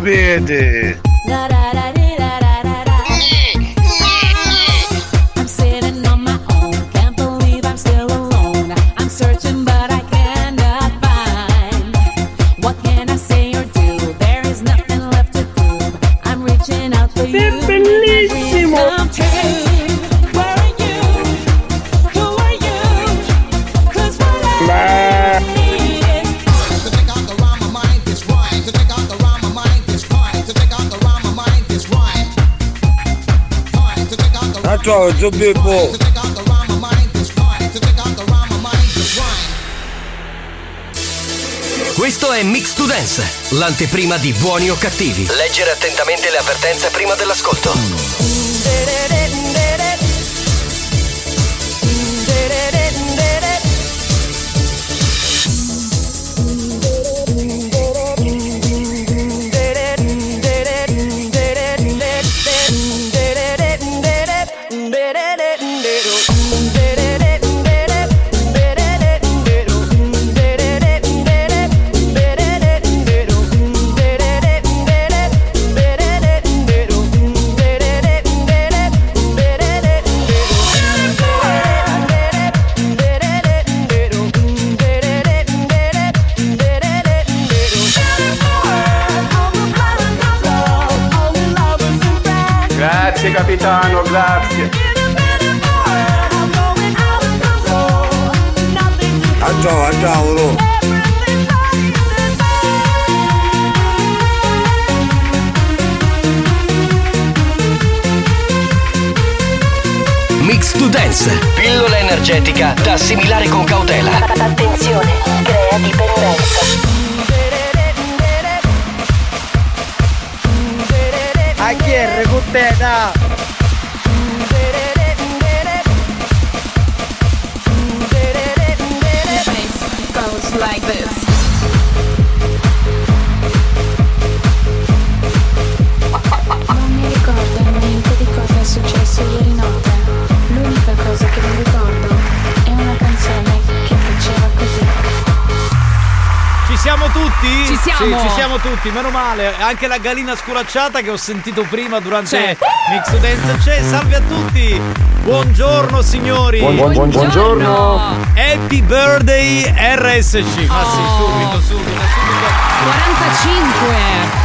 Vede. Questo è Mix to Dance, l'anteprima di buoni o cattivi. Leggere attentamente le avvertenze prima dell'ascolto. Capitano, grazie. Ciao. Mix to Dance, pillola energetica da assimilare con cautela. Attenzione, crea dipendenza. A chi è recupera? Like this. Non mi ricordo niente di cosa è successo ieri notte. L'unica cosa che mi ricordo è una canzone che faceva così. Ci siamo tutti? Ci siamo! Sì, ci siamo tutti, meno male. Anche la gallina sculacciata che ho sentito prima durante Mix to Dance c'è. Salve a tutti! Buongiorno signori. Buongiorno. Happy birthday RSC. Ma sì, subito.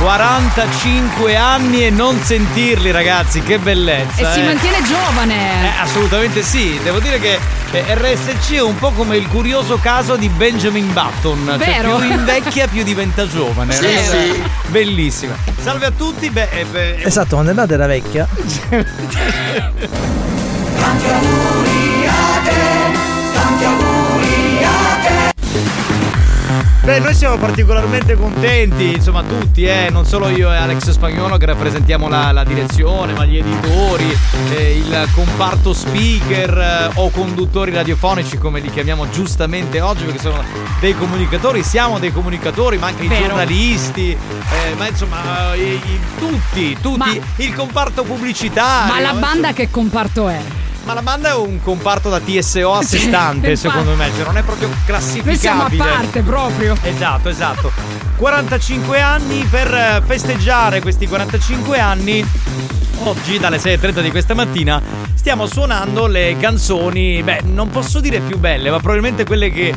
45 anni e non sentirli, ragazzi, che bellezza. E si mantiene giovane. Assolutamente sì, devo dire che RSC è un po' come il curioso caso di Benjamin Button. Vero? Cioè, più invecchia più diventa giovane. Sì, sì. Bellissima. Salve a tutti. Esatto, quando è nata era vecchia. Tanti auguri a te, tanti auguri Beh, noi siamo particolarmente contenti, insomma tutti, non solo io e Alex Spagnuolo che rappresentiamo la direzione, ma gli editori, il comparto speaker o conduttori radiofonici, come li chiamiamo giustamente oggi, perché sono dei comunicatori, siamo dei comunicatori, ma anche i giornalisti, ma insomma tutti, ma il comparto pubblicitario. Ma la banda che comparto è? Ma la banda è un comparto da TSO a sé stante, secondo me, cioè non è proprio classificabile. Noi siamo a parte proprio. Esatto. 45 anni, per festeggiare questi 45 anni, oggi dalle 6:30 di questa mattina stiamo suonando le canzoni, non posso dire più belle, ma probabilmente quelle che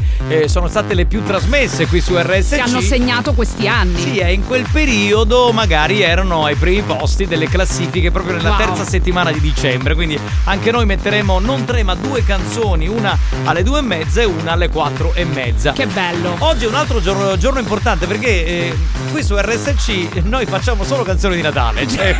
sono state le più trasmesse qui su RSC. Che hanno segnato questi anni. Sì, in quel periodo magari erano ai primi posti delle classifiche proprio nella terza settimana di dicembre, quindi anche noi metteremo non tre ma due canzoni, una alle 2:30 e una alle 4:30. Che bello! Oggi è un altro giorno importante perché qui su RSC noi facciamo solo canzoni di Natale, cioè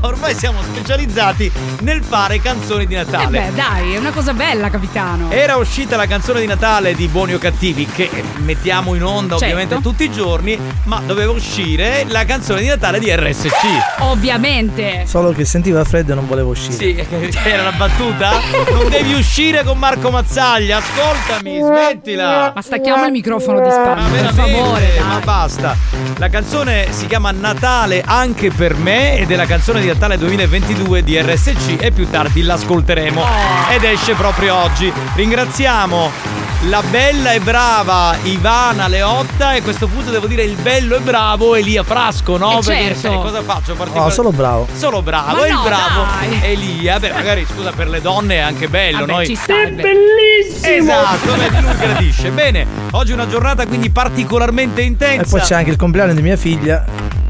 ormai siamo specializzati nel fare canzoni di Natale. Beh, dai, è una cosa bella, capitano. Era uscita la canzone di Natale di Buoni o Cattivi, che mettiamo in onda ovviamente tutti i giorni, ma doveva uscire la canzone di Natale di RSC. Ovviamente. Solo che sentiva freddo e non volevo uscire. Sì, era la battuta. Non devi uscire con Marco Mazzaglia, ascoltami, smettila. Ma stacchiamo il microfono di spalla, per favore. Dai. Ma basta. La canzone si chiama Natale anche per me ed è la canzone di Natale 2022 di RSC e più tardi l'ascolteremo ed esce proprio oggi. Ringraziamo la bella e brava Ivana Leotta e a questo punto devo dire il bello e bravo Elia Frasco, no? Perché certo. Cosa faccio? Solo bravo ma il bravo dai. Elia, beh magari scusa, per le donne è anche bello. Vabbè, noi ci sarebbe. È bellissimo. Esatto, lui gradisce. Bene, oggi è una giornata quindi particolarmente intensa. E poi c'è anche il compleanno di mia figlia.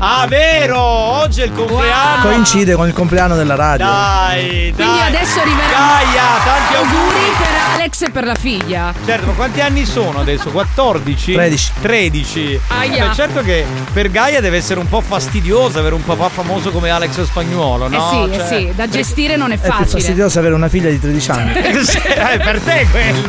Ah, vero! Oggi è il compleanno. Coincide con il compleanno della radio. Dai. Quindi adesso arriverà Gaia, tanti auguri per Alex e per la figlia. Certo, ma quanti anni sono adesso? 14? 13. Beh, certo che per Gaia deve essere un po' fastidioso avere un papà famoso come Alex Spagnuolo, no? Sì, da gestire non è facile. È più fastidioso avere una figlia di 13 anni. Per te quello.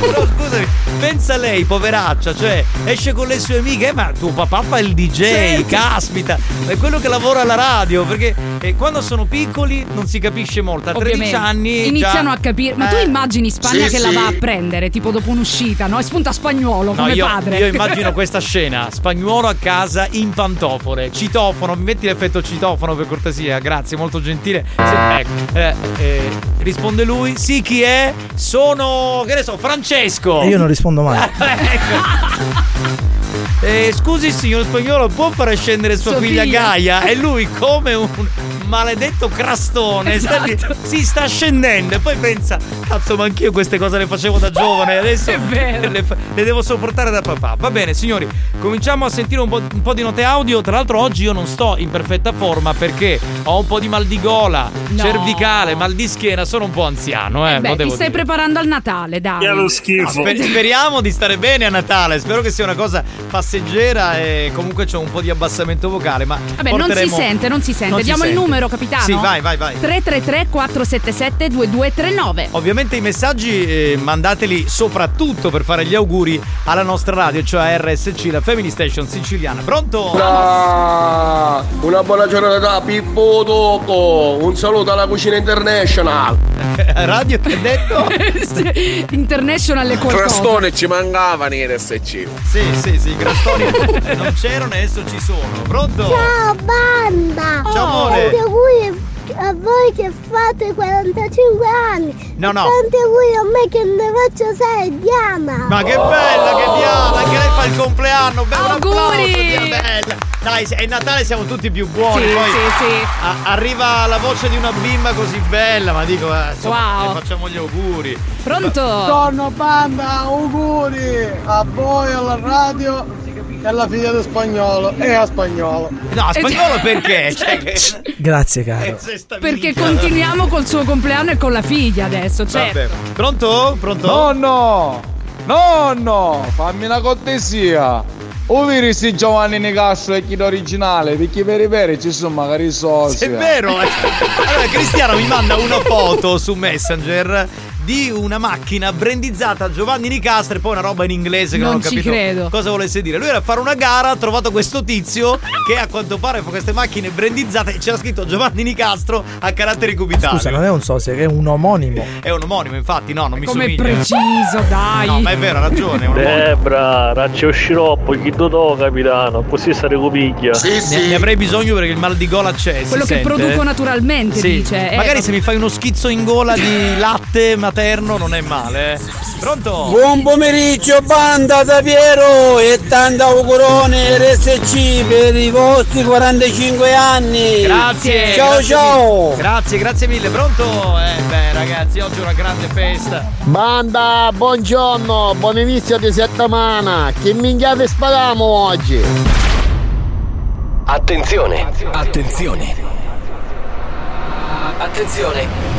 Però scusami, pensa lei, poveraccia, cioè esce con le sue amiche, ma tuo papà fa il DJ, certo. Aspita, è quello che lavora alla radio, perché quando sono piccoli non si capisce molto, a 13 anni iniziano a capire, ma tu immagini Spagna la va a prendere, tipo dopo un'uscita, no? E spunta Spagnuolo come padre. Io immagino questa scena, Spagnuolo a casa in pantofole, citofono, mi metti l'effetto citofono per cortesia, grazie, molto gentile. Risponde lui, sì, chi è? Sono, che ne so, Francesco. E io non rispondo mai. Ecco. Scusi signor Spagnuolo, può fare scendere sua figlia Gaia? E lui come un maledetto crastone, esatto. Sta scendendo e poi pensa, cazzo, ma anch'io queste cose le facevo da giovane, adesso le devo sopportare da papà. Va bene signori, cominciamo a sentire un po' di note audio. Tra l'altro oggi io non sto in perfetta forma perché ho un po' di mal di gola, cervicale, mal di schiena, sono un po' anziano. Ti stai preparando al Natale, dai. È lo schifo. Speriamo di stare bene a Natale, spero che sia una cosa passeggera e comunque c'ho un po' di abbassamento vocale, ma non si sente. Diamo il numero, capitano? Sì, vai. 333-477-2239. Ovviamente i messaggi mandateli soprattutto per fare gli auguri alla nostra radio, cioè RSC, la Family Station siciliana. Pronto? Una buona giornata da Pippo Tocco. Un saluto alla Cucina International. Radio che ha detto? International è qualcosa. Crastone ci mancavano in RSC. Sì, i crastoni non c'erano e adesso ci sono. Pronto? Ciao banda. Ciao amore. A voi che fate 45 anni. No. Tanti auguri a me che ne faccio 6, Diana. Ma che bella che Diana, che lei fa il compleanno. Auguri. Bella. Dai, è Natale, siamo tutti più buoni. Sì. Arriva la voce di una bimba così bella, ma dico, ne facciamo gli auguri. Pronto? Torno banda, auguri a voi, alla radio e la figlia di Spagnuolo e a Spagnuolo. No, Spagnuolo perché? Grazie caro. Perché continuiamo col suo compleanno e con la figlia adesso, certo. Vabbè. Pronto? Nonno, fammi una cortesia. O vedi si Giovanni Nicastro è chi l'originale, perché per i ci sono magari soci. È vero. Allora Cristiano mi manda una foto su Messenger di una macchina brandizzata a Giovanni Nicastro e poi una roba in inglese che non ho capito cosa volesse dire. Lui era a fare una gara, ha trovato questo tizio che a quanto pare fa queste macchine brandizzate e c'era scritto Giovanni Nicastro a caratteri cubitali. Scusa, non è un sosia, è un omonimo. È un omonimo, infatti, no, non mi somiglia. Come preciso, dai. No, ma è vero, ha ragione. Debra, raccio sciroppo, chi do capitano, così stare copiglia. Sì, sì. Ne avrei bisogno perché il mal di gola c'è. Quello che produco naturalmente, sì, dice. Magari se mi fai uno schizzo in gola di latte materno non è male. Pronto? Buon pomeriggio, banda da Piero e tanta augurone RSC per i vostri 45 anni. Grazie. Ciao, grazie, ciao. Grazie, grazie mille. Pronto? Beh, ragazzi, oggi è una grande festa. Banda, buongiorno, buon inizio di settimana. Che minchiate spariamo oggi? Attenzione, attenzione, attenzione.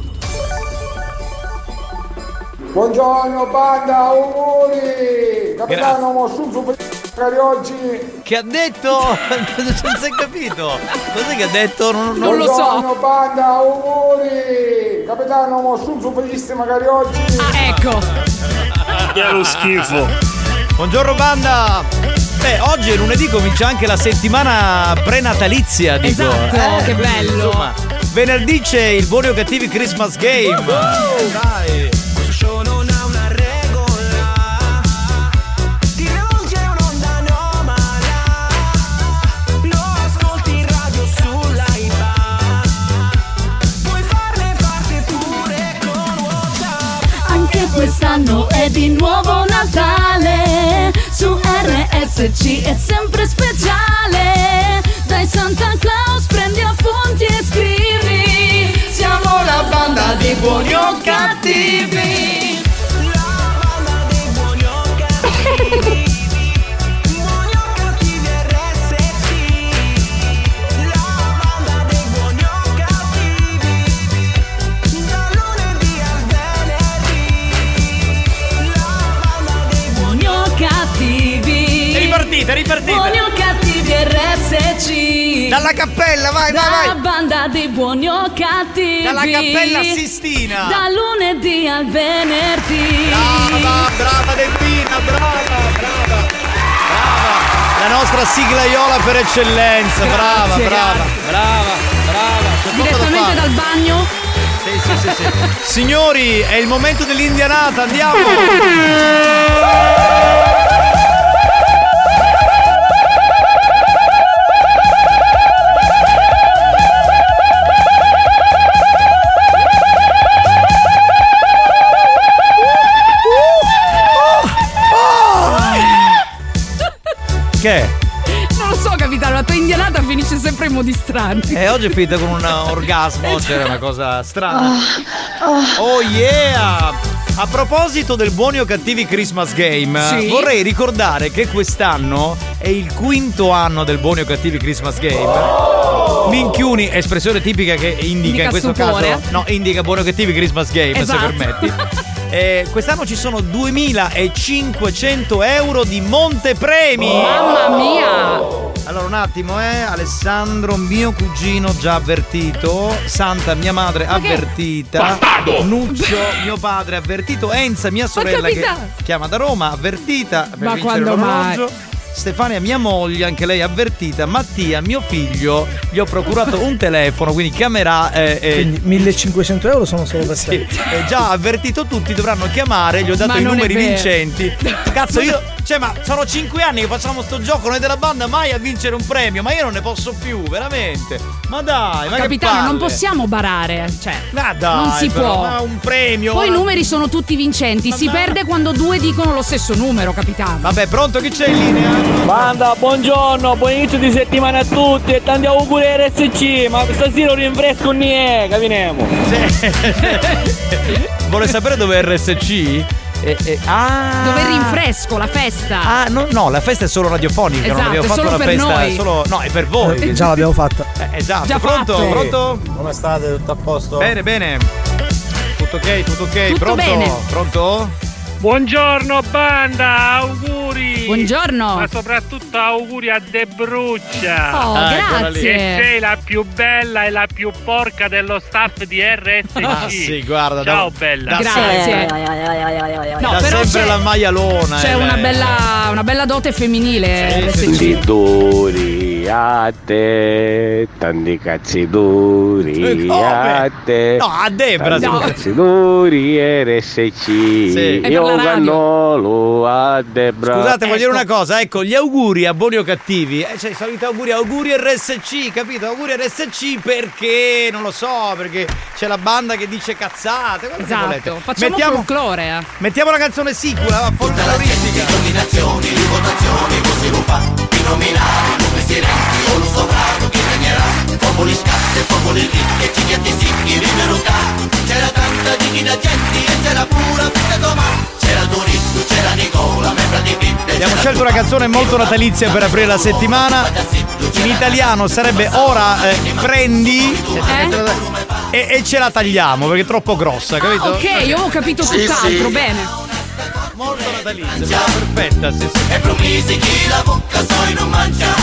Buongiorno banda, auguri! Capitano Mossuso per oggi. Che ha detto? Non si è capito. Cos'è che ha detto? Non lo so. Buongiorno banda, auguri! Capitano Mossuso per magari oggi. Ah, ecco. È lo schifo. Buongiorno banda. Beh, oggi è lunedì, comincia anche la settimana prenatalizia, dico. Esatto, che bello. Insomma, venerdì c'è il Buoni o Cattivi Christmas Game. Dai. Non ha una regola. Ti rivolge un'onda anomala. Lo ascolti in radio sull'Aiba. Puoi farne parte pure con WhatsApp. Anche quest'anno è di nuovo Natale. Su RSC è sempre speciale. Dai Santa Claus prendi appunti e scrivi. Siamo la banda di buoni o cattivi. La banda di buoni o cattivi. Buoni o cattivi RSC. La banda dei buoni o cattivi. Da lunedì al venerdì. La banda dei buoni o cattivi. Ripartite. Buoni o cattivi RSC. Dalla cappella, vai, vai, vai. La banda dei buoni o cattivi. Dalla cappella Sistina. Da lunedì al venerdì. Brava, brava Delfina, brava. La nostra siglaiola per eccellenza. Brava, grazie, brava. Direttamente dal bagno. Sì. Signori, è il momento dell'indianata, andiamo. Che? Non lo so, capitano, la tua indianata finisce sempre in modi strani. Oggi è finita con un orgasmo, c'era una cosa strana. Oh yeah! A proposito del Buoni o Cattivi Christmas Game, sì? Vorrei ricordare che quest'anno è il quinto anno del Buoni o Cattivi Christmas Game. Oh! Minchiuni, espressione tipica che indica in questo stupore. Caso no, indica Buoni o Cattivi Christmas Game, esatto. Se permetti. Quest'anno ci sono 2.500 euro di montepremi. Mamma mia! Allora un attimo, Alessandro, mio cugino già avvertito, Santa, mia madre avvertita, bastardo! Nuccio, mio padre avvertito, Enza, mia sorella che chiama da Roma, avvertita per ma vincere l'orologio mai? Stefania, mia moglie, anche lei avvertita. Mattia, mio figlio, gli ho procurato un telefono, quindi chiamerà. Quindi 1500 euro sono solo per sé. Già avvertito tutti, dovranno chiamare. Gli ho dato i numeri vincenti. Cazzo, io. Cioè, ma sono 5 anni che facciamo sto gioco, noi della banda mai a vincere un premio, ma io non ne posso più, veramente. Ma dai, ma capitano, che palle. Non possiamo barare, cioè. Ma dai, non si però, può. Ma un premio. Poi i numeri sono tutti vincenti, ma si perde quando due dicono lo stesso numero, capitano. Vabbè, pronto, chi c'è in linea? Banda, buongiorno, buon inizio di settimana a tutti e tanti auguri a RSC, ma stasera rinfresco niente, capiremo. Vuole sapere dove è RSC? dove rinfresco la festa. Ah, no, la festa è solo radiofonica, esatto, non abbiamo fatto la festa, è solo, no, è per voi. Già l'abbiamo fatta. Esatto. Già pronto? Fatto. Pronto? Come state? Tutto a posto? Bene, bene. Tutto ok, tutto ok. Tutto pronto? Bene. Pronto? Buongiorno banda, auguri. Buongiorno. Ma soprattutto auguri a Debruccia. Oh, grazie. Che sei la più bella e la più porca dello staff di RSC. Ah sì, guarda. Ciao da, bella. Da grazie. No, da però sempre la maialona. C'è una bella dote femminile. Sì. Duri a te, tanti cazzi duri a te. No, a Debra. Tanti cazzi duri RSC. Sì. Io Cannolo a Debra. Scusate, voglio dire una cosa, ecco, gli auguri a buoni o cattivi, cioè, solito auguri RSC, capito? Auguri RSC perché, non lo so, perché c'è la banda che dice cazzate, quello esatto, che volete. Facciamo folklore. Mettiamo la canzone sicula, folkloristica. Combinazioni, votazioni, così ruba, di nominare, come silenzio, con un sovrano che regnerà, popoli scatte, popoli ricche, cicchetti sicchi, libertà. C'era tanta dignità gente e c'era pura festa domani. C'era Turizio, c'era Nicola, membra di Pippe. Abbiamo scelto una canzone molto natalizia per aprire la settimana. In italiano sarebbe Ora prendi e ce la tagliamo perché è troppo grossa, capito? Ah, ok, io avevo capito tutt'altro, sì. Bene. Molto natalizia, perfetta, sì. E promisi chi la bocca soi non mangia.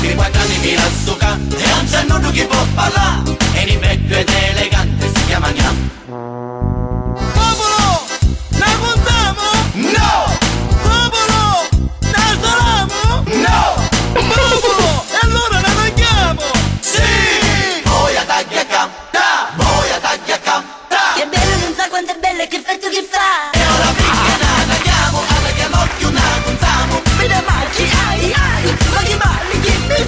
Di quadrati mi rassuca e non c'è nulla che può parlare. E ripeto ed elegante si chiama Gnam. Popolo, la contiamo? No! Popolo, la solamo? No! Popolo, e allora la tagliamo? Sì! Boia taglia canta, boia taglia canta. Che bella non sa quanto è bella e che effetto che fa. E ora picca la tagliamo, la tagliamo l'occhio, la contiamo. Vede maggi, ai ai, ma che male? E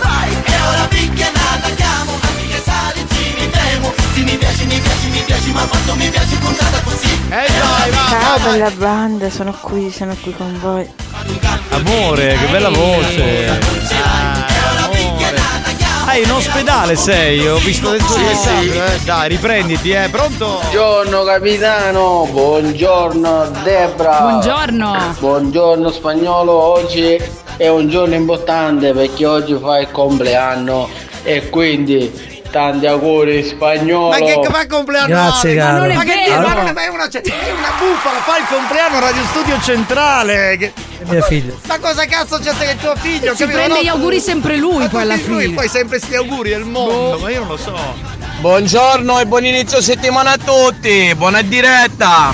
ora picchia nata chiamo, anche che sali ci ritemo. Se mi piace, mi piace, mi piace, ma quando mi piace puntata così. Ciao bella banda, sono qui con voi. Amore, che bella voce. Ah, in ospedale sei, ho visto adesso il messaggio. Dai, riprenditi, pronto? Buongiorno capitano, buongiorno Debra. Buongiorno. Buongiorno spagnolo, oggi è un giorno importante perché oggi fa il compleanno e quindi tanti auguri spagnolo. Ma che fa il compleanno? Grazie, caro. Ma che dire? Allora. Ma è una bufala, fa il compleanno Radio Studio Centrale. Mio figlio. Ma cosa cazzo c'è che tuo figlio? Si prende gli auguri sempre lui poi alla fine. Lui poi sempre sti auguri del mondo, ma io non lo so. Buongiorno e buon inizio settimana a tutti. Buona diretta.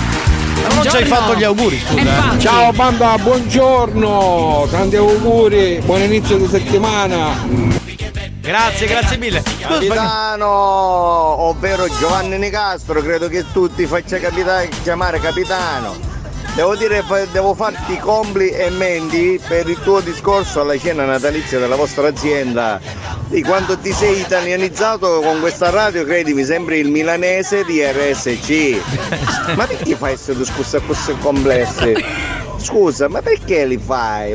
Ma non ci hai fatto gli auguri, scusa. Ciao banda, buongiorno, tanti auguri, buon inizio di settimana. Grazie mille. Capitano, ovvero Giovanni Nicastro, credo che tu ti faccia chiamare capitano. Devo dire, devo farti i complimenti per il tuo discorso alla cena natalizia della vostra azienda. Di quanto ti sei italianizzato con questa radio, credimi, sembri il milanese di RSC. Ma perché fai queste discusse così complesse? Scusa, ma perché li fai?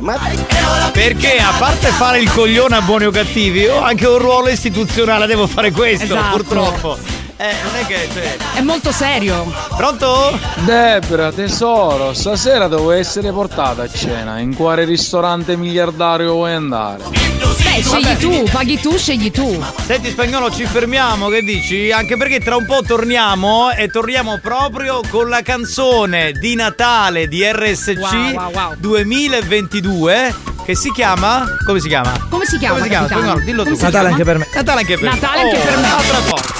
Perché a parte fare il coglione a buoni o cattivi, ho anche un ruolo istituzionale, devo fare questo, esatto. Purtroppo. Non è che cioè... È molto serio. Pronto? Debra, tesoro, stasera devo essere portata a cena. In quale ristorante miliardario vuoi andare? Beh, scegli tu, paghi tu, scegli tu. Senti spagnolo, ci fermiamo, che dici? Anche perché tra un po' torniamo. E torniamo proprio con la canzone di Natale di RSC 2022 che si chiama... Come si chiama? Spagnolo, dillo tu. Natale anche per me. Natale anche per me. Altra volta.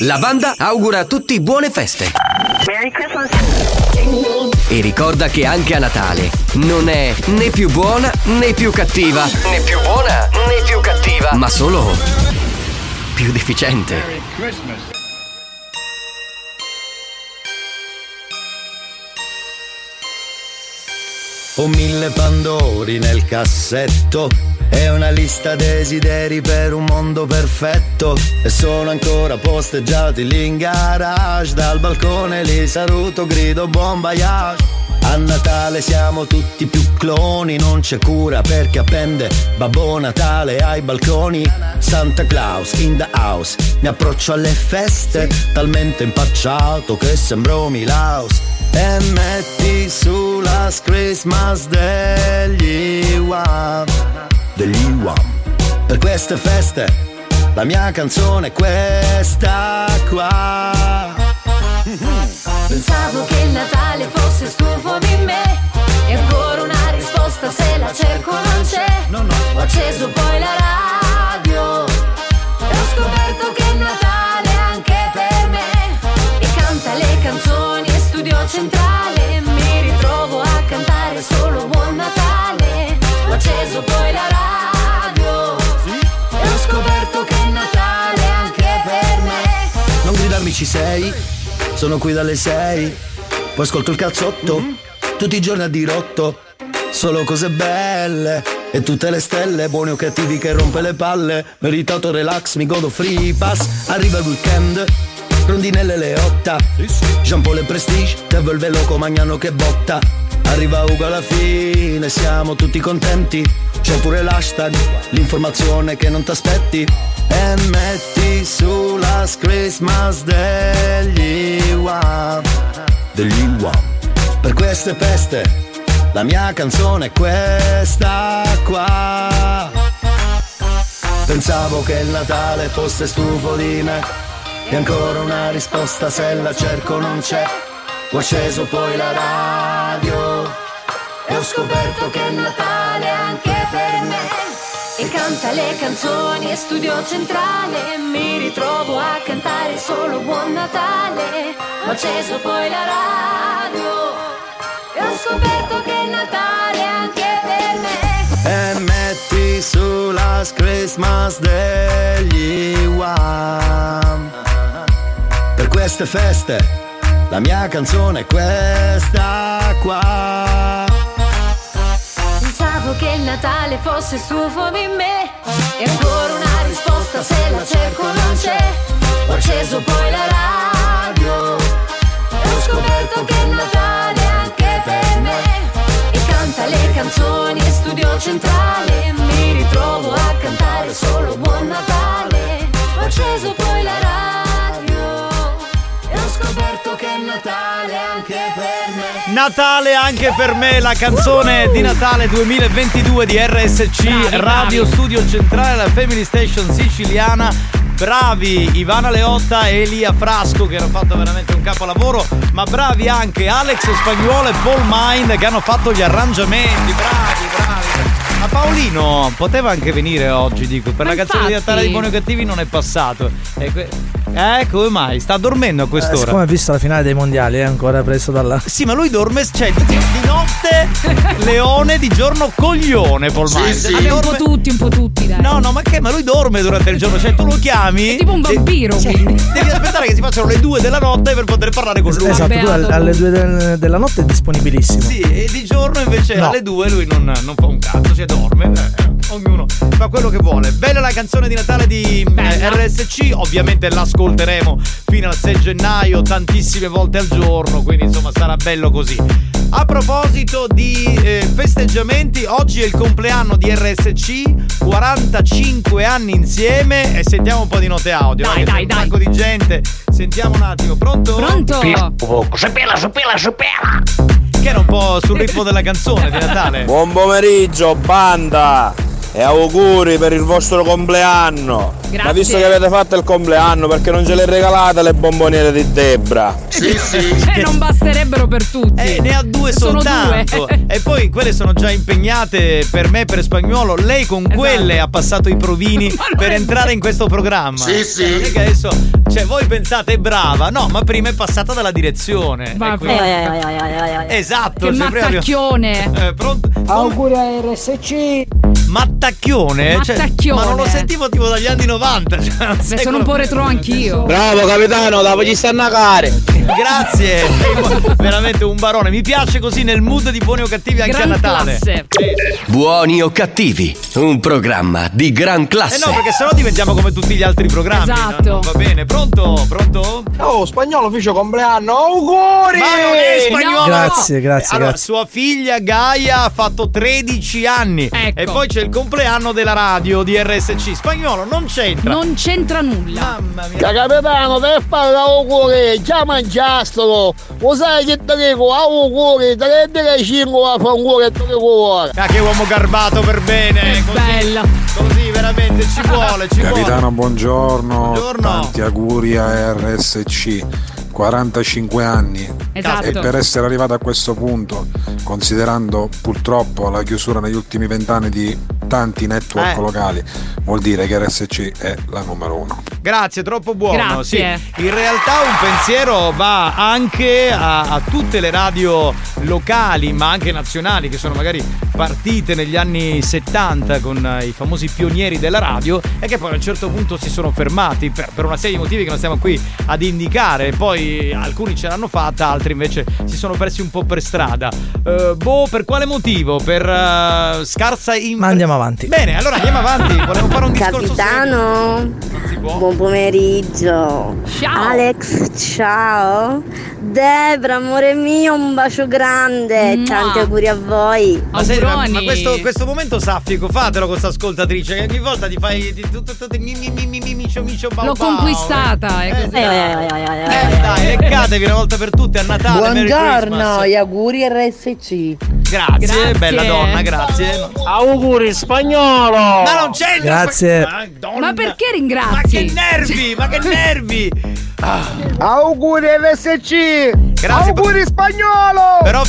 La banda augura a tutti buone feste. Merry Christmas. E ricorda che anche a Natale non è né più buona né più cattiva. Né più buona né più cattiva. Ma solo più deficiente. Merry Christmas. Ho 1000 pandori nel cassetto e una lista desideri per un mondo perfetto. E sono ancora posteggiati lì in garage. Dal balcone li saluto, grido buon voyage. A Natale siamo tutti più cloni, non c'è cura perché appende Babbo Natale ai balconi. Santa Claus in the house, mi approccio alle feste, talmente impacciato che sembro Milaus. E metti su Last Christmas degli Wham. Per queste feste la mia canzone è questa qua. Pensavo che il Natale fosse stufo di me, e ancora una risposta se la cerco non c'è. Ho acceso poi la radio e ho scoperto che il Natale è anche per me. E canta le canzoni e studio centrale, mi ritrovo a cantare solo Buon Natale. Ho acceso poi la radio e ho scoperto che il Natale è anche per me. Non gridarmi ci sei, sono qui dalle 6, poi ascolto il cazzotto, tutti i giorni a dirotto. Solo cose belle e tutte le stelle, buoni o cattivi che rompe le palle. Meritato relax, mi godo free pass, arriva il weekend, rondinelle le 8. Jean Paul e Prestige, te vuol velo Magnano che botta. Arriva Ugo alla fine, siamo tutti contenti. C'ho pure l'hashtag, l'informazione che non t'aspetti. E metti su Last Christmas degli Wham. Per queste feste la mia canzone è questa qua. Pensavo che il Natale fosse stufo di me, e ancora una risposta se la cerco non c'è. Ho acceso poi la radio e ho scoperto che il Natale è anche per me. E canta le canzoni e studio centrale, mi ritrovo a cantare solo Buon Natale. Ho acceso poi la radio e ho scoperto che il Natale è anche per me. E metti su Last Christmas degli Wham. Per queste feste la mia canzone è questa qua. Pensavo che il Natale fosse stufo di me, e ancora una risposta se la cerco non c'è. Ho acceso poi la radio e ho scoperto che il Natale è anche per me. E canta le canzoni e studio centrale, mi ritrovo a cantare solo Buon Natale. Ho acceso poi la radio e ho scoperto che è Natale anche per me. Natale anche per me, la canzone di Natale 2022 di RSC, bravi, Radio bravi. Studio Centrale, la Family Station siciliana. Bravi Ivana Leotta e Elia Frasco, che hanno fatto veramente un capolavoro. Ma bravi anche Alex Spagnuolo e Paul Mind, che hanno fatto gli arrangiamenti. Bravi. Ma Paolino poteva anche venire oggi, dico, per ma la canzone di Natale di Buoni o Cattivi non è passato. Come mai? Sta dormendo a quest'ora. Siccome ha visto la finale dei mondiali, è ancora preso dalla... Sì, ma lui dorme, cioè di notte leone, di giorno coglione, Paul Mind. Sì. Vabbè, dorme... un po' tutti, dai. No, ma lui dorme durante il giorno, cioè tu lo chiami... È tipo un vampiro, quindi. Devi aspettare che si facciano le 2 della notte per poter parlare con lui. Esatto, tu alle 2 della notte è disponibilissimo. Sì, e di giorno invece no. Alle 2 lui non fa un cazzo, cioè dorme, ognuno fa quello che vuole. Bella la canzone di Natale di RSC, ovviamente l'ascolteremo fino al 6 gennaio tantissime volte al giorno, quindi insomma sarà bello così. A proposito di festeggiamenti, oggi è il compleanno di RSC, 45 anni insieme, e sentiamo un po' di note audio. Dai, un sacco di gente, sentiamo un attimo. Pronto? Supela. Che era un po' sul ritmo della canzone di Natale. Buon pomeriggio banda e auguri per il vostro compleanno. Grazie. Ma visto che avete fatto il compleanno, perché non ce le regalate le bomboniere di Debra? Sì. Non basterebbero per tutti. Ne ha due soltanto. E poi quelle sono già impegnate per me, per Spagnuolo. Lei con quelle ha passato i provini per entrare in questo programma. Sì. Non è che adesso, cioè, voi pensate è brava, no, ma prima è passata dalla direzione. Esatto. Che mattacchione. Pronto? Auguri a RSC. Mattacchione? Mattacchione. Ma non lo sentivo tipo dagli anni 90. Beh, sono un po' retro anch'io. Bravo capitano, la voglio stannacare. Grazie. Veramente un barone. Mi piace così nel mood di Buoni o Cattivi anche gran a Natale. Classe. Buoni o Cattivi, un programma di gran classe. Eh no, perché sennò diventiamo come tutti gli altri programmi. Esatto. No, va bene. Pronto? Pronto? Oh, Spagnuolo fece compleanno. Auguri! Ma non è Spagnuolo. Grazie, grazie. Allora, grazie. Sua figlia Gaia ha fatto 13 anni. Ecco. E poi c'è il compleanno della radio di RSC. Spagnuolo non c'entra. Non c'entra nulla. Mamma mia. Capitano, per fare auguri, già mangiastolo. Lo sai che te dico? Auguri, 35 a fa un cuore e te lo vuole. Ah, che uomo garbato per bene. Così, bella. Così veramente ci vuole, ci Capitano, vuole. Buongiorno. Buongiorno. Tanti auguri a RSC. 45 anni, esatto. E per essere arrivato a questo punto, considerando purtroppo la chiusura negli ultimi 20 anni di tanti network locali, vuol dire che RSC è la numero uno. Grazie, troppo buono. Sì. In realtà un pensiero va anche a tutte le radio locali, ma anche nazionali, che sono magari partite negli anni 70 con i famosi pionieri della radio e che poi a un certo punto si sono fermati per una serie di motivi che non stiamo qui ad indicare. Poi alcuni ce l'hanno fatta, altri invece si sono persi un po' per strada. Per quale motivo? Per scarsa Ma andiamo avanti. Bene, allora andiamo avanti. Volevo fare un discorso. Capitano, buon pomeriggio. Ciao Alex, ciao Debra, amore mio, un bacio grande. Tanti auguri a voi. Ma questo momento saffico fatelo con questa ascoltatrice che ogni volta ti fai tutto l'ho conquistata. Dai, beccatevi una volta per tutte a Natale. Buongiorno, gli auguri RSC. Grazie, bella donna, grazie. Auguri Spagnuolo. Ma non c'entra. Grazie. Ma perché ringrazi? Ma che nervi, ma che nervi. Auguri RSC. Grazie. Auguri Spagnuolo. Però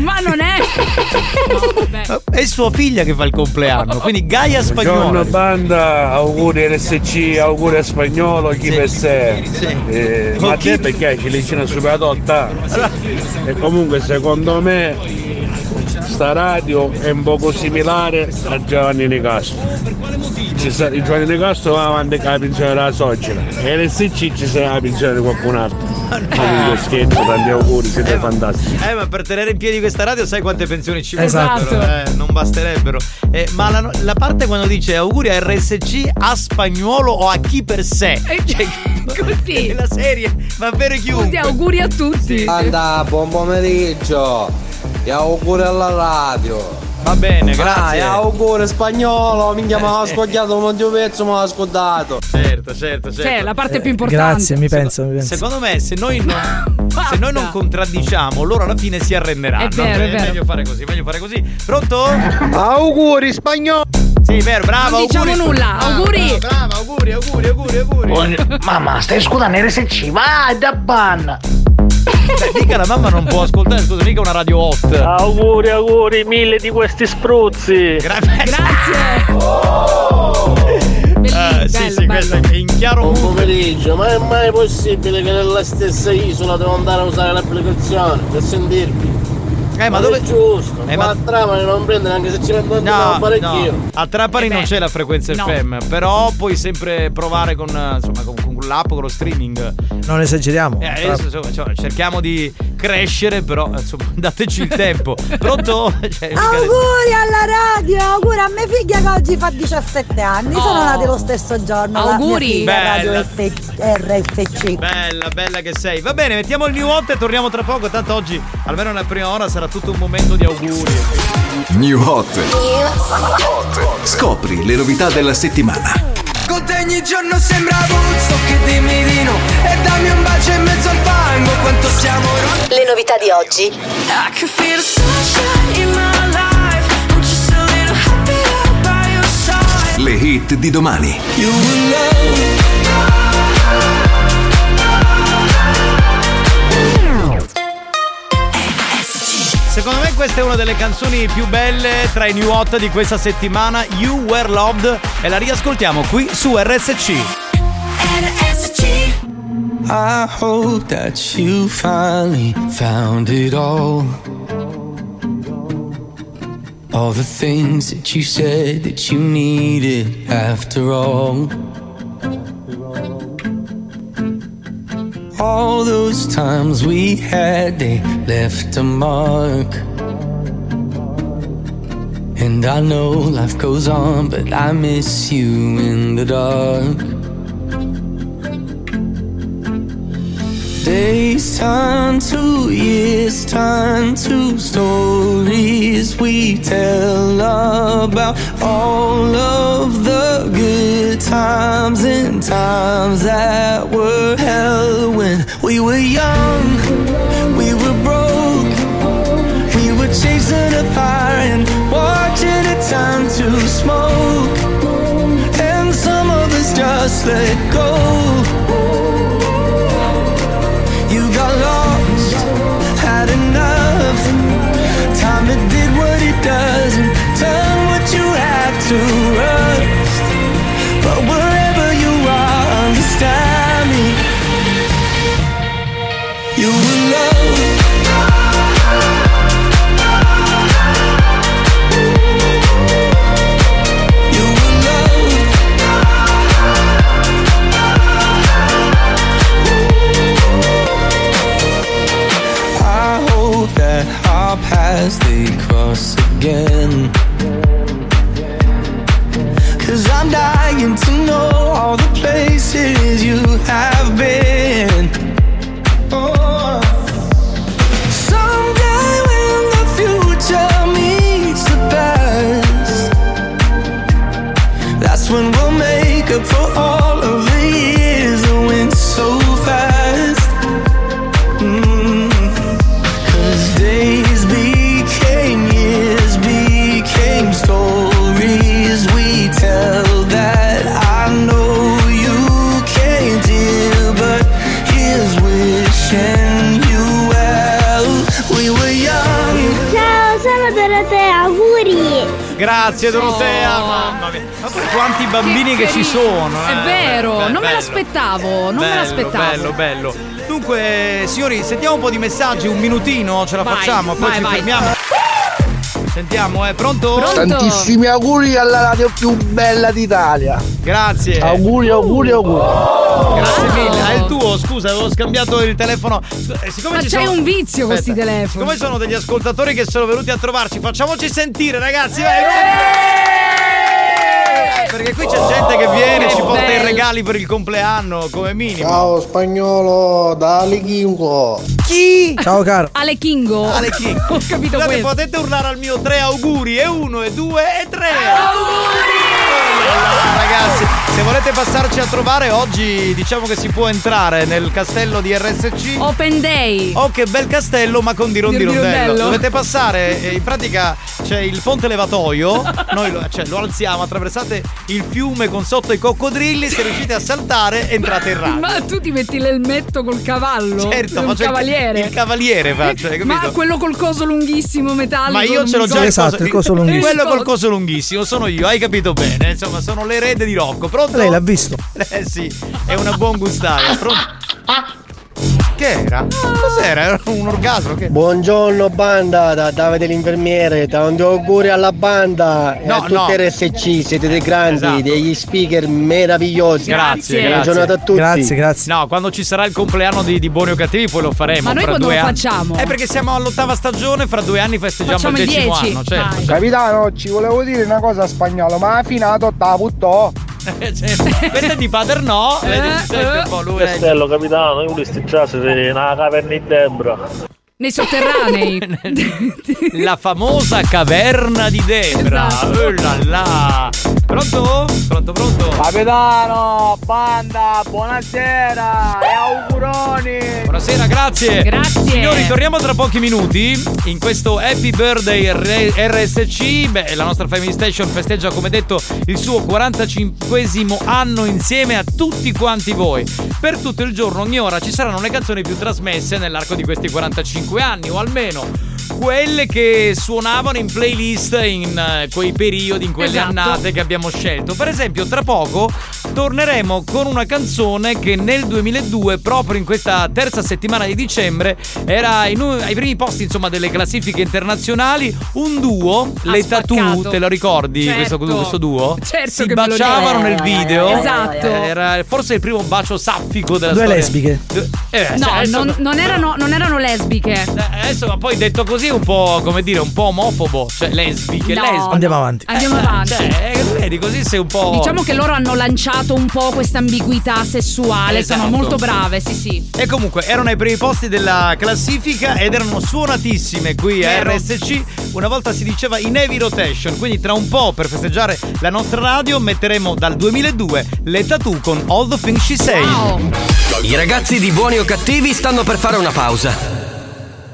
ma non è. No, è sua figlia che fa il compleanno, quindi Gaia Spagnuolo. Buongiorno banda, auguri RSC, auguri a Spagnuolo, chi per sé. Ma te perché c'è l'icina superadotta? E comunque secondo me sta radio è un poco similare a Giovanni Nicastro. Il Giovanni Nicastro va avanti con la pensione della Sogina e l'SC ci sarà la pensione di qualcun altro. Comunque scherzo, tanti auguri, siete fantastici. Ma per tenere in piedi questa radio sai quante pensioni ci vorrebbero? Esatto. Non basterebbero. Ma la parte quando dice auguri a RSC, a Spagnuolo o a chi per sé, cioè, così la serie va bene chiunque. Così, auguri a tutti. Anda, buon pomeriggio e auguri alla radio. Va bene, grazie. Auguri Spagnuolo, minchia, ma l'ho ascoltato, non ti ho pezzo, ma l'ho ascoltato. Certo. Cioè, la parte più importante. Grazie, mi penso. Secondo me, se noi non contraddiciamo, loro alla fine si arrenderanno. È vero. Meglio fare così. Pronto? Auguri Spagnuolo. Sì, vero, bravo. Non diciamo auguri, nulla. Auguri. Bravo, auguri. Mamma, stai scudando RSC, vai da banna. Mica la mamma non può ascoltare, scusa, mica una radio hot. Auguri, mille di questi spruzzi. Grazie. Oh. Bello. Questo è in chiaro. Buon pomeriggio, ma è mai possibile che nella stessa isola devo andare a usare l'applicazione per sentirvi? Ma dove è giusto? Ma a Trapani non prende neanche se ci metto un parecchio. A Trapani non c'è la frequenza FM, però puoi sempre provare con l'app, con lo streaming. Non esageriamo. Cerchiamo di crescere, però dateci il tempo. Pronto? Auguri alla radio, auguri a mia figlia che oggi fa 17 anni. Sono nati lo stesso giorno. Auguri. Bella. Radio RSC. Bella che sei. Va bene, mettiamo il new hot e torniamo tra poco. Tanto oggi, almeno nella prima ora, sarà tutto un momento di auguri. New Hot. Scopri le novità della settimana. Con te ogni giorno sembra Buzzo, che dimmi di no e dammi un bacio in mezzo al fango, quanto siamo rotti. Le novità di oggi. I can feel the sunshine in my life. I'm just a little happier by your side. Le hit di domani. You will love me. Secondo me questa è una delle canzoni più belle tra i new hot di questa settimana, You Were Loved, e la riascoltiamo qui su RSC. I hope that you finally found it all. All the things that you said that you needed after all. All those times we had, they left a mark. And I know life goes on, but I miss you in the dark. Days turn to years, turn to stories we tell about all of the good times and times that were hell when we were young, we were broke, we were chasing a fire and watching the time to smoke, and some of us just let go. It did what it does and turn what you had to rust. But wherever you are, understand me. You will love. You will love. I hope that our past cross again, 'cause I'm dying to know all the places you have been. Oh. Someday when the future meets the past, that's when we'll make up for all of the years that went so fast. 'Cause days stories we tell that I know you can't hear, but here's wishing you well. We were young. Ciao, sono Dorotea, auguri. Grazie Dorotea, mamma mia. Ma poi quanti bambini che ci sono. È vero, non me l'aspettavo, Bello, bello. Dunque, signori, sentiamo un po' di messaggi, un minutino, ce la facciamo, poi ci fermiamo. Sentiamo, pronto? Tantissimi auguri alla radio più bella d'Italia. Grazie. Auguri, auguri, auguri. Oh, grazie mille. È il tuo, scusa, avevo scambiato il telefono. Siccome ma ci c'è un vizio con questi telefoni. Siccome sono degli ascoltatori che sono venuti a trovarci, facciamoci sentire, ragazzi. Perché qui c'è gente che viene, ci porta i regali per il compleanno, come minimo. Ciao Spagnuolo, da Alechingo. Chi? Ciao caro. Alechingo. Alechingo. Ho capito. Scusate, questo. Potete urlare al mio tre auguri, e uno, e due, e tre. Auguri! Ragazzi, se volete passarci a trovare oggi, diciamo che si può entrare nel castello di RSC. Open Day. Oh, che bel castello, ma con dirondirondello. Dovete passare, in pratica c'è il ponte levatoio. Noi lo alziamo, attraversate il fiume con sotto i coccodrilli. Se riuscite a saltare, entrate in radio. Ma tu ti metti l'elmetto col cavallo? Certo, ma cavaliere. Il cavaliere faccio, capito? Ma quello col coso lunghissimo metallico. Ma io ce l'ho già. Esatto, il coso lunghissimo. Quello col coso lunghissimo sono io, hai capito bene. Insomma, sono le rede di Rocco. Pronto? Lei l'ha visto? Sì, è una buon gustaia. Pronto? Che era? Cos'era? Era un orgasmo? Che... Buongiorno banda, da Davide l'infermiere, tanti auguri alla banda e a tutti RSC, siete dei grandi, degli speaker meravigliosi. Grazie. Buona giornata a tutti. Grazie, grazie. No, quando ci sarà il compleanno di Buoni o Cattivi poi lo faremo. Ma noi quando lo facciamo? È perché siamo all'8ª stagione, fra 2 anni festeggiamo facciamo il 10º anno. Certo. Capitano, ci volevo dire una cosa a Spagnolo, ma fino a puttò. Questo è di Paternò. Castello capitano, io volessi tracciare nella caverna di Debra. Nei sotterranei. La famosa caverna di Debra. Là. Pronto? Pronto. Capitano, banda, buonasera e auguroni. Buonasera, grazie. Signori, torniamo tra pochi minuti in questo Happy Birthday RSC. Beh, la nostra Family Station festeggia, come detto, il suo 45esimo anno insieme a tutti quanti voi. Per tutto il giorno, ogni ora, ci saranno le canzoni più trasmesse nell'arco di questi 45 anni, o almeno quelle che suonavano in playlist in quei periodi, in quelle annate che abbiamo abbiamo scelto. Per esempio, tra poco torneremo con una canzone che nel 2002, proprio in questa terza settimana di dicembre, era ai primi posti, insomma, delle classifiche internazionali. Un duo, le t.A.T.u., te lo ricordi? Certo. Questo duo? Certo, si baciavano nel video. Esatto. Era forse il primo bacio saffico della storia. Due lesbiche. Non erano lesbiche. Adesso, ma poi detto così, un po', come dire, un po' omofobo. Cioè, lesbiche, no, lesbiche. Andiamo avanti. Cioè, vedi, così sei un po'. Diciamo che loro hanno lanciato un po' questa ambiguità sessuale. Esatto. Sono molto brave, sì, sì. E comunque erano ai primi posti della classifica ed erano suonatissime qui a RSC. Una volta si diceva in heavy rotation. Quindi tra un po', per festeggiare la nostra radio, metteremo dal 2002 le t.A.t.u. con All the Things She Said. Wow. I ragazzi di Buoni o Cattivi stanno per fare una pausa.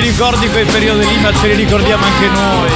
Ricordi quel periodo lì, ma ce li ricordiamo anche noi.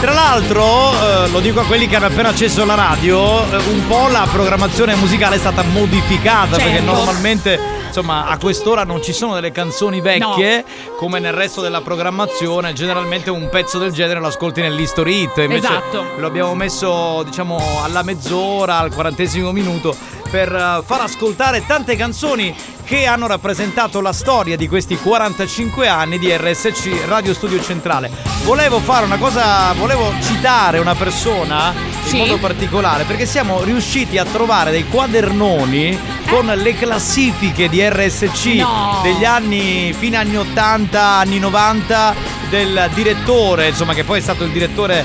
Tra l'altro, lo dico a quelli che hanno appena acceso la radio, un po' la programmazione musicale è stata modificata, certo, perché normalmente, insomma, a quest'ora non ci sono delle canzoni vecchie, no, come nel resto della programmazione. Generalmente un pezzo del genere lo ascolti nell'history hit, invece esatto, lo abbiamo messo, diciamo, alla mezz'ora, al 40° minuto, per far ascoltare tante canzoni che hanno rappresentato la storia di questi 45 anni di RSC Radio Studio Centrale. Volevo fare una cosa, volevo citare una persona in modo particolare, perché siamo riusciti a trovare dei quadernoni con le classifiche di RSC degli anni, fine anni 80, anni 90, del direttore, insomma, che poi è stato il direttore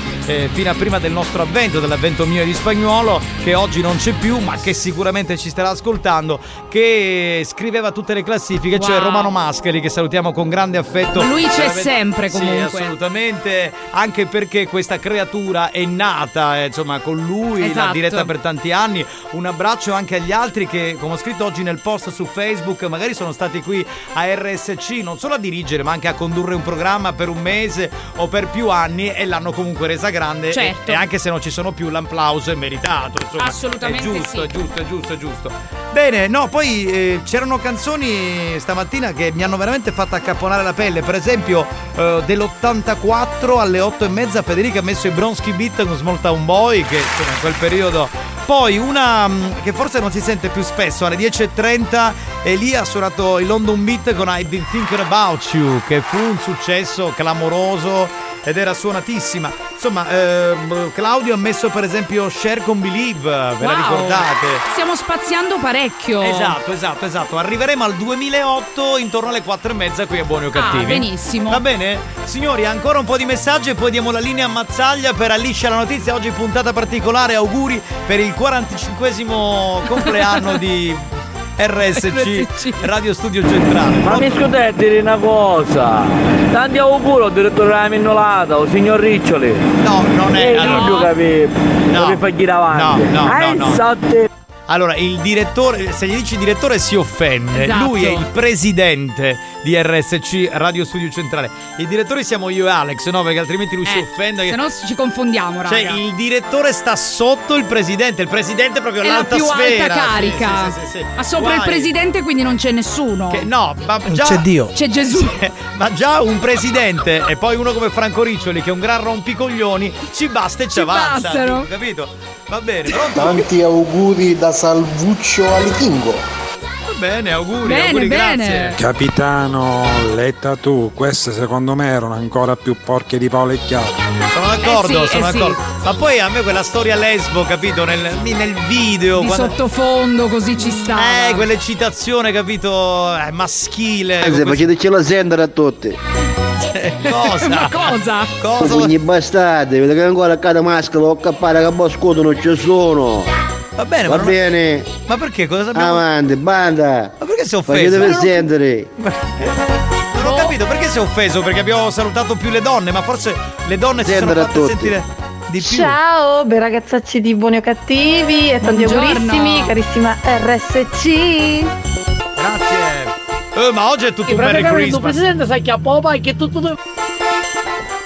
fino a prima del nostro avvento, dell'avvento mio e di Spagnuolo, che oggi non c'è più ma che sicuramente ci starà ascoltando, che scriveva tutte le classifiche, wow. Cioè Romano Mascheri, che salutiamo con grande affetto. Lui c'è sempre comunque. Sì, assolutamente, anche perché questa creatura è nata insomma con lui, esatto. L'ha diretta per tanti anni. Un abbraccio anche agli altri che, come ho scritto oggi nel post su Facebook, magari sono stati qui a RSC non solo a dirigere ma anche a condurre un programma per un mese o per più anni e l'hanno comunque resa grande, certo. E anche se non ci sono più, l'applauso è meritato, insomma. Assolutamente è giusto, sì. È giusto. Bene, no, poi c'erano canzoni stamattina che mi hanno veramente fatto accapponare la pelle. Per esempio dell'84 alle 8:30 Federica ha messo i Bronsky Beat con Small Town Boy, che insomma in quel periodo. Poi una che forse non si sente più spesso, alle 10:30 Elia ha suonato il London Beat con I've Been Thinking About You, che fu un successo clamoroso ed era suonatissima. Insomma, Claudio ha messo per esempio Cher con Believe, ve la ricordate? Stiamo spaziando parecchio. Esatto. Arriveremo al 2008 intorno alle 4:30 qui a Buoni o Cattivi. Benissimo. Va bene? Signori, ancora un po' di messaggi e poi diamo la linea a Mazzaglia per Alicia la notizia. Oggi puntata particolare, auguri per il 45esimo compleanno di RSC Radio Studio Centrale. Ma mi scusate dire una cosa, tanti auguri al direttore della minnolata, al signor Riccioli. No, non è allora. Non mi fai girare avanti. No. Allora, il direttore, se gli dici direttore si offende, esatto. Lui è il presidente di RSC Radio Studio Centrale. Il direttore siamo io e Alex, no? Perché altrimenti lui si offende. Se no ci confondiamo, raga. Cioè, il direttore sta sotto il presidente è proprio è l'alta sfera. È la più alta carica. Sì. Ma sopra il presidente quindi non c'è nessuno. Ma già c'è Dio. C'è Gesù. Sì, ma già un presidente e poi uno come Franco Riccioli, che è un gran rompicoglioni, ci basta e ci avanza. Bastano. Capito? Va bene. Pronto? Tanti auguri da Salvuccio Alichingo. Va bene, auguri, grazie. Capitano, letta tu, queste secondo me erano ancora più porche di Paolo e Chiaro. Sono d'accordo. Sì. Ma poi a me quella storia lesbo, capito, nel video di quando... sottofondo così ci sta. Quell'eccitazione, capito, maschile. Faceteci la sendere a tutti. Cosa? Ma cosa? Quindi bastate, vedete che ancora cada maschera o cappare che boscoto non ci sono. Va bene. Ma perché cosa sappiamo? Avanti, banda. Ma perché si è offeso? Non ho capito perché si è offeso, perché abbiamo salutato più le donne, ma forse le donne si sono fatte sentire di più. Ciao, bei ragazzacci di Buoni o Cattivi e tanti augurissimi, carissima RSC. Ma oggi è tutto un Merry Christmas. Il tuo presidente sa che a Popa e che tutto.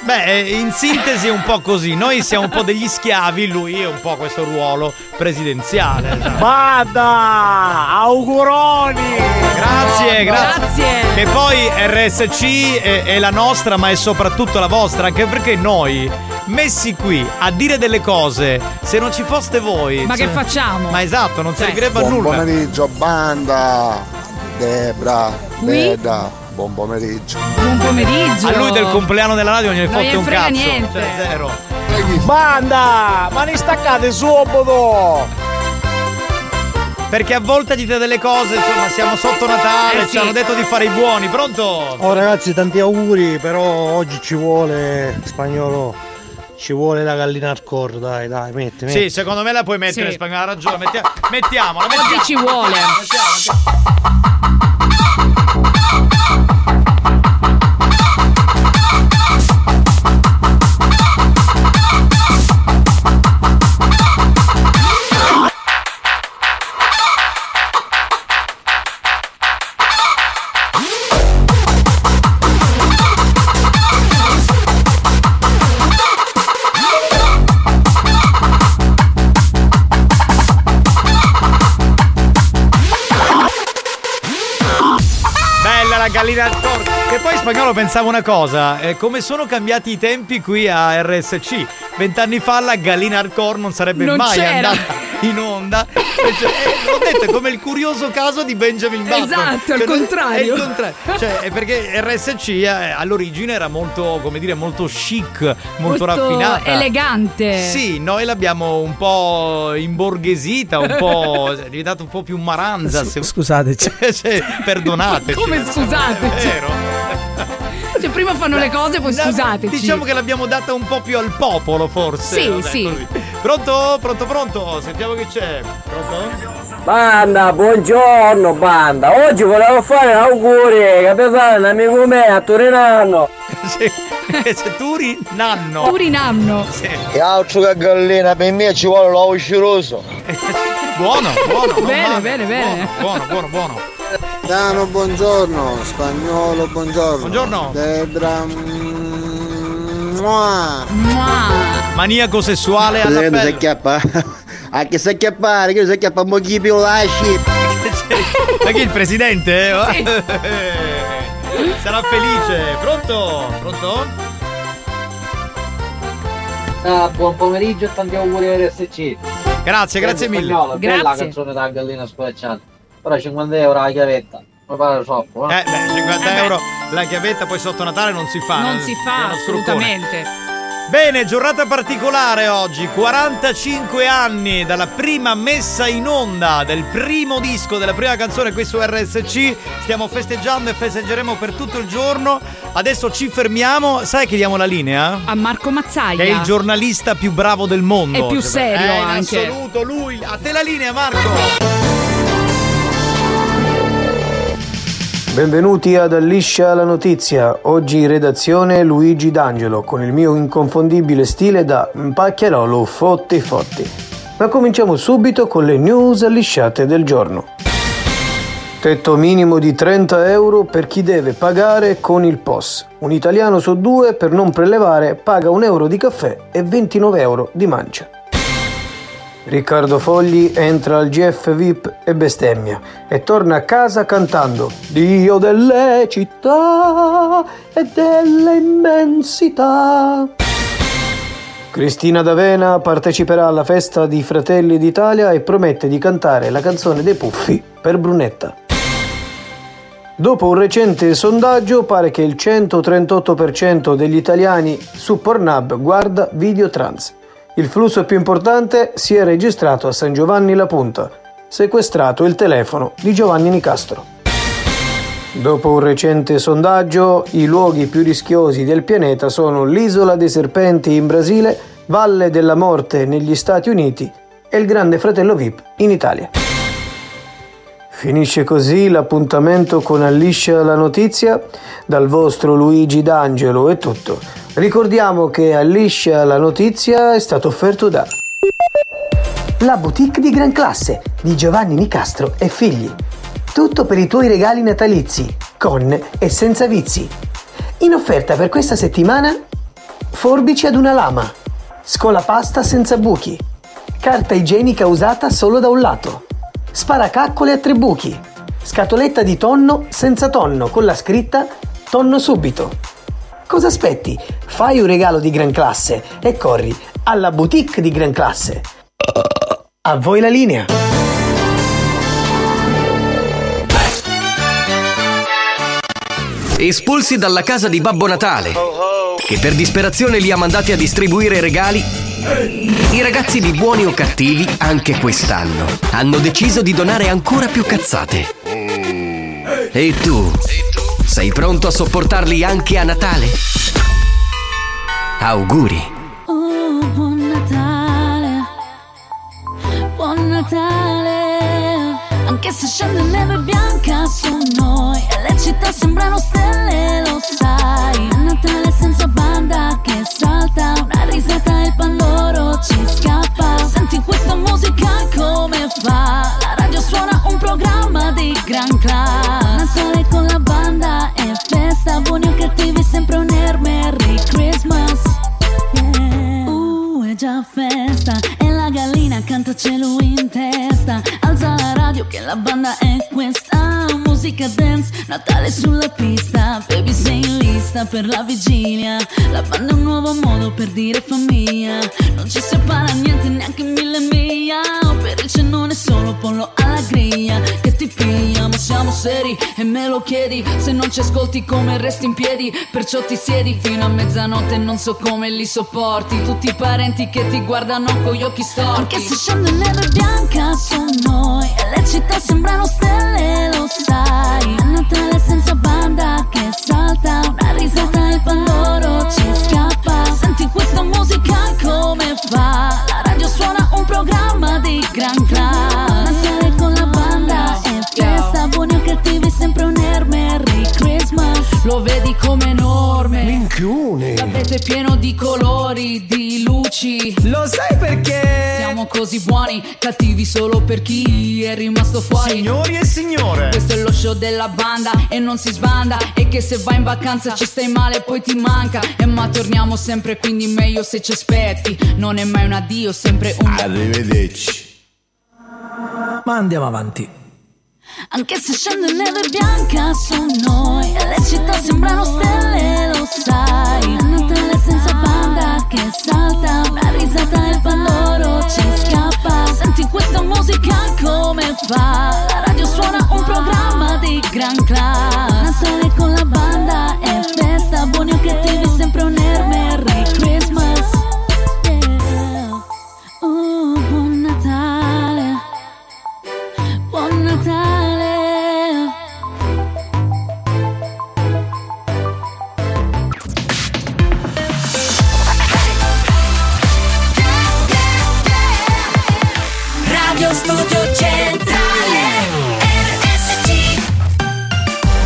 Beh, in sintesi è un po' così. Noi siamo un po' degli schiavi, lui è un po' questo ruolo presidenziale. Bada! Auguroni! Grazie. Che poi RSC è la nostra, ma è soprattutto la vostra, anche perché noi messi qui a dire delle cose, se non ci foste voi, ma che facciamo? Ma esatto, non servirebbe a nulla. Buon pomeriggio, banda! Debra, Debra, buon pomeriggio. A lui del compleanno della radio non gliene fotte un cazzo, niente. Cioè, zero. Banda, ma ne staccate subito, perché a volte dite delle cose, insomma, siamo sotto Natale, ci hanno detto di fare i buoni. Pronto? Oh ragazzi, tanti auguri, però oggi ci vuole Spagnolo. Ci vuole la gallina al coro, dai, metti. Sì, secondo me la puoi mettere, sì. Spagnola, ha ragione, mettiamola. Oggi ci vuole. Gallina al coro. Che poi Spagnolo pensavo una cosa, come sono cambiati i tempi qui a RSC. 20 anni fa la gallina hardcore non sarebbe mai andata in onda. L'ho detto, è come il curioso caso di Benjamin Button. Esatto, al contrario. Cioè, perché RSC all'origine era molto, come dire, molto chic, molto raffinata, elegante. Sì, noi l'abbiamo un po' imborghesita, un po' è diventata un po' più maranza. Scusateci. Perdonateci. Come scusateci? È vero. cioè prima fanno le cose, poi scusateci. Diciamo che l'abbiamo data un po' più al popolo, forse. Sì, vabbè, sì. Così. Pronto? Pronto, pronto? Sentiamo che c'è. Pronto? Banda, buongiorno banda. Oggi volevo fare auguri, capitano, un amico me a Turinanno. Turinanno. Turinanno. Sì. E altro che gallina, per me ci vuole l'uovo sciroso. Buono, buono. Bene, male, bene, bene. Buono, buono, buono. Dano, buongiorno. Spagnolo, buongiorno. Buongiorno. Debra. Mua. Maniaco sessuale alla pelle. Si acchiappa. Anche se acchiappare, che si acchiappa mo chi più lasci. Ma chi è il presidente? Sì. Sarà felice. Pronto? Pronto? Buon pomeriggio e tanti auguri a RSC. Grazie, grazie mille. Spagnolo, grazie. Bella canzone da gallina squarciata. Però 50 euro la chiavetta. Mi pare troppo, eh? Beh, 50 euro la chiavetta, poi sotto Natale non si fa. Non si fa, assolutamente. Bene, giornata particolare oggi. 45 anni dalla prima messa in onda del primo disco, della prima canzone qui su RSC. Stiamo festeggiando e festeggeremo per tutto il giorno. Adesso ci fermiamo. Sai che diamo la linea? A Marco Mazzaglia, che è il giornalista più bravo del mondo. È più serio anche. In assoluto, lui. A te la linea, Marco. Benvenuti ad Alliscia la notizia, oggi in redazione Luigi D'Angelo con il mio inconfondibile stile da Pacchiarolo Fotti Fotti. Ma cominciamo subito con le news allisciate del giorno. Tetto minimo di 30 euro per chi deve pagare con il POS. Un italiano su due per non prelevare paga €1 di caffè e €29 di mancia. Riccardo Fogli entra al GF VIP e bestemmia e torna a casa cantando Dio delle città e delle immensità. Cristina D'Avena parteciperà alla festa di Fratelli d'Italia e promette di cantare la canzone dei Puffi per Brunetta. Dopo un recente sondaggio pare che il 138% degli italiani su Pornhub guarda video trans. Il flusso più importante si è registrato a San Giovanni La Punta, sequestrato il telefono di Giovanni Nicastro. Dopo un recente sondaggio, i luoghi più rischiosi del pianeta sono l'Isola dei Serpenti in Brasile, Valle della Morte negli Stati Uniti e il Grande Fratello VIP in Italia. Finisce così l'appuntamento con Alliscia la notizia. Dal vostro Luigi D'Angelo è tutto. Ricordiamo che Alliscia la notizia è stato offerto da La Boutique di Gran Classe di Giovanni Nicastro e figli. Tutto per i tuoi regali natalizi, con e senza vizi. In offerta per questa settimana forbici ad una lama, scolapasta senza buchi, carta igienica usata solo da un lato, sparacaccole a tre buchi, scatoletta di tonno senza tonno con la scritta Tonno subito. Cosa aspetti? Fai un regalo di gran classe e corri alla Boutique di Gran Classe. A voi la linea. Espulsi dalla casa di Babbo Natale, che per disperazione li ha mandati a distribuire regali, i ragazzi di Buoni o Cattivi anche quest'anno hanno deciso di donare ancora più cazzate. E tu? Sei pronto a sopportarli anche a Natale? Auguri! Oh, buon Natale! Buon Natale! Anche se scende neve bianca su noi e le città sembrano stelle, lo sai. A Natale senza banda che salta, una risata e il pandoro ci scappa. Senti questa musica come fa? La radio suona un programma di gran classe. Natale con la banda e festa, buoni o cattivi sempre un air Merry Christmas, yeah. È già festa e la gallina canta cielo in testa. Alza la radio che la banda è questa. Musica dance, Natale sulla pista. Baby sei in lista per la vigilia. La banda è un nuovo modo per dire famiglia. Non ci separa niente, neanche mille miglia. Per il cenone solo pollo alla griglia. Che ti piglia, ma siamo seri e me lo chiedi. Se non ci ascolti come resti in piedi? Perciò ti siedi fino a mezzanotte e non so come li sopporti. Tutti i parenti che ti guardano con gli occhi storti. Anche se scende neve bianca su noi e le città sembrano stelle, lo sai. A Natale senza banda che salta, una risata lo vedi come enorme. Minchione. L'abete pieno di colori, di luci. Lo sai perché? Siamo così buoni, cattivi solo per chi è rimasto fuori. Signori e signore, questo è lo show della banda e non si sbanda. E che se vai in vacanza ci stai male e poi ti manca. E ma torniamo sempre, quindi meglio se ci aspetti. Non è mai un addio, sempre un arrivederci. Ma andiamo avanti. Anche se scende neve bianca su noi e le città sembrano stelle, lo sai. La notte senza banda che salta, una risata e il palloro ci scappa. Senti questa musica come fa, la radio suona un programma di gran classe. Natale con la banda è festa, buoni o cattivi sempre un air Merry Christmas. Buon Natale, buon Natale. Studio Centrale RSC.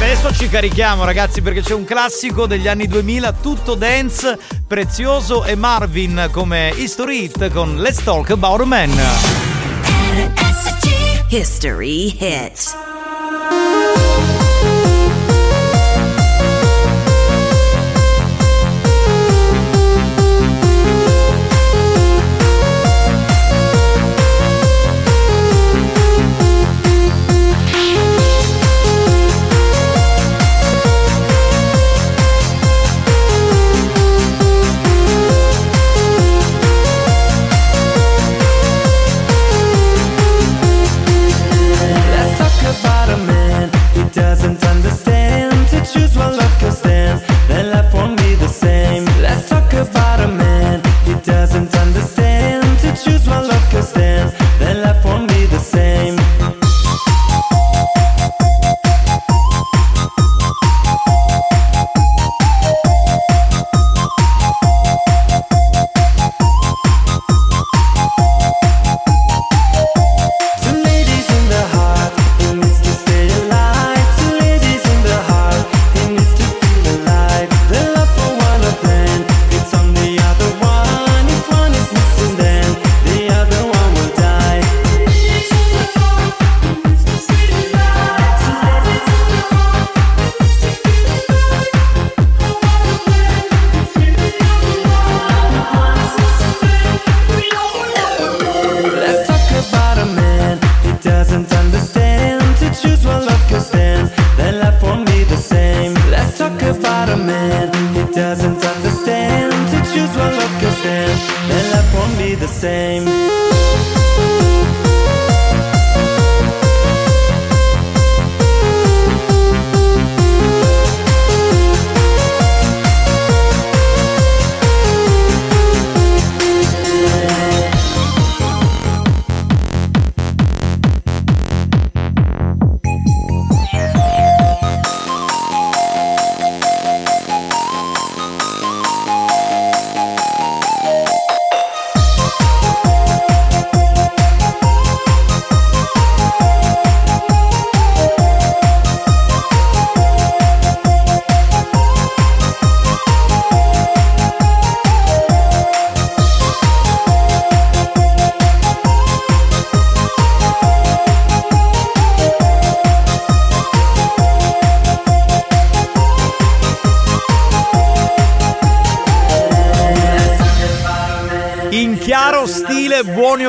Adesso ci carichiamo, ragazzi, perché c'è un classico degli anni 2000, tutto dance, Prezioso e Marvin come History Hit con Let's Talk About a Man. RSC History Hit.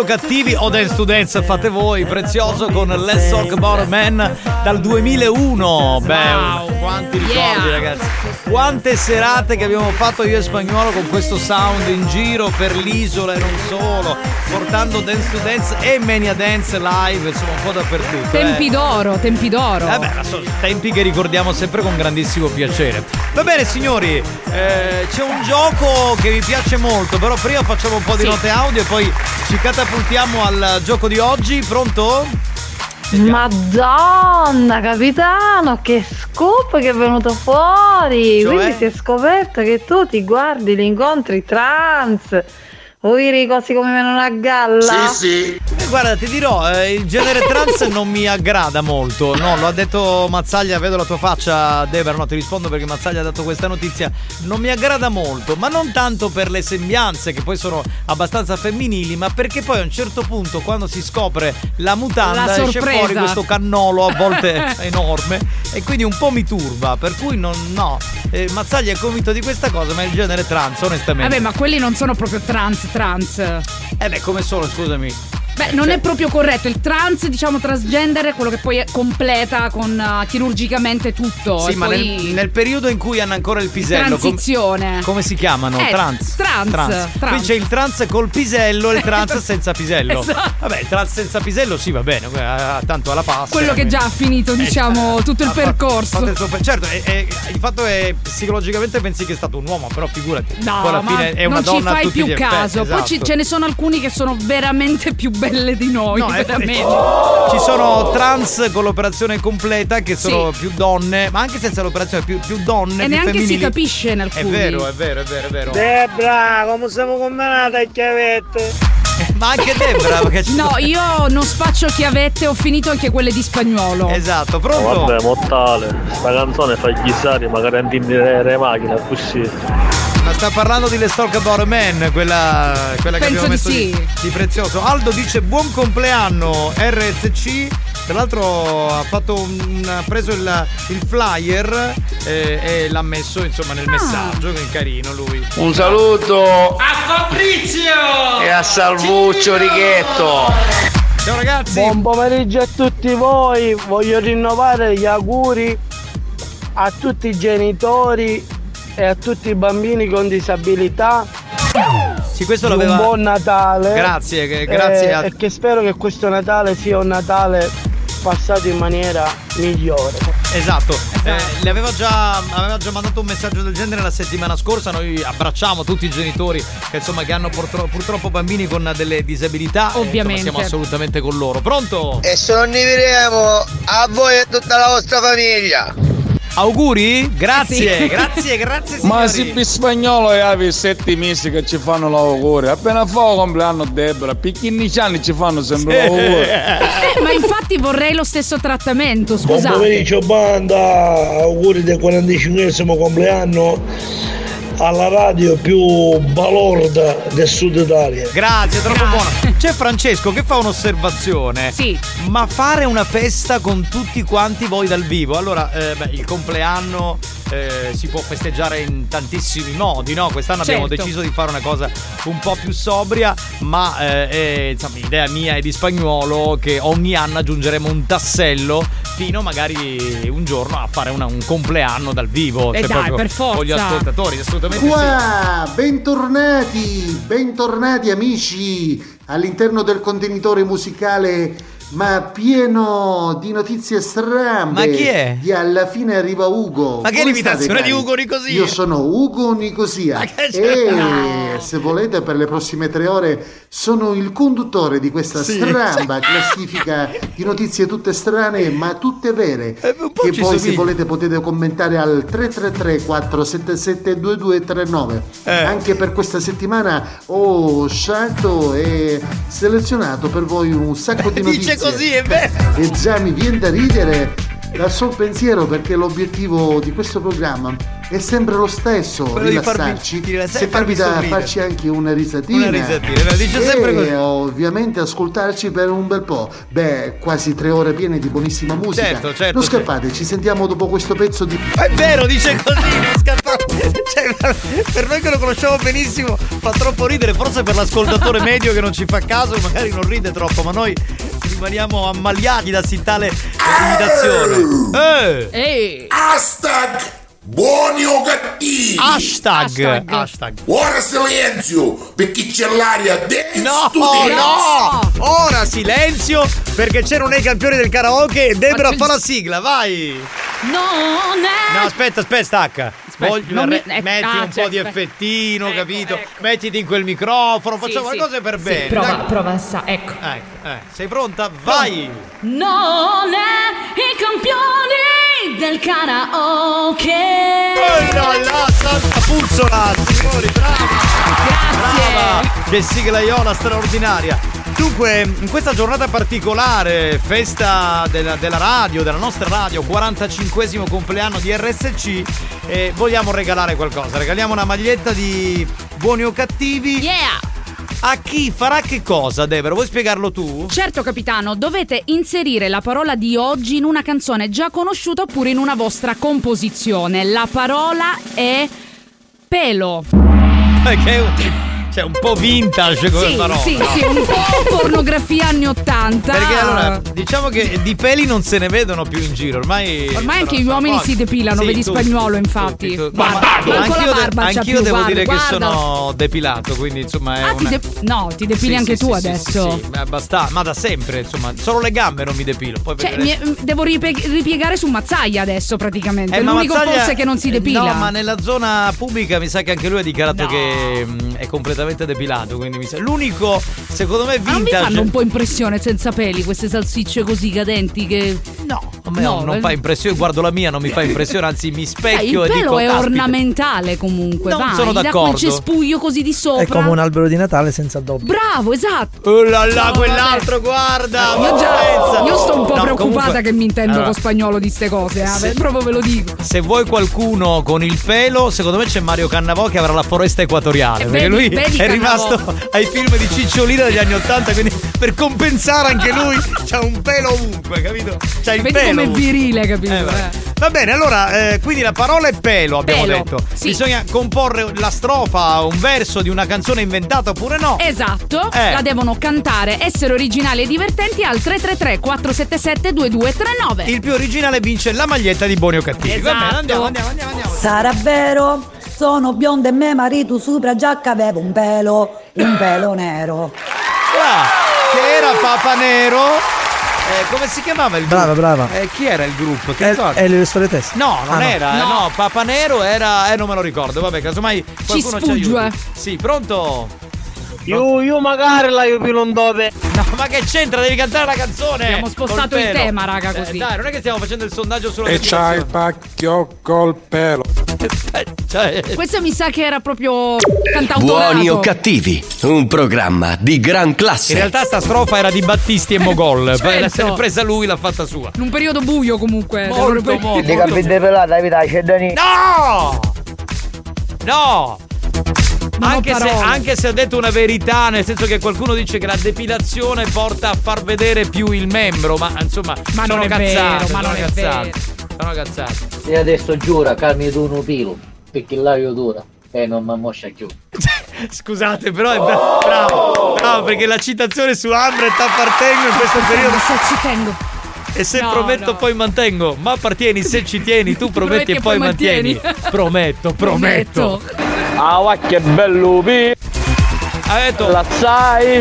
Cattivi o Dance to Dance, fate voi. Prezioso con Let's Talk About a Man dal 2001. Beh, wow, quanti ricordi, ragazzi. Quante serate che abbiamo fatto io e Spagnuolo con questo sound in giro per l'isola e non solo, portando Dance to Dance e Mania Dance live, insomma un po' dappertutto. Tempi d'oro, tempi d'oro. Vabbè, tempi che ricordiamo sempre con grandissimo piacere. Va bene, signori, c'è un gioco che vi piace molto, però prima facciamo un po' di note audio e poi ci catapultiamo al gioco di oggi. Pronto? Madonna, capitano, che scoop che è venuto fuori. Cioè? Quindi si è scoperto che tu ti guardi gli incontri trans. Viri così come meno una galla. Sì, sì. Guarda, ti dirò, il genere trance non mi aggrada molto. No, lo ha detto Mazzaglia, vedo la tua faccia, Debra. No, ti rispondo perché Mazzaglia ha dato questa notizia. Non mi aggrada molto, ma non tanto per le sembianze, che poi sono abbastanza femminili, ma perché poi a un certo punto, quando si scopre la mutanda, la esce fuori questo cannolo a volte enorme, e quindi un po' mi turba. Per cui no, Mazzaglia è convinto di questa cosa, ma è il genere trance, onestamente. Vabbè, ma quelli non sono proprio trance. Beh, come sono, scusami. Beh, non è proprio corretto. Il trans, diciamo transgender, è quello che poi completa con chirurgicamente tutto. Sì, e ma poi nel periodo in cui hanno ancora il pisello. Transizione. Come si chiamano? Trans. Qui c'è il trans col pisello e il trans senza pisello. Esatto. Vabbè, il trans senza pisello sì, va bene, tanto alla pasta. Quello che già ha finito, diciamo, tutto il percorso. Certo, il fatto è psicologicamente pensi che è stato un uomo, però figurati. No, poi alla fine è una donna. Non ci fai più caso. Esatto. Poi ce ne sono alcuni che sono veramente più belli. Belle di noi, no, veramente. Ci sono trans con l'operazione completa che sono più donne, ma anche senza l'operazione più donne. E neanche femminili. Si capisce in alcuni. È vero. Debra, come siamo combinate a chiavette? Ma anche Debra. No, io non spaccio chiavette, ho finito anche quelle di Spagnuolo. Esatto, pronto? Oh, vabbè, mortale, sta canzone fa ghisare, magari andiamo macchina così. Ma sta parlando di Le Talk About Men, quella che abbiamo messo di prezioso. Aldo dice buon compleanno RSC, tra l'altro ha preso il flyer e l'ha messo insomma nel messaggio, che è carino lui. Un saluto a Fabrizio e a Salvuccio Righetto. Ciao ragazzi. Buon pomeriggio a tutti voi, voglio rinnovare gli auguri a tutti i genitori e a tutti i bambini con disabilità. Sì, questo l'aveva. Un buon Natale. Grazie. E che spero che questo Natale sia un Natale passato in maniera migliore. Esatto. Le aveva già mandato un messaggio del genere la settimana scorsa. Noi abbracciamo tutti i genitori che hanno purtroppo bambini con delle disabilità. Ovviamente. Siamo assolutamente con loro. Pronto? E sonniremo a voi e a tutta la vostra famiglia. Auguri? Grazie signori. Ma se per Spagnolo avevi 7 mesi che ci fanno l'auguri. Appena fa il compleanno Debra, per 15 anni ci fanno sempre l'auguri. Ma infatti vorrei lo stesso trattamento, scusate. Buon pomeriggio banda, auguri del 45esimo compleanno alla radio più balorda del sud Italia. Grazie, troppo buono. C'è Francesco che fa un'osservazione. Sì. Ma fare una festa con tutti quanti voi dal vivo. Allora, il compleanno si può festeggiare in tantissimi modi, no? Quest'anno abbiamo deciso di fare una cosa un po' più sobria, ma insomma, l'idea mia è di Spagnuolo che ogni anno aggiungeremo un tassello fino magari un giorno a fare un compleanno dal vivo. E dai, per forza. Con gli ascoltatori, assolutamente. Qua, sì. Bentornati amici all'interno del contenitore musicale, ma pieno di notizie strambe. Ma chi è? Di alla fine arriva Ugo. Ma che l'imitazione di Ugo Nicosia? Io sono Ugo Nicosia. E se volete per le prossime 3 ore sono il conduttore di questa stramba classifica di notizie tutte strane ma tutte vere. Che poi se volete potete commentare al 333 477 2239. Anche per questa settimana ho scelto e selezionato per voi un sacco di notizie. Così è vero. E già mi viene da ridere dal sol pensiero, perché l'obiettivo di questo programma è sempre lo stesso, quello rilassarci, se capita farci anche una risatina dice sempre così. Ovviamente ascoltarci per un bel po', quasi 3 ore piene di buonissima musica. Certo, non scappate, ci sentiamo dopo questo pezzo di... È vero, dice così, non scappate. Per noi che lo conosciamo benissimo fa troppo ridere, forse per l'ascoltatore medio che non ci fa caso magari non ride troppo, ma noi rimaniamo ammaliati da sin tale imitazione. Hashtag buoni o cattivi. Hashtag. Ora silenzio perché c'è l'aria dance. No. Ora silenzio perché c'erano i campioni del karaoke e Debra fa la sigla, vai. No, aspetta, stacca. Metti un po' di effettino, capito? Ecco. Mettiti in quel microfono, facciamo le cose per bene. Prova, ecco. Sei pronta? Vai! Non è i campioni del karaoke. Oh, la santa puzzola, signori, brava! Grazie! Brava. Che sigla iola straordinaria. Dunque, in questa giornata particolare, festa della radio, della nostra radio, 45esimo compleanno di RSC, vogliamo regalare qualcosa. Regaliamo una maglietta di Buoni o Cattivi. Yeah! A chi farà che cosa, Debra? Vuoi spiegarlo tu? Certo, capitano. Dovete inserire la parola di oggi in una canzone già conosciuta oppure in una vostra composizione. La parola è pelo. Cioè, un po' vintage come parola. Sì, sì, un po' pornografia anni 80. Perché allora, diciamo che di peli non se ne vedono più in giro. Ormai anche gli uomini si depilano, sì, vedi tutti, Spagnuolo, infatti. Tutti, guarda, anch'io devo dire che sono depilato, quindi insomma. Ti depili anche tu adesso. Sì, ma da sempre, insomma. Solo le gambe non mi depilo. Poi devo ripiegare su Mazzaglia adesso, praticamente. È l'unico forse che non si depila. No, ma nella zona pubblica mi sa che anche lui ha dichiarato che è completamente depilato, quindi mi sa l'unico, secondo me, vintage. Ma mi fanno un po' impressione senza peli queste salsicce così cadenti che non fa impressione. Guardo la mia, non mi fa impressione, anzi mi specchio e dico: il pelo è ornamentale comunque, non sono d'accordo. Da quel cespuglio così di sopra è come un albero di Natale senza doppio. Bravo, esatto. Oh là là, quell'altro, guarda. Io sto un po' preoccupata comunque, che mi intendo con Spagnuolo di ste cose, proprio ve lo dico. Se vuoi qualcuno con il pelo, secondo me c'è Mario Cannavò che avrà la foresta equatoriale, perché lui è rimasto ai film di Cicciolina degli anni 80, quindi per compensare anche lui c'ha un pelo ovunque, capito? C'ha il pelo come ovunque. Virile, capito? Va bene, allora quindi la parola è pelo, abbiamo detto. Sì. Bisogna comporre la strofa, un verso di una canzone inventata oppure no. Esatto, la devono cantare, essere originali e divertenti al 333-477-2239. Il più originale vince la maglietta di Buoni o Cattivi. Esatto. Va bene, andiamo. Sarà vero? Sono bionda e me marito sopra giacca avevo un pelo nero. Che era Papa Nero. Come si chiamava il gruppo? Brava. Chi era il gruppo? È le storie test. No, non era. No, Papa Nero era. Non me lo ricordo. Vabbè, casomai qualcuno ci aiuta. Sì, pronto? Io magari la io pilon dove. No, ma che c'entra? Devi cantare la canzone. Abbiamo spostato il tema, raga, così. Dai, non è che stiamo facendo il sondaggio sulla e c'hai il pacchio col pelo. Questo mi sa che era proprio cantautorato. Buoni o Cattivi, un programma di gran classe. In realtà sta strofa era di Battisti e Mogol. Certo. L'ha presa lui, l'ha fatta sua. In un periodo buio comunque. Molto. Di capite pelata, vi dai cedani. No! Anche se ha detto una verità, nel senso che qualcuno dice che la depilazione porta a far vedere più il membro, ma insomma, sono cazzate. E adesso giura, calmi tu non pilo, perché l'aria dura e non m'ammoscia più. Scusate, però è bravo, perché la citazione su Ambra e t'appartengo in questo periodo. Se ci tengo. E se prometto poi mantengo, ma appartieni se ci tieni, tu prometti e poi mantieni. Prometto. Ah, va che bello, ha detto la sai.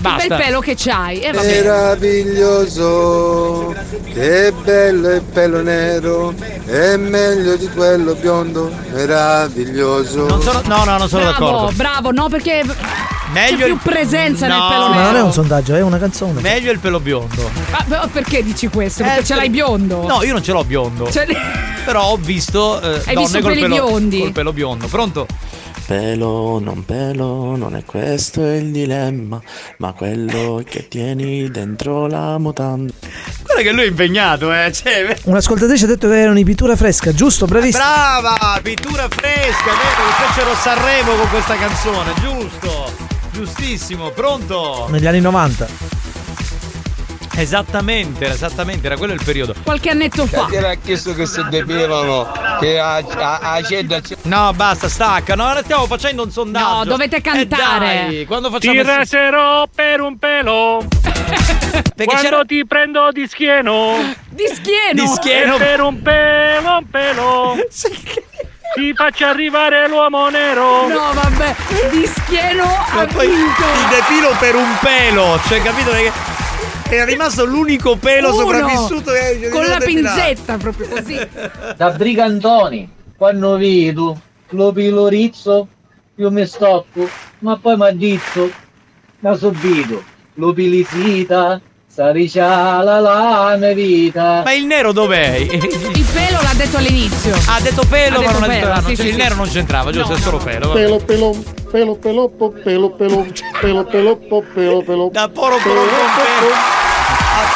Basta. Bel pelo che c'hai, meraviglioso, che bello il pelo nero, è meglio di quello biondo, meraviglioso. Non sono d'accordo. Bravo, perché meglio c'è più presenza nel pelo nero. Ma non è un sondaggio, è una canzone. Meglio il pelo biondo. Ma perché dici questo? Perché ce l'hai biondo? No, io non ce l'ho biondo. Però ho visto donne col pelo biondo. Pronto? Pelo, non è questo il dilemma, ma quello che tieni dentro la mutanda. Guarda che lui è impegnato, Un'ascoltatrice ha detto che erano i Pittura Fresca, giusto? Bravissima. Brava, Pittura Fresca, che fecero Sanremo con questa canzone, giustissimo, pronto? Negli anni 90. Esattamente, era quello il periodo. Qualche annetto fa. Era chiesto che si depilano, che no, basta, stacca. No, ora stiamo facendo un sondaggio. No, dovete cantare. Dai, quando facciamo ti raserò per un pelo. Quando ti prendo di schieno. Di schieno. Per un pelo. Ti faccio arrivare l'uomo nero. No, vabbè, di schieno ha vinto. Ti depilo per un pelo, cioè, capito? È rimasto l'unico pelo sopravvissuto con la pinzetta proprio così. Da brigantoni, quando vedo lo pilorizzo, io mi stoppo, ma poi mi addizzo, ma subito lo pilisita, sariciala la mia vita. Ma il nero dov'è? Il pelo pelo l'ha detto all'inizio. Ha detto pelo, ma non ha detto l'anno. Il nero non c'entrava, giusto? È solo pelo. Pelo. Da poro pelo. A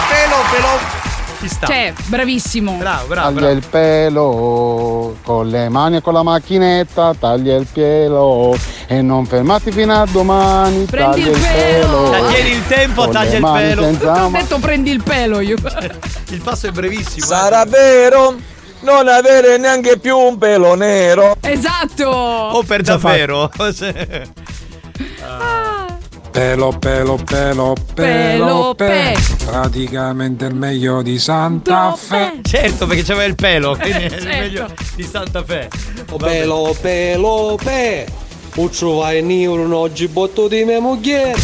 pelo pelo. Ci sta. Cioè, bravissimo. Bravo. Taglia il pelo con le mani e con la macchinetta, taglia il pelo e non fermarti fino a domani. Prendi il pelo. Taglieli il tempo, taglia il pelo. Ho detto prendi il pelo io. Il passo è brevissimo. Sarà vero non avere neanche più un pelo nero. Esatto. O per davvero. Pelo. Praticamente il meglio di Santa Fe. Certo, perché c'aveva il pelo, quindi è certo. Il meglio di Santa Fe. Pelo. Uccio vai in un oggi botto di mia moglie.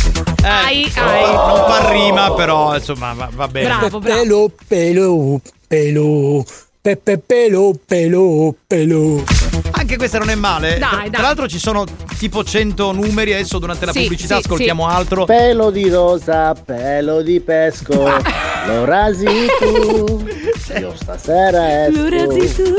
Non fa rima, però insomma va bene. Bravo. Pelo. Pelo. Anche questa non è male. Dai. Tra l'altro ci sono tipo 100 numeri adesso durante la pubblicità, ascoltiamo altro. Pelo di rosa, pelo di pesco. Lo rasi tu. Io stasera esco. Lo rasi tu.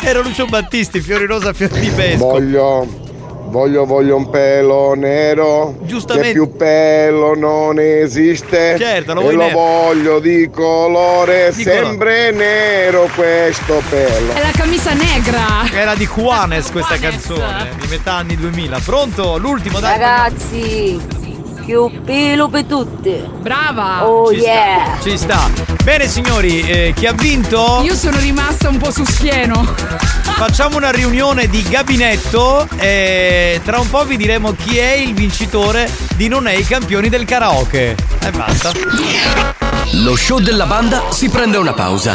Era Lucio Battisti, fiori rosa, fiori di pesco. Voglio un pelo nero. Giustamente. Che più pelo non esiste. Certo, lo vuoi nero. E lo voglio di colore sempre nero questo pelo. È la camicia negra. Era di Juanes questa canzone di metà anni 2000. Pronto? L'ultimo, dai. Ragazzi, più pelo per tutti. Brava. Oh Ci sta. Bene signori, chi ha vinto? Io sono rimasta un po' su schieno. Facciamo una riunione di gabinetto e tra un po' vi diremo chi è il vincitore di Non è i campioni del karaoke. E basta. Lo show della banda si prende una pausa.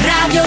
Radio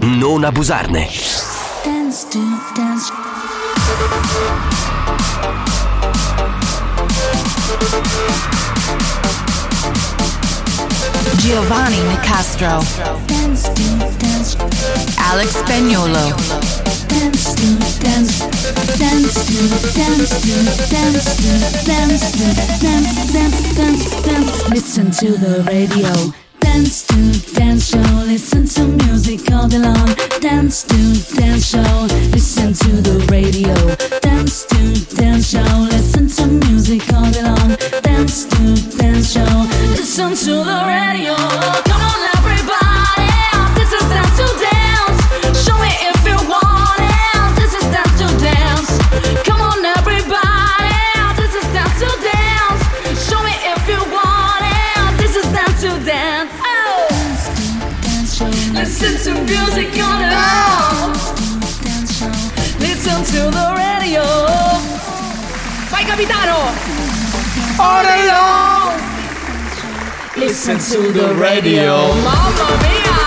non abusarne. Dance to Dance. Giovanni Nicastro, dance. Alex Spagnuolo, dance. Listen to the radio. Dance to dance show, listen to music all day long. Dance to dance show, listen to the radio. Dance to dance show, listen to music all day long. Dance to dance show, listen to the radio. Come on everybody, this is dance to dance. Show me if you want it, this is dance to dance. Come on everybody, this is dance to dance. Show me if you want it, this is dance to dance. Listen to music on the road. Listen to the radio. Vai capitano! All alone. Listen to the radio. Mamma mia!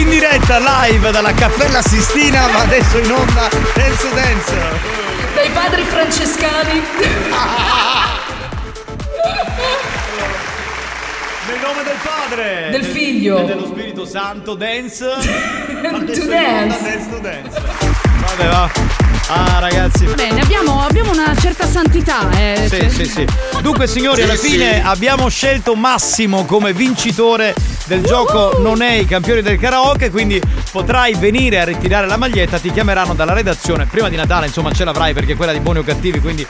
In diretta live dalla Cappella Sistina, ma adesso in onda Dance to Dance. Dai padri francescani. Nel nome del padre, del figlio e dello Spirito Santo, dance to dance. Vabbè va. Ah ragazzi. Bene, abbiamo una certa santità Sì. Dunque signori, alla fine abbiamo scelto Massimo come vincitore del gioco Non è i campioni del karaoke, quindi potrai venire a ritirare la maglietta. Ti chiameranno dalla redazione prima di Natale, insomma ce l'avrai perché quella di Buoni o Cattivi, quindi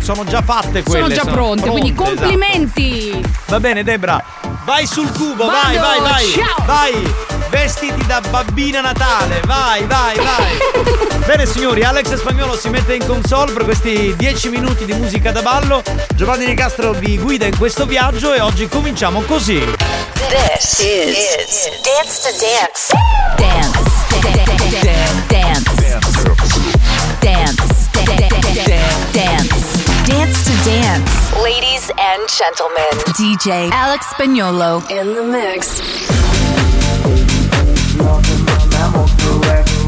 sono già fatte quelle. Sono già pronte, quindi complimenti. Esatto. Va bene Debra, Vai sul cubo, vai, vai, vai. Ciao. Vai, vestiti da babbina Natale, vai, vai, vai. Bene signori, Alex Spagnuolo si mette in console per questi 10 minuti di musica da ballo. Giovanni Nicastro vi guida in questo viaggio e oggi cominciamo così. This is Dance to Dance. Dance. Dance. Dance. Dance to Dance. Ladies and gentlemen, DJ Alex Spagnuolo in the mix. Do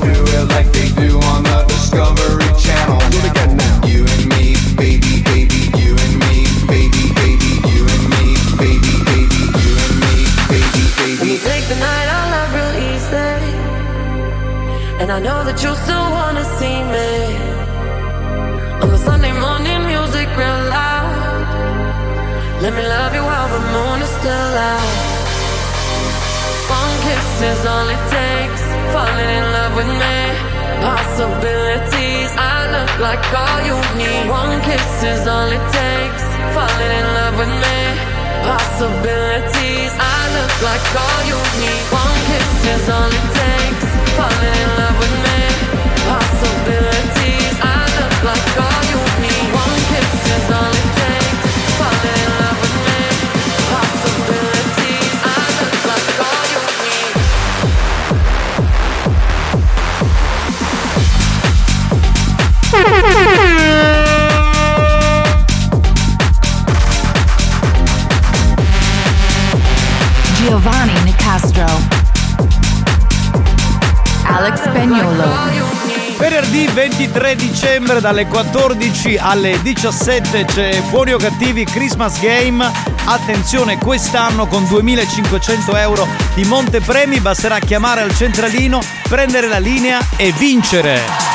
it like they do on the Discovery Channel. Do it again now. You and me, baby, baby. You and me, baby, baby. You and me, baby, baby. You and me, baby, baby. When you take the night, I love real easy, and I know that you still wanna see me. On the Sunday morning, music real loud. Let me love you while the moon is still out. One kiss is all it takes. Falling in love with me. Possibilities, I look like all you need. One kiss is all it takes. Falling in love with me. Possibilities, I look like all you need. One kiss is all it takes. Falling in love with me. Possibilities, I look like all you need. One kiss is all it takes. Falling in love with me. Possibilities, I look like all you need. Giovanni Nicastro, Alex Spagnuolo. Venerdì 23 dicembre dalle 14 alle 17 c'è Buoni o Cattivi Christmas Game. Attenzione, quest'anno con 2.500 euro di montepremi basterà chiamare al centralino, prendere la linea e vincere.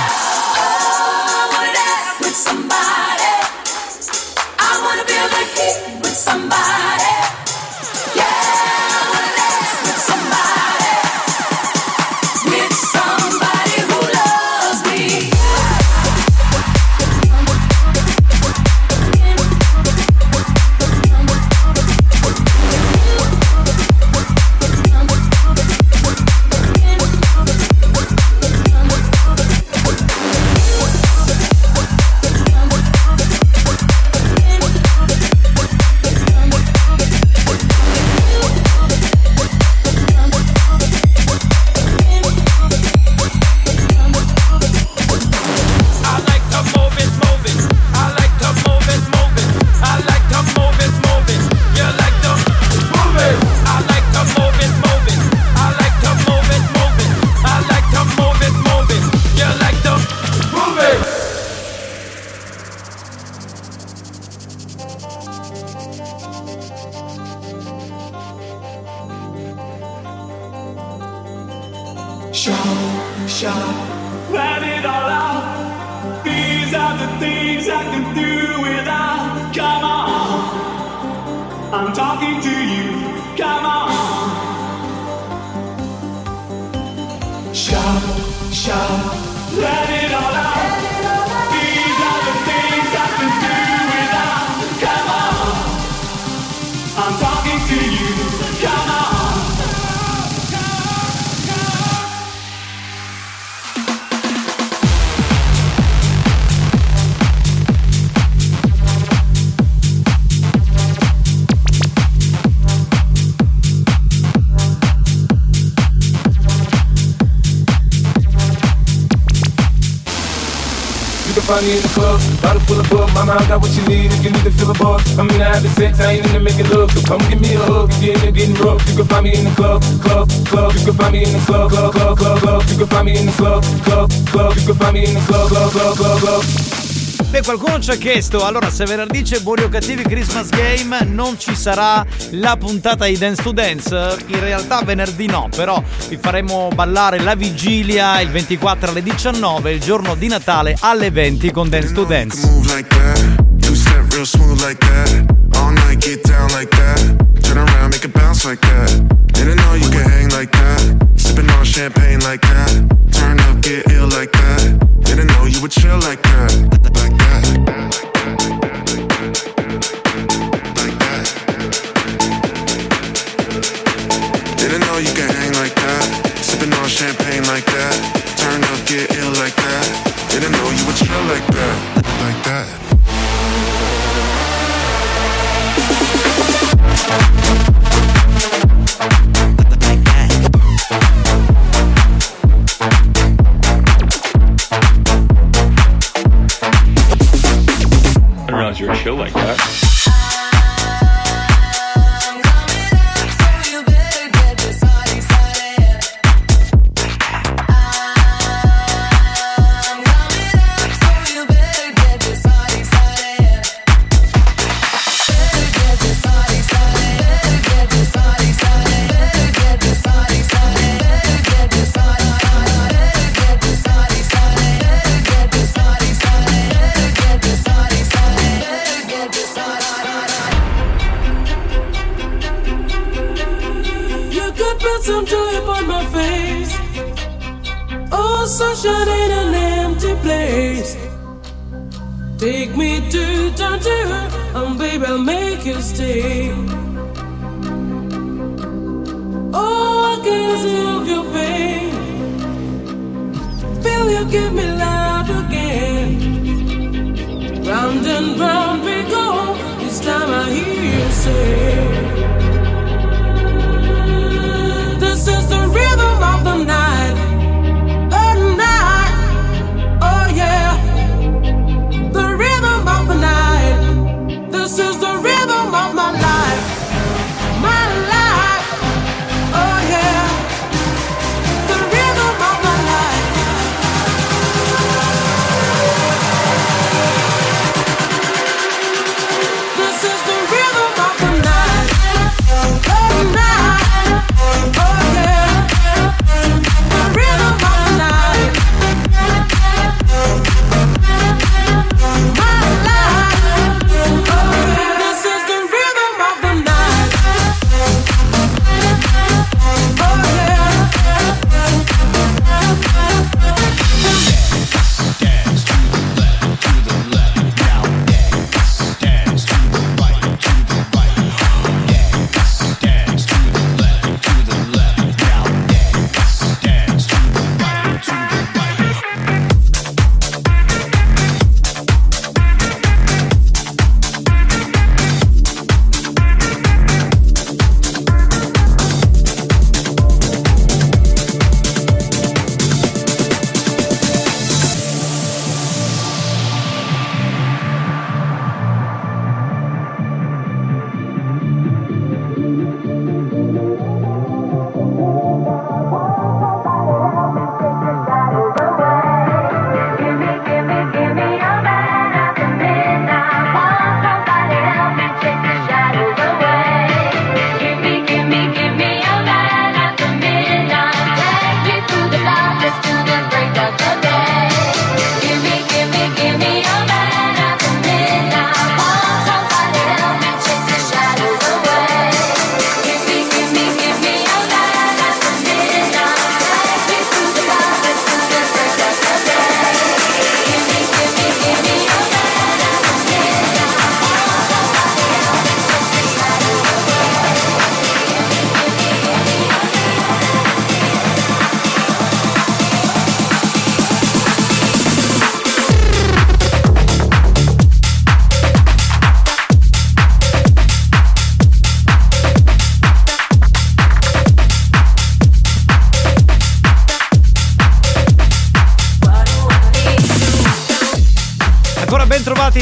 Find me in the club, bottle full of book. Mama, I got what you need if you need to fill a bar. I'm in the habit sex, I ain't in the making love. So come give me a hug if you're in there getting rough. You can find me in the club, club, club. You can find me in the club, club, club, club, club. You can find me in the club, club, club. You can find me in the club, club, club, club, club. Beh, qualcuno ci ha chiesto, allora se venerdì c'è Buoni o Cattivi Christmas Game non ci sarà la puntata di Dance to Dance. In realtà venerdì no, però vi faremo ballare la vigilia il 24 alle 19, il giorno di Natale alle 20 con Dance to Dance. Like that. know you can hang like that. Sipping on champagne like that. Turn up, get ill like that. Didn't know you would chill like that. Like that. You're chill like that.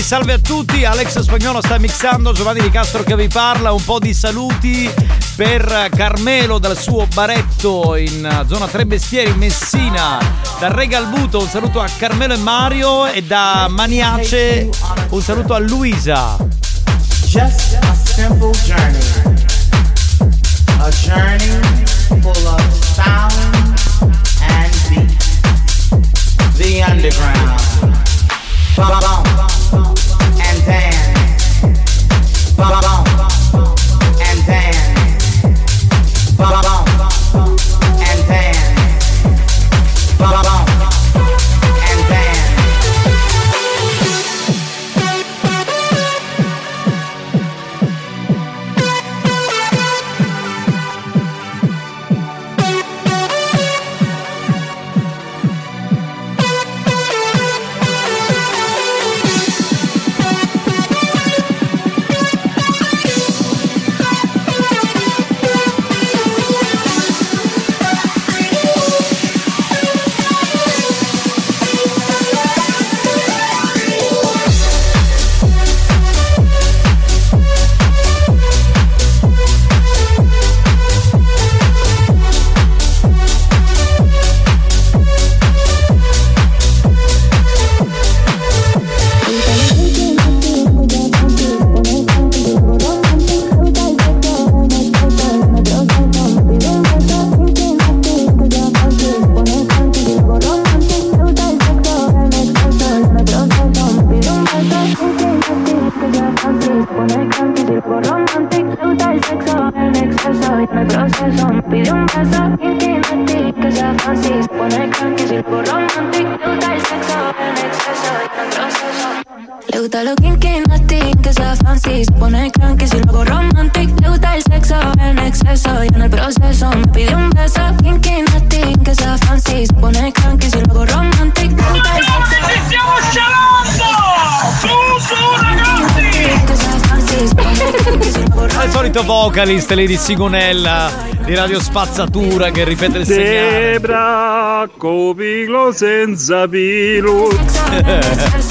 Salve a tutti, Alex Spagnuolo sta mixando, Giovanni Nicastro che vi parla. Un po' di saluti per Carmelo dal suo baretto in zona Tre Bestieri, Messina, da Regalbuto un saluto a Carmelo e Mario, e da Maniace un saluto a Luisa. Just a simple journey, a journey full of sound and beat, the underground, bump. Dance, bump, and dance, bump, and dance, bump. el sexo, el exceso y me proceso. Me pide un beso intimate que sea fancy, se pone cranky, silbo romantic. Le gusta el sexo, el exceso y me proceso. Le gusta lo kinky nasty que sea fancy, se pone cranky, silbo romantic. Le gusta el sexo, el exceso y en el proceso. Me pide un beso kinky nasty que sea fancy, se pone cranky, silbo romantic. Le gusta el sexo. Ci stiamo scialando! Su, ragazzi! Al solito vocalist Lady Sigonella di Radio Spazzatura che ripete il segnale Debra copiglo senza pilo.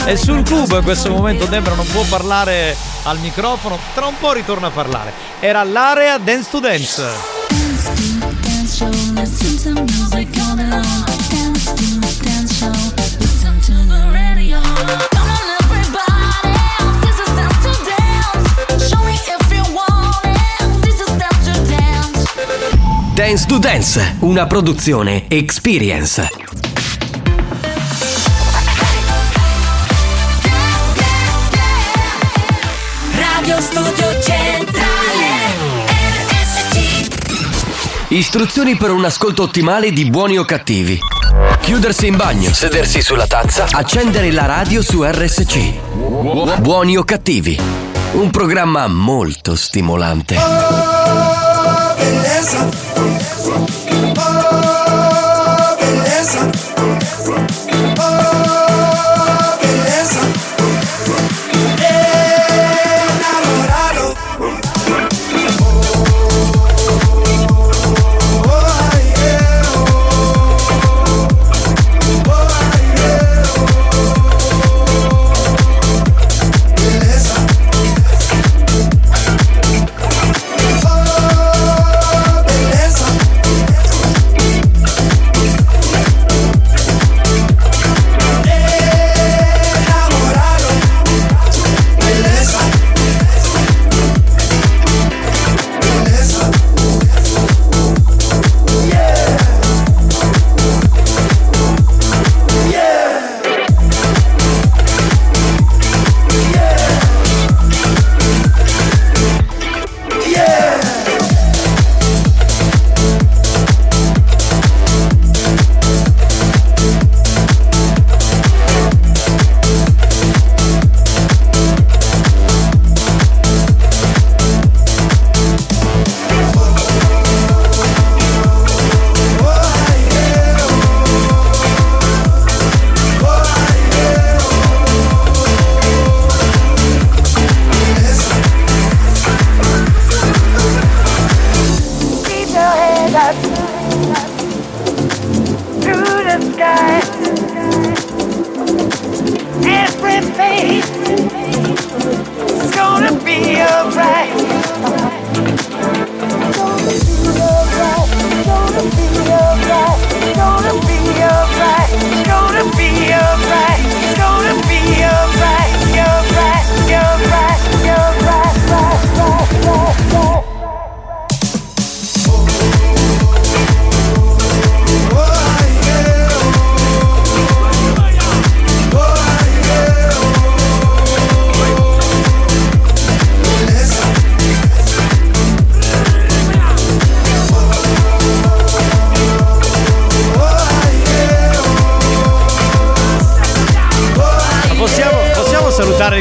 E sul tubo in questo momento Debra non può parlare al microfono, tra un po' ritorna a parlare. Era l'area Dance to Dance. Dance to Dance, una produzione Experience. Radio Studio Centrale RSC. Istruzioni per un ascolto ottimale di Buoni o Cattivi. Chiudersi in bagno, sedersi sulla tazza, accendere la radio su RSC. Buoni o Cattivi, un programma molto stimolante. Oh, bellezza. Oh, bellezza. Oh, bellezza. Enamorado. Oh, bellezza.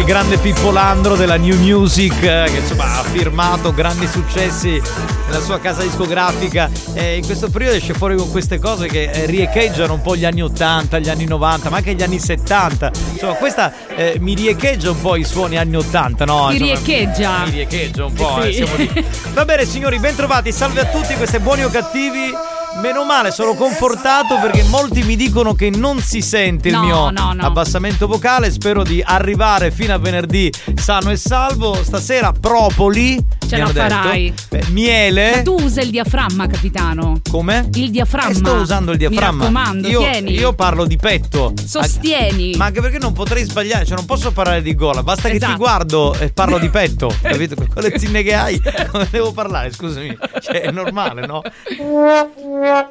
Grande pippolandro della New Music che insomma ha firmato grandi successi nella sua casa discografica e in questo periodo esce fuori con queste cose che riecheggiano un po' gli anni 80, gli anni 90, ma anche gli anni 70. Insomma questa mi riecheggia un po' i suoni anni 80, no? Mi riecheggia. Mi riecheggia un po', sì. Siamo lì. Va bene signori, bentrovati, salve a tutti, queste Buoni o Cattivi. Meno male, sono confortato perché molti mi dicono che non si sente il mio abbassamento vocale. Spero di arrivare fino a venerdì sano e salvo. Stasera propoli. Ce la farai. Beh, miele. Ma tu usa il diaframma, capitano. Come? Il diaframma. Sto usando il diaframma. Mi raccomando, tieni. Io parlo di petto. Sostieni. Ma anche perché non potrei sbagliare, cioè non posso parlare di gola. Basta che ti guardo e parlo di petto. Capito? Con le zinne che hai, come devo parlare? Scusami, cioè, è normale, no?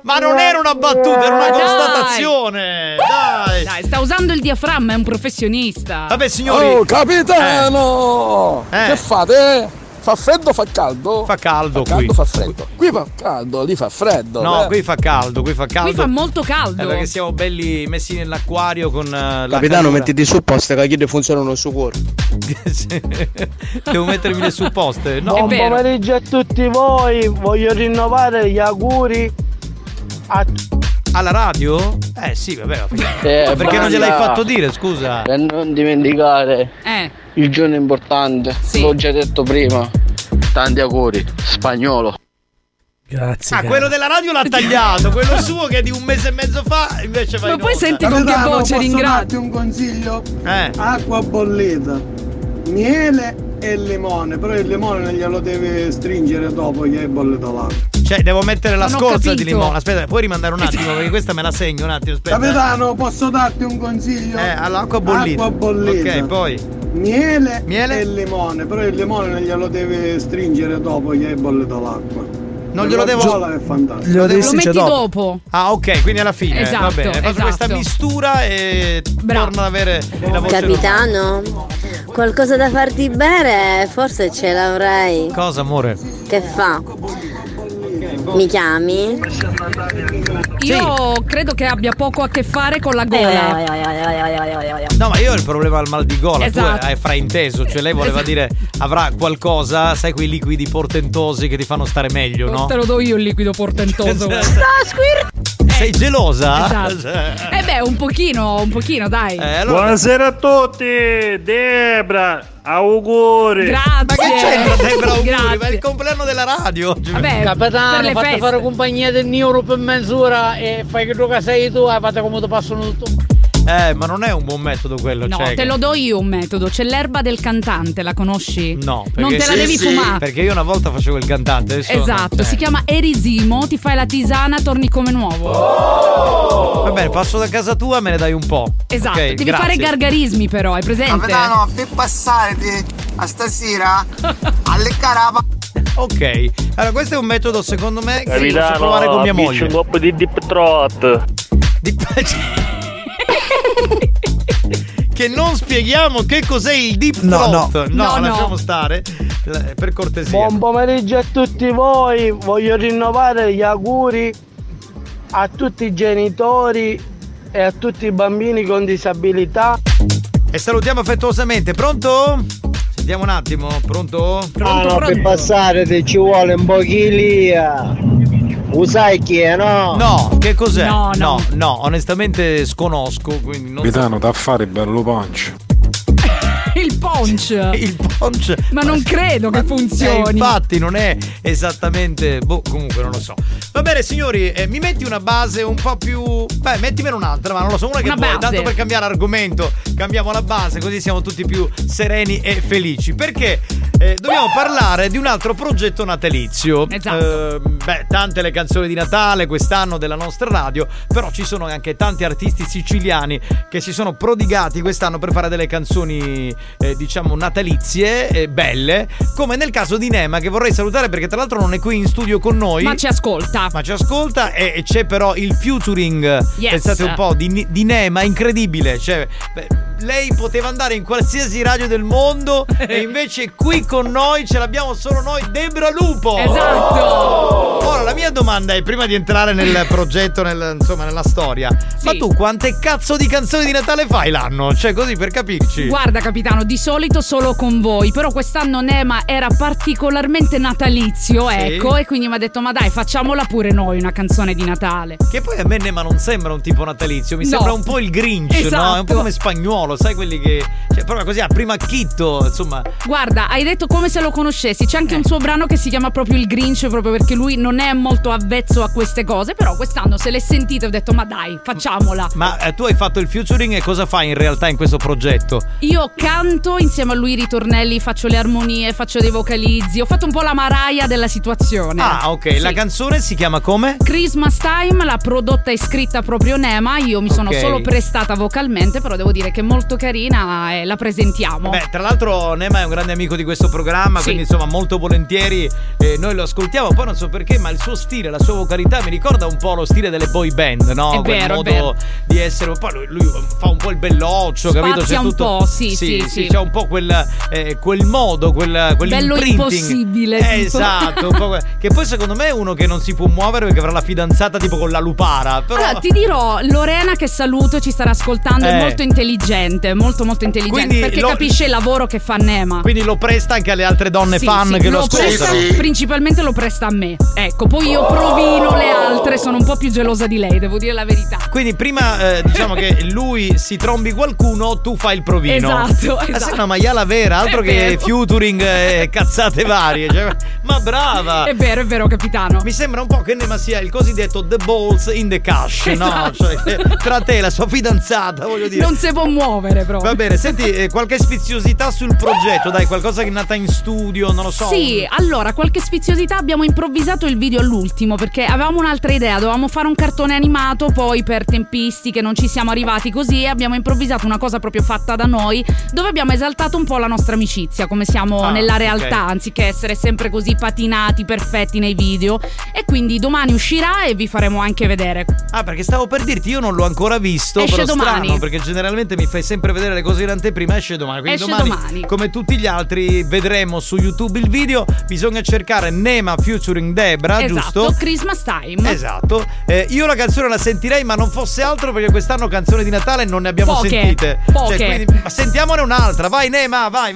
Ma non era una battuta, era una constatazione. Dai, sta usando il diaframma, è un professionista. Vabbè, signori. Oh, capitano! Che fate? Fa freddo, fa caldo? Fa caldo, fa caldo qui. Fa freddo. Qui fa caldo, lì fa freddo. No, beh, qui fa caldo, qui fa caldo. Qui fa molto caldo. È perché siamo belli messi nell'acquario con la Capitano, mettiti su poste, che chiede funzionano su cuore. Devo mettermi le supposte. No, buon pomeriggio a tutti voi. Voglio rinnovare gli auguri a alla radio? Sì, vabbè. Perché non gliel'hai fatto dire, scusa? Per non dimenticare. Il giorno è importante, sì. L'ho già detto prima. Tanti auguri, Spagnuolo. Grazie. Quello della radio l'ha tagliato, quello suo che è di un mese e mezzo fa invece va in onda. Ma poi senti con che voce ringrazio. Datti un consiglio? Acqua bollita, miele e limone, però il limone non glielo deve stringere dopo che è bollito l'acqua. Cioè devo mettere la scorza di limone. Aspetta, puoi rimandare un attimo perché questa me la segno un attimo, aspetta. Capitano, posso darti un consiglio? All'acqua bollita. Acqua bollita. Ok, poi miele e limone, però il limone non glielo deve stringere dopo che è bollito l'acqua. Non glielo devo. È fantastico. Lo metti dopo. Ok, quindi alla fine. Esatto, va bene. Faccio questa mistura e torno ad avere la voce. Capitano, qualcosa da farti bere? Forse ce l'avrei. Cosa, amore? Che fa? Mi chiami? Io credo che abbia poco a che fare con la gola. No, ma io ho il problema al mal di gola. Esatto. Tu hai frainteso, cioè lei voleva dire avrà qualcosa, sai quei liquidi portentosi che ti fanno stare meglio, no? Te lo do io il liquido portentoso. Sei gelosa? Esatto. Un pochino, dai. Allora... Buonasera a tutti, Debra. Auguri. Grazie. Ma che c'entra Debra auguri? Ma è il compleanno della radio oggi. Vabbè, Capitano, fate fare compagnia dell'Euro per mezz'ora e fai che tu che sei tu, fate come ti passano tutto. Ma non è un buon metodo quello. No, cioè, te lo do io un metodo. C'è l'erba del cantante, la conosci? No, perché non te la devi fumare. Perché io una volta facevo il cantante. Esatto, si chiama erisimo. Ti fai la tisana, torni come nuovo. Va bene, passo da casa tua, me ne dai un po'. Esatto, okay, devi fare gargarismi però, hai presente? Capitano, per passare a stasera a leccare la ok, allora questo è un metodo secondo me che posso provare con mia moglie. Un po' di deep throat. Che non spieghiamo che cos'è il deep throat. No, lasciamo stare, per cortesia. Buon pomeriggio a tutti voi. Voglio rinnovare gli auguri a tutti i genitori e a tutti i bambini con disabilità. E salutiamo affettuosamente. Pronto? Sentiamo un attimo. Pronto? Per passare ci vuole un po' chilia. Usai chi è, no? No, che cos'è? No, onestamente sconosco, quindi non Capitano, da fare bello punch. Il punch. Ma non credo che funzioni. Infatti non è esattamente, comunque non lo so. Va bene signori, mi metti una base un po' più, mettimene un'altra, ma non lo so, una che vuoi, tanto per cambiare argomento. Cambiamo la base, così siamo tutti più sereni e felici, perché dobbiamo parlare di un altro progetto natalizio. Esatto. Tante le canzoni di Natale quest'anno della nostra radio, però ci sono anche tanti artisti siciliani che si sono prodigati quest'anno per fare delle canzoni diciamo natalizie, belle, come nel caso di Nema, che vorrei salutare perché tra l'altro non è qui in studio con noi, ma ci ascolta e c'è però il featuring, pensate un po', di Nema, incredibile, cioè lei poteva andare in qualsiasi radio del mondo e invece qui con noi ce l'abbiamo solo noi, Debra Lupo. Esatto. Ora la mia domanda è, prima di entrare nel progetto, nella storia, ma tu quante cazzo di canzoni di Natale fai l'anno? Cioè, così per capirci. Guarda Capitano, di solito solo con voi, però quest'anno Nema era particolarmente natalizio, ecco, e quindi mi ha detto ma dai, facciamola pure noi una canzone di Natale. Che poi a me Nema non sembra un tipo natalizio, mi sembra un po' il Grinch, no? È un po' come Spagnuolo, sai quelli che, cioè, proprio così a prima chitto, insomma. Guarda, hai detto come se lo conoscessi. C'è anche un suo brano che si chiama proprio il Grinch, proprio perché lui non è molto avvezzo a queste cose, però quest'anno se l'è sentita e ho detto ma dai, facciamola. Ma tu hai fatto il featuring e cosa fai in realtà in questo progetto? Io canto insieme a lui i ritornelli, faccio le armonie, faccio dei vocalizzi, ho fatto un po' la Mariah della situazione. Ok, sì. La canzone si chiama come? Christmas Time, l'ha prodotta e scritta proprio Nema, io mi sono solo prestata vocalmente, però devo dire che è molto carina e la presentiamo. Tra l'altro Nema è un grande amico di questo programma, quindi insomma molto volentieri noi lo ascoltiamo, poi non so perché ma il suo suo stile, la sua vocalità mi ricorda un po' lo stile delle boy band, no? È quel vero, modo è vero di essere. Poi lui fa un po' il belloccio, spazia, capito? C'è un tutto, po', sì, c'è un po' quel modo, bello impossibile, esatto, un po' che poi secondo me è uno che non si può muovere perché avrà la fidanzata tipo con la lupara. Però allora, ti dirò, Lorena, che saluto, ci starà ascoltando, è molto intelligente, molto intelligente, quindi perché capisce il lavoro che fa Nema, quindi lo presta anche alle altre donne fan che lo ascoltano. Principalmente lo presta a me, ecco, poi io provino le altre, sono un po' più gelosa di lei, devo dire la verità. Quindi prima diciamo che lui si trombi qualcuno, tu fai il provino. Esatto. Sei una maiala vera, altro è che featuring cazzate varie, cioè, ma brava. È vero capitano. Mi sembra un po' che Nema sia il cosiddetto the balls in the cash, esatto, no? Cioè, tra te e la sua fidanzata, voglio dire, non si può muovere proprio. Va bene, senti, qualche sfiziosità sul progetto, dai, qualcosa che è nata in studio, non lo so. Sì, allora, qualche sfiziosità, abbiamo improvvisato il video all'ultimo perché avevamo un'altra idea, dovevamo fare un cartone animato, poi per tempistiche non ci siamo arrivati così e abbiamo improvvisato una cosa proprio fatta da noi, dove abbiamo esaltato un po' la nostra amicizia, come siamo nella realtà, anziché essere sempre così patinati, perfetti nei video, e quindi domani uscirà e vi faremo anche vedere. Ah, perché stavo per dirti, io non l'ho ancora visto. Esce però domani. Strano, perché generalmente mi fai sempre vedere le cose in anteprima, esce domani, quindi domani, come tutti gli altri, vedremo su YouTube il video. Bisogna cercare Nema featuring Debra, esatto, giusto? Christmas Time. Esatto. Io la canzone la sentirei, ma non fosse altro perché quest'anno canzone di Natale non ne abbiamo sentite. Cioè, quindi, ma sentiamone un'altra. Vai Nema, vai.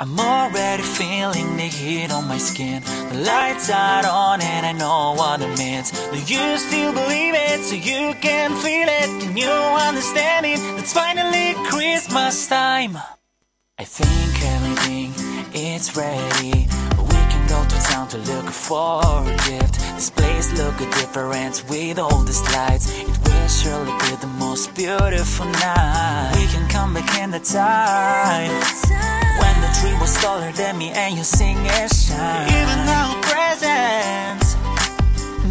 I'm already feeling the heat on my skin. The lights are on and I know what it means. Do you still believe it? So you can feel it. Can you understand it? It's finally Christmas time. I think everything is ready. We can go to town to look for a gift. This place looks different with all these lights. It will surely be the most beautiful night. We can come back in the time. When the tree was taller than me and you sing and shine. Even our presents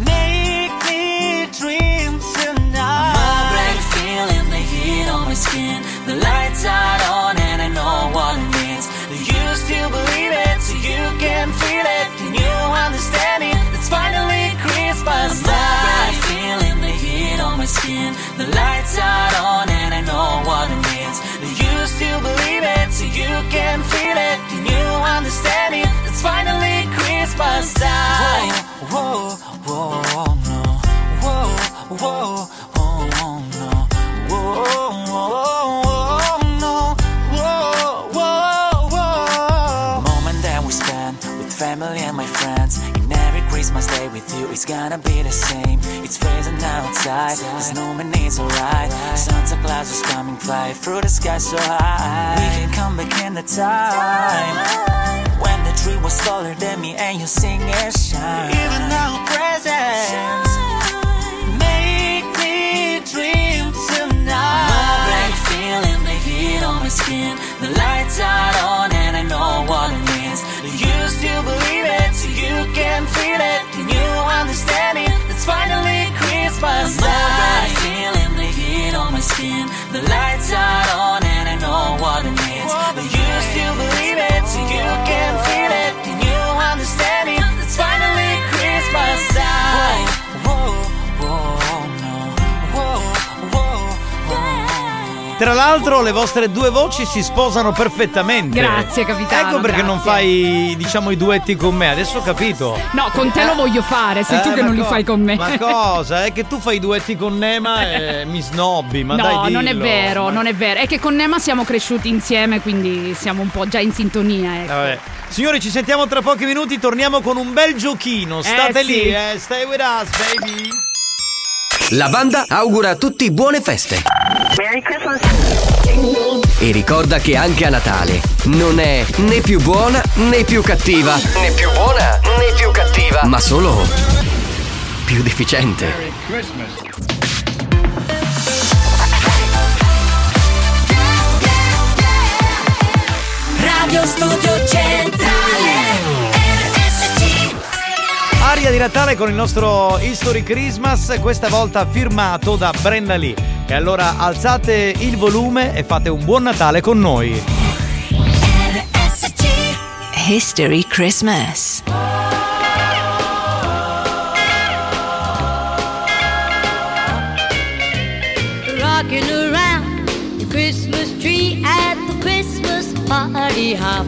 make me dream tonight. I'm already feeling the heat on my skin. The lights are on and I know what it means. Do you still believe it? So you can feel it. Can you understand it? It's finally Christmas time. I'm already feeling the heat on my skin. The lights are on and I know what it means. Do you still believe it? You can feel it, can you understand it? It's finally Christmas time. Whoa, whoa, whoa, no. Whoa, whoa, oh, no. Whoa, whoa, no. Whoa, whoa, whoa. The moment that we spend with family and my friends, and every Christmas day with you is gonna be the same. It's freezing outside, the snowman is alright. Santa Claus is coming, fly through the sky so high. We can come back in the time when the tree was taller than me and you sing and shine. Even our presents make me dream tonight. I'm already feeling the heat on my skin. The lights are on and I know what it means. Do you still believe it? You can feel it, can you understand it? It's finally Christmas time. I'm already feeling the heat on my skin. The lights are on and I know what it means. But you still believe it, so you can feel it. Can you understand it? It's finally Christmas time. Whoa, whoa, no. Whoa, whoa, whoa. Tra l'altro le vostre due voci si sposano perfettamente. Grazie capitano. Ecco perché non fai, diciamo, i duetti con me. Adesso ho capito. No, con te lo voglio fare. Sei tu che non li fai con me. Ma cosa? È che tu fai i duetti con Nema e mi snobbi. Ma no, dai, dillo. Non è vero, non è vero. È che con Nema siamo cresciuti insieme, quindi siamo un po' già in sintonia, ecco. Vabbè. Signori, ci sentiamo tra pochi minuti. Torniamo con un bel giochino. State lì, stay with us, baby. La banda augura a tutti buone feste. Merry Christmas. E ricorda che anche a Natale non è né più buona né più cattiva, né più buona né più cattiva, ma solo più deficiente. Merry Christmas. Radio Studio Centrale. Aria di Natale con il nostro History Christmas, questa volta firmato da Brenda Lee. E allora alzate il volume e fate un buon Natale con noi. History Christmas. party hop.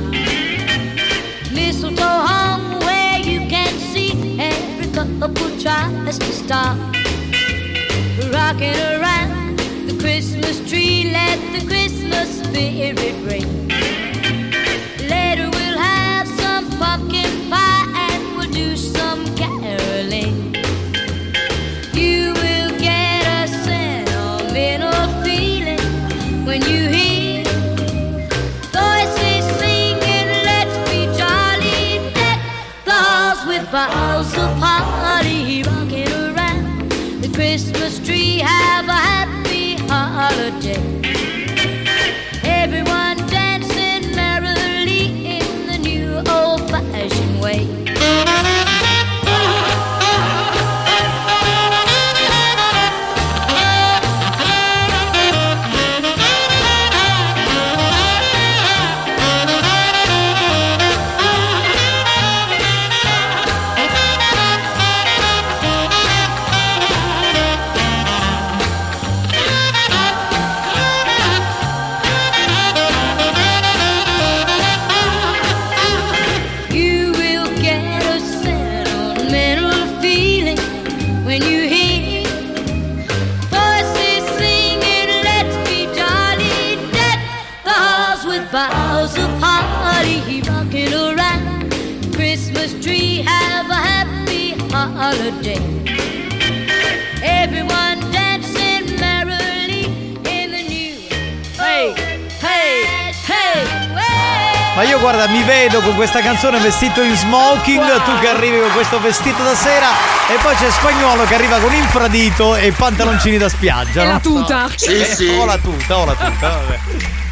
Mistletoe hung where you can see, every couple tries to stop. Rocking around the Christmas tree, let the Christmas spirit ring. Later we'll have some pumpkin pie and we'll do some caroling. You will get a sentimental feeling when you hear balls of party rocking around the Christmas tree. Have a happy holiday. Everyone dancing merrily in the new old-fashioned way. Ma io guarda, mi vedo con questa canzone vestito in smoking, wow. Tu che arrivi con questo vestito da sera e poi c'è Spagnuolo che arriva con infradito e pantaloncini da spiaggia. E no? La tuta. Sì, sì. Ho la tuta, vabbè.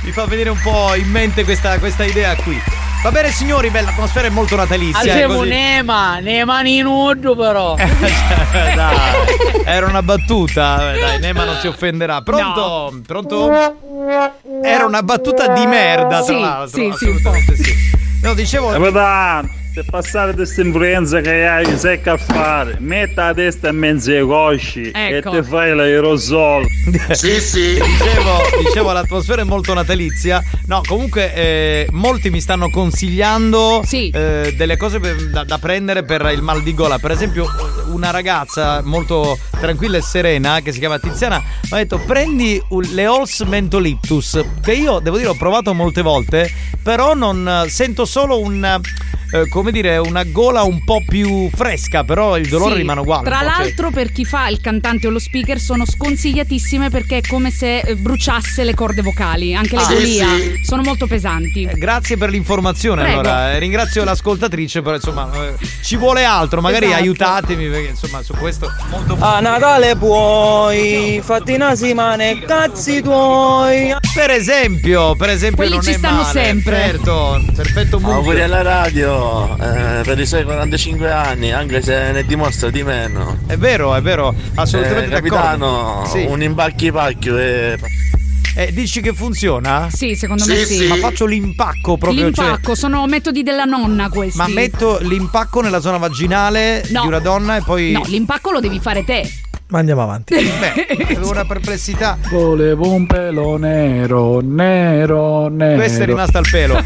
Mi fa venire un po' in mente questa idea qui. Va bene signori, bella, l'atmosfera è molto natalizia. Dicevo Nema in nudo però. Dai, era una battuta, dai, Nema non si offenderà. Pronto? No. Pronto? Era una battuta di merda, sì, tra l'altro. Sì, assolutamente sì. No, dicevo. Se passare questa influenza che hai, sai che fare, metta la testa in mezzo ai cosci, ecco, e te fai l'aerosol. Sì. Dicevo, l'atmosfera è molto natalizia. No, comunque molti mi stanno consigliando delle cose da prendere per il mal di gola. Per esempio una ragazza molto tranquilla e serena che si chiama Tiziana mi ha detto prendi le Ols Mentoliptus, che io devo dire ho provato molte volte, però non sento solo un... come dire, una gola un po' più fresca, però il dolore rimane uguale. Tra l'altro per chi fa il cantante o lo speaker sono sconsigliatissime perché è come se bruciasse le corde vocali, anche l'egolia. Sì. Sono molto pesanti. Grazie per l'informazione. Prego. Allora, ringrazio l'ascoltatrice, però insomma ci vuole altro, magari aiutatemi perché insomma su questo molto. A Natale puoi fatti nasi mani cazzi tuoi. Per esempio quelli non ci stanno male, sempre. Certo, perfetto mood. Auguri alla radio. Per i suoi 45 anni, anche se ne dimostra di meno. È vero, assolutamente capitano, d'accordo. Capitano, un impacchi pacchio e... dici che funziona? Sì, secondo me sì. Ma faccio l'impacco proprio. L'impacco, cioè... sono metodi della nonna questi. Ma metto l'impacco nella zona vaginale di una donna e poi... No, l'impacco lo devi fare te. Ma andiamo avanti. Beh, avevo una perplessità. Volevo un pelo nero. Questo è rimasto al pelo.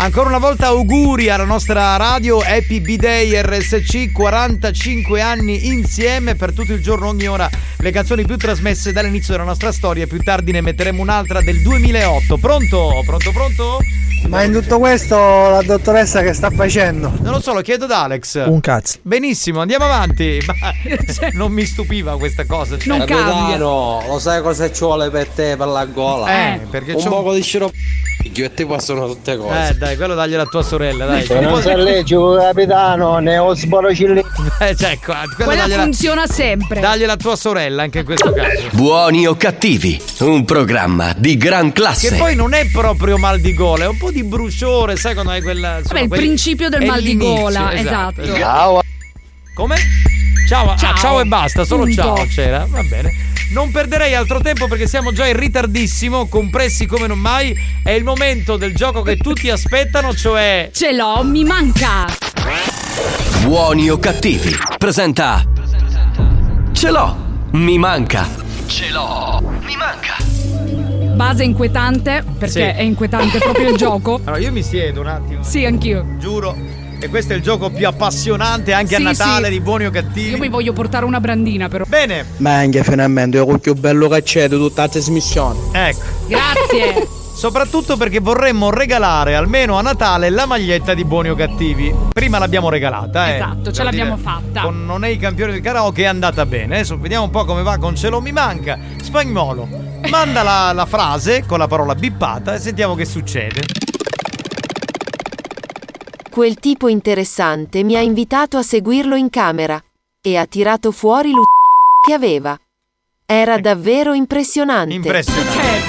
Ancora una volta auguri alla nostra radio, Happy B-Day RSC, 45 anni insieme per tutto il giorno, ogni ora, le canzoni più trasmesse dall'inizio della nostra storia. Più tardi ne metteremo un'altra del 2008. Pronto? Ma in tutto questo la dottoressa che sta facendo? Non lo so, lo chiedo ad Alex. Un cazzo. Benissimo, andiamo avanti. Ma non mi stupiva questa cosa. Non cambia. Lo sai cosa ci vuole per te, per la gola? Perché un poco di sciroppo. Io e te passano tutte cose. Dai, quello dagliela a tua sorella, dai. Se non sa leggio, capitano, ne ho sborocilli. Ecco, quella funziona sempre. Dagliela a tua sorella anche in questo caso. Buoni o cattivi, un programma di gran classe. Che poi non è proprio mal di gola, è un po' di bruciore, sai quando hai quella... Insomma, il principio del mal di gola, esatto. Ciao. Come? Ciao. Ciao e basta, solo punto. Ciao c'era, va bene. Non perderei altro tempo perché siamo già in ritardissimo, compressi come non mai. È il momento del gioco che tutti aspettano, cioè... Ce l'ho, mi manca! Buoni o cattivi, presenta... Ce l'ho, mi manca! Ce l'ho, mi manca! base inquietante, perché è inquietante proprio il gioco. Allora io mi siedo un attimo. Sì, anch'io. Giuro. E questo è il gioco più appassionante anche a Natale, di buoni o cattivi. Io mi voglio portare una brandina però. Bene. Ma anche finalmente è quello più bello che c'è di tutta la trasmissione. Ecco. Grazie. Soprattutto perché vorremmo regalare almeno a Natale la maglietta di buoni o cattivi. Prima l'abbiamo regalata, esatto, ce l'abbiamo fatta. Con Non è i campioni del karaoke è andata bene. Adesso vediamo un po' come va con Ce lo mi manca. Spagnuolo, manda la frase con la parola bippata e sentiamo che succede. Quel tipo interessante mi ha invitato a seguirlo in camera e ha tirato fuori l'u***o che aveva. Era davvero impressionante. Impressionante.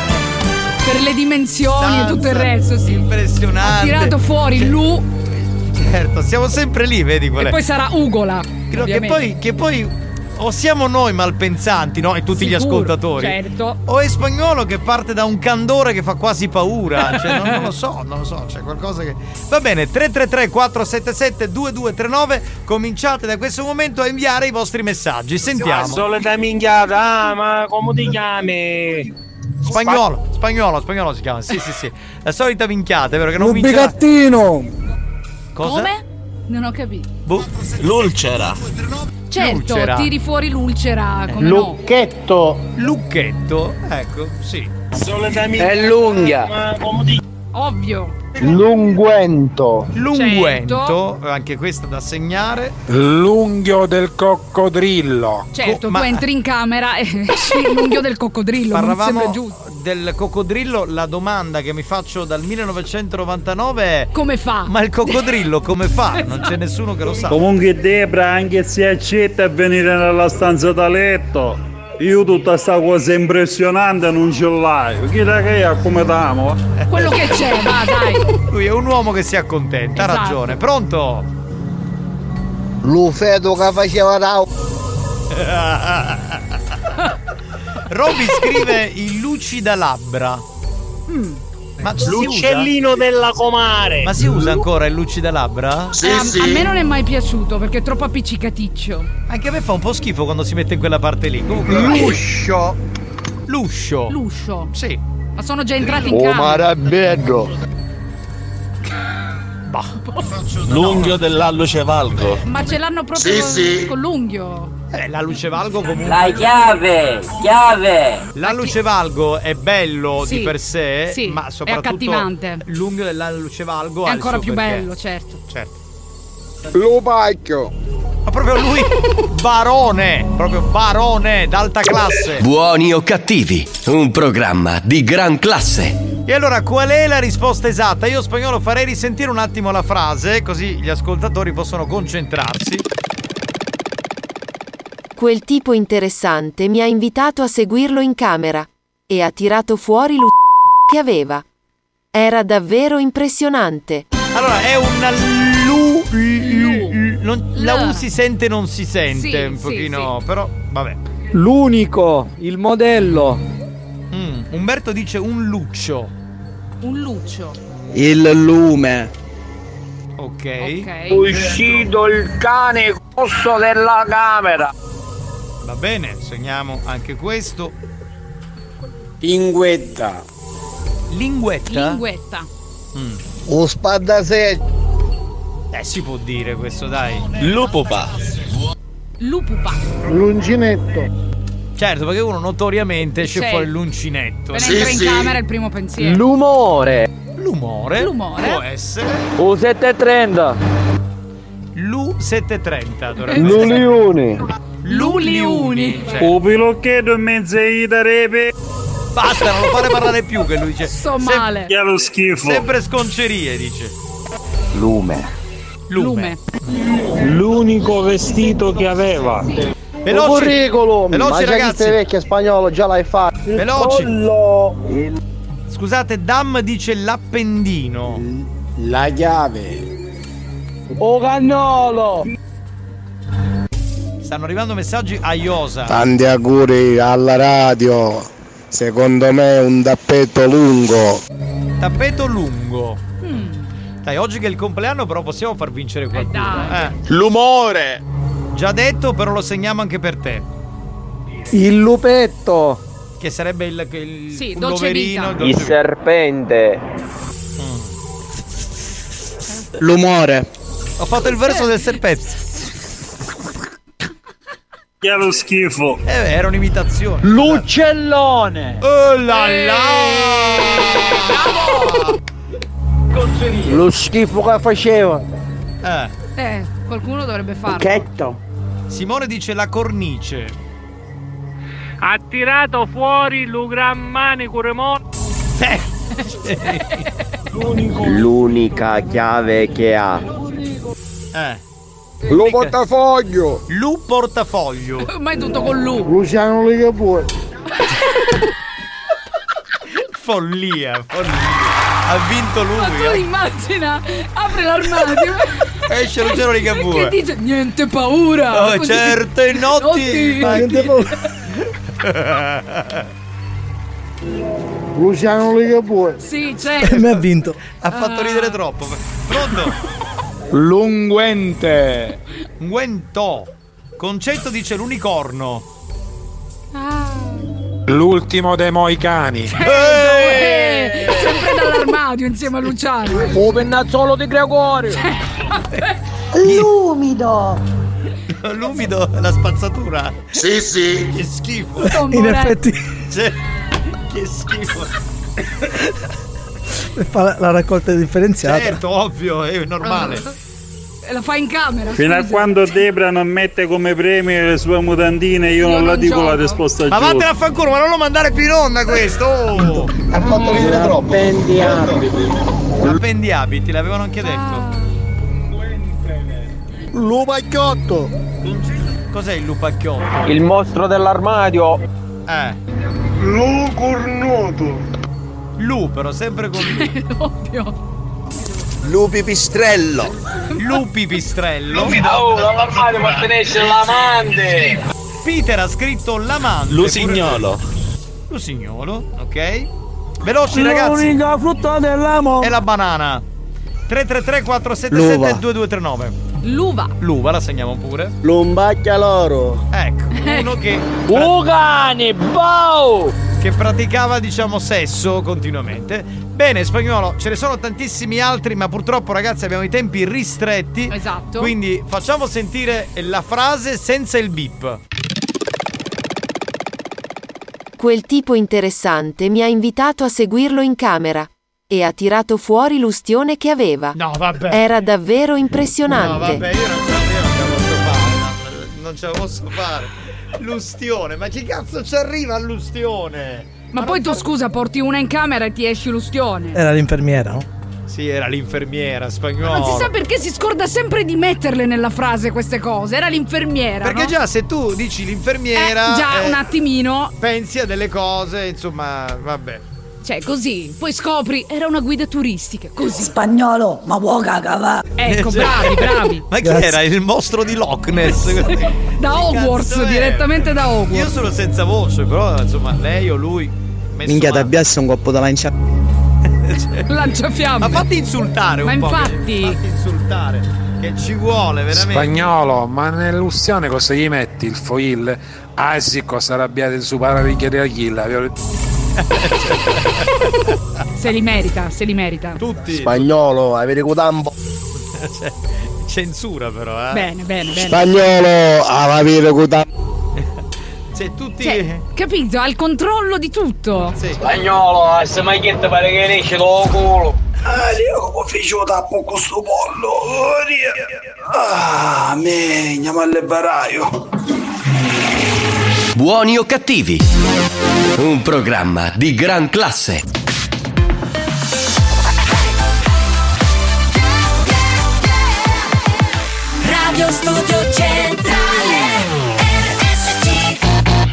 Per le dimensioni e tutto il resto, sì. Impressionante. Ha tirato fuori l'u. Certo, siamo sempre lì, vedi qual è. E poi sarà Ugola. Credo che poi o siamo noi malpensanti, no? E tutti gli ascoltatori. Certo. O è Spagnuolo che parte da un candore che fa quasi paura. Cioè, non lo so, c'è qualcosa che. Va bene, 333-477-2239. Cominciate da questo momento a inviare i vostri messaggi. Sentiamo. Solita minchiata, ma come ti chiami? Spagnuolo si chiama. Sì. La solita minchiata, è vero che non vince. Bubigattino! Cosa? Come? Non ho capito. L'ulcera. Certo, l'ulcera. Tiri fuori l'ulcera. Come Lucchetto, ecco, sì. È l'unghia. Ovvio. L'unguento, certo. Anche questo da segnare. L'unghio del coccodrillo. Certo, tu entri in camera e l'unghio del coccodrillo. Parlavamo non giusto. Del coccodrillo, la domanda che mi faccio dal 1999 è: come fa? Ma il coccodrillo come fa? Esatto. Non c'è nessuno che lo sa. Comunque Debra anche se accetta a venire nella stanza da letto. Io tutta sta cosa impressionante non ce l'hai. Chi da che è come t'amo? Quello che c'è, va dai. Lui è un uomo che si accontenta, esatto. Ha ragione. Pronto? Lo feto che faceva da Roby scrive il lucida labbra. Ma l'uccellino della comare. Ma si usa ancora il lucida labbra? Sì. A me non è mai piaciuto perché è troppo appiccicaticcio. Anche a me fa un po' schifo quando si mette in quella parte lì. Comunque Luscio. Sì. Ma sono già entrati in camera. Marabello. L'unghio dell'allucevalgo. Ma ce l'hanno proprio con l'unghio. La lucevalgo comunque. La chiave. La lucevalgo è bello di per sé, ma soprattutto è accattivante. L'unghio della lucevalgo è ancora più bello, certo. Lo pacchio. Ma proprio lui barone d'alta classe. Buoni o cattivi, un programma di gran classe. E allora qual è la risposta esatta? Io Spagnuolo farei risentire un attimo la frase, così gli ascoltatori possono concentrarsi. Quel tipo interessante mi ha invitato a seguirlo in camera e ha tirato fuori l'u***o che aveva. Era davvero impressionante. Allora è una la U si sente non si sente un pochino, però vabbè. L'unico, il modello. Umberto dice un luccio. Il lume. Ok. Uscito il cane grosso della camera. Va bene, segniamo anche questo. Linguetta. O spadasecchio. Si può dire questo, dai. Lupupa. L'uncinetto. Certo, perché uno notoriamente esce fuori l'uncinetto. Per entra in camera il primo pensiero. L'umore. Può essere. U730. L'U730. Luliuni. O pilocchedo in mezzo ai darepe. Basta, non lo fare parlare più che lui dice. Sto male. È lo schifo. Sempre sconcerie, dice. Lume. L'unico vestito che aveva. Veloci ragazzi, vecchia Spagnuolo già l'hai fatto. Veloci. Scusate, Dam dice l'appendino. La chiave. O cannolo. Stanno arrivando messaggi a Iosa. Tanti auguri alla radio. Secondo me è un tappeto lungo. Dai, oggi che è il compleanno però possiamo far vincere qualcuno. L'umore. Già detto, però lo segniamo anche per te. Il lupetto. Che sarebbe il sì, pulloverino dolce. Il serpente. L'umore. Ho fatto il verso del serpente. Che è lo schifo. Era un'imitazione. L'uccellone. Oh la la. Lo schifo che faceva. Qualcuno dovrebbe farlo. Chetto. Simone dice la cornice. Ha tirato fuori l'ugrammane curemone. L'unica chiave che ha. Lu portafoglio. Lu portafoglio. Ma è tutto con Lu. Luciano Ligabue. Follia. Ha vinto lui. Ma tu immagina, apre l'armadio. Esce Luciano Ligabue. Che dice? Niente paura. Oh, certe notti. Niente paura. Luciano Ligabue. Sì, certo. Mi ha vinto. Ha fatto ridere troppo. Pronto? L'unguente. Unguento. Concetto dice l'unicorno. L'ultimo dei moicani. Sempre dall'armadio insieme a Luciano. O pennazzolo di Gregorio. L'umido. L'umido è la spazzatura. Sì, sì. Che schifo. In effetti. Cioè, che schifo. Fa la raccolta differenziata. Certo, ovvio, è normale. La fa in camera. Fino a quando Debra non mette come premio le sue mutandine, io non la dico gioco. La risposta ma giusta. Ma vattene a fanculo, ma non lo mandare più in onda questo. Ha fatto ridere troppo. Appendiabiti, l'avevano anche detto. Lupacchiotto. Cos'è il lupacchiotto? Il mostro dell'armadio. Lu cornuto. Lu però sempre con l'ovvio. Lupipistrello. Lupipistrello. Oh, dall'armadio appartenesse l'amante. Peter ha scritto l'amante. Lusignolo. Lusignolo, ok. Veloci ragazzi. L'unica frutta dell'amo è la banana. 333-477-2239. L'uva la segniamo pure. Lombacchia loro. Ecco, uno che Ugani, bow! Che praticava, diciamo, sesso continuamente. Bene, Spagnuolo, ce ne sono tantissimi altri, ma purtroppo, ragazzi, abbiamo i tempi ristretti. Esatto. Quindi facciamo sentire la frase senza il beep. Quel tipo interessante mi ha invitato a seguirlo in camera e ha tirato fuori l'ustione che aveva. No, vabbè. Era davvero impressionante. No, vabbè, io non ce la posso fare. L'ustione, ma che cazzo ci arriva all'ustione? Ma poi tu scusa, porti una in camera e ti esci l'ustione. Era l'infermiera, no? Sì, era l'infermiera, Spagnuolo. Ma non si sa perché si scorda sempre di metterle nella frase queste cose. Era l'infermiera. Perché già se tu dici l'infermiera già un attimino pensi a delle cose, insomma, vabbè. Cioè così, poi scopri, era una guida turistica, così. Spagnuolo, ma vuoi cagava? Ecco, bravi. Ma che era? Il mostro di Loch Ness. Da Hogwarts, direttamente da Hogwarts. Io sono senza voce, però insomma, lei o lui. Minchia, ti abbiassa un coppo da lanciafiamme. Ma fatti insultare un po'. Ma infatti. Fatti insultare. Che ci vuole veramente. Spagnuolo, ma nell'ustione cosa gli metti? Il foil? Ah sì, cosa arrabbiate il subarabicchia di Achilla. Se li merita. Tutti. Spagnuolo, avete cotambo. Censura però, eh. Bene. Spagnuolo, avete cotambo. Cioè, tutti. Cioè, capito, ha il controllo di tutto. Sì. Spagnuolo, se mai che te pare che riesce lo culo. Io ho fatto da poco sto pollo. Me, andiamo al baraio. Buoni o cattivi? Un programma di gran classe. Radio Studio Centrale.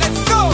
Let's go!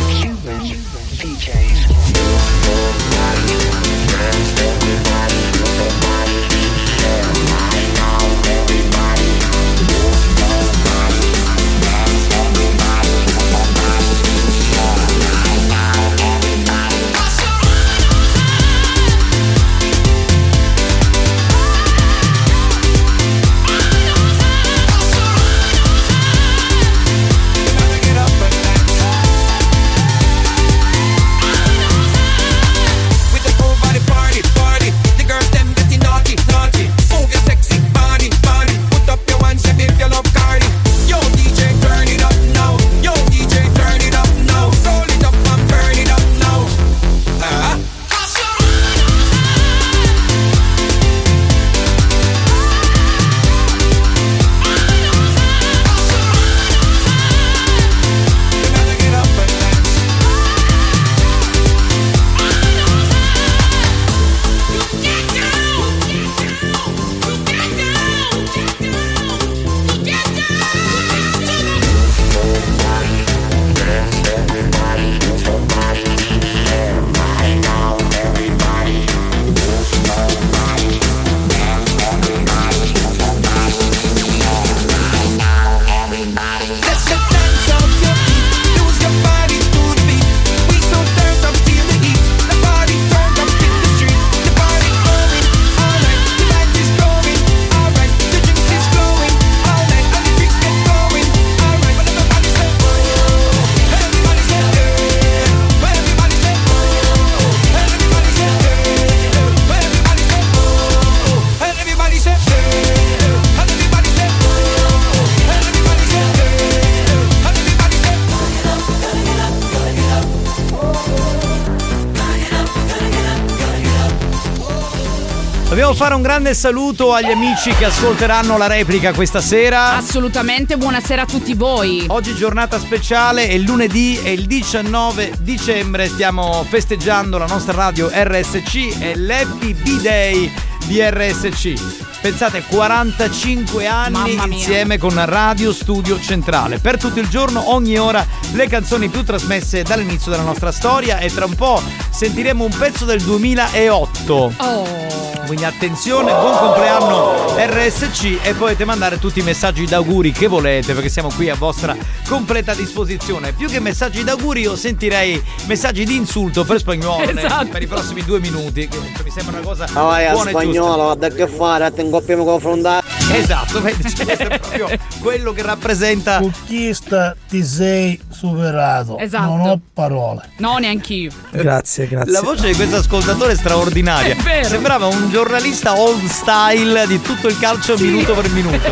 Dobbiamo fare un grande saluto agli amici che ascolteranno la replica questa sera. Assolutamente, buonasera a tutti voi. Oggi giornata speciale, è lunedì e il 19 dicembre stiamo festeggiando la nostra radio RSC e l'Happy B-Day di RSC. Pensate, 45 anni insieme con Radio Studio Centrale. Per tutto il giorno, ogni ora, le canzoni più trasmesse dall'inizio della nostra storia. E tra un po' sentiremo un pezzo del 2008. Quindi attenzione, buon compleanno RSC. E potete mandare tutti i messaggi d'auguri che volete, perché siamo qui a vostra completa disposizione. Più che messaggi d'auguri, io sentirei messaggi di insulto per Spagnuolo, esatto, per i prossimi 2 minuti, che mi sembra una cosa buona. Spagnuolo, da che fare, attenzione. Dobbiamo confrontare. Esatto, questo è proprio quello che rappresenta. Cucchista, ti sei superato. Esatto. Non ho parole. No, neanch'io. Grazie, grazie. La voce di questo ascoltatore è straordinaria. È vero. Sembrava un giornalista old style di tutto il calcio, sì, minuto per minuto.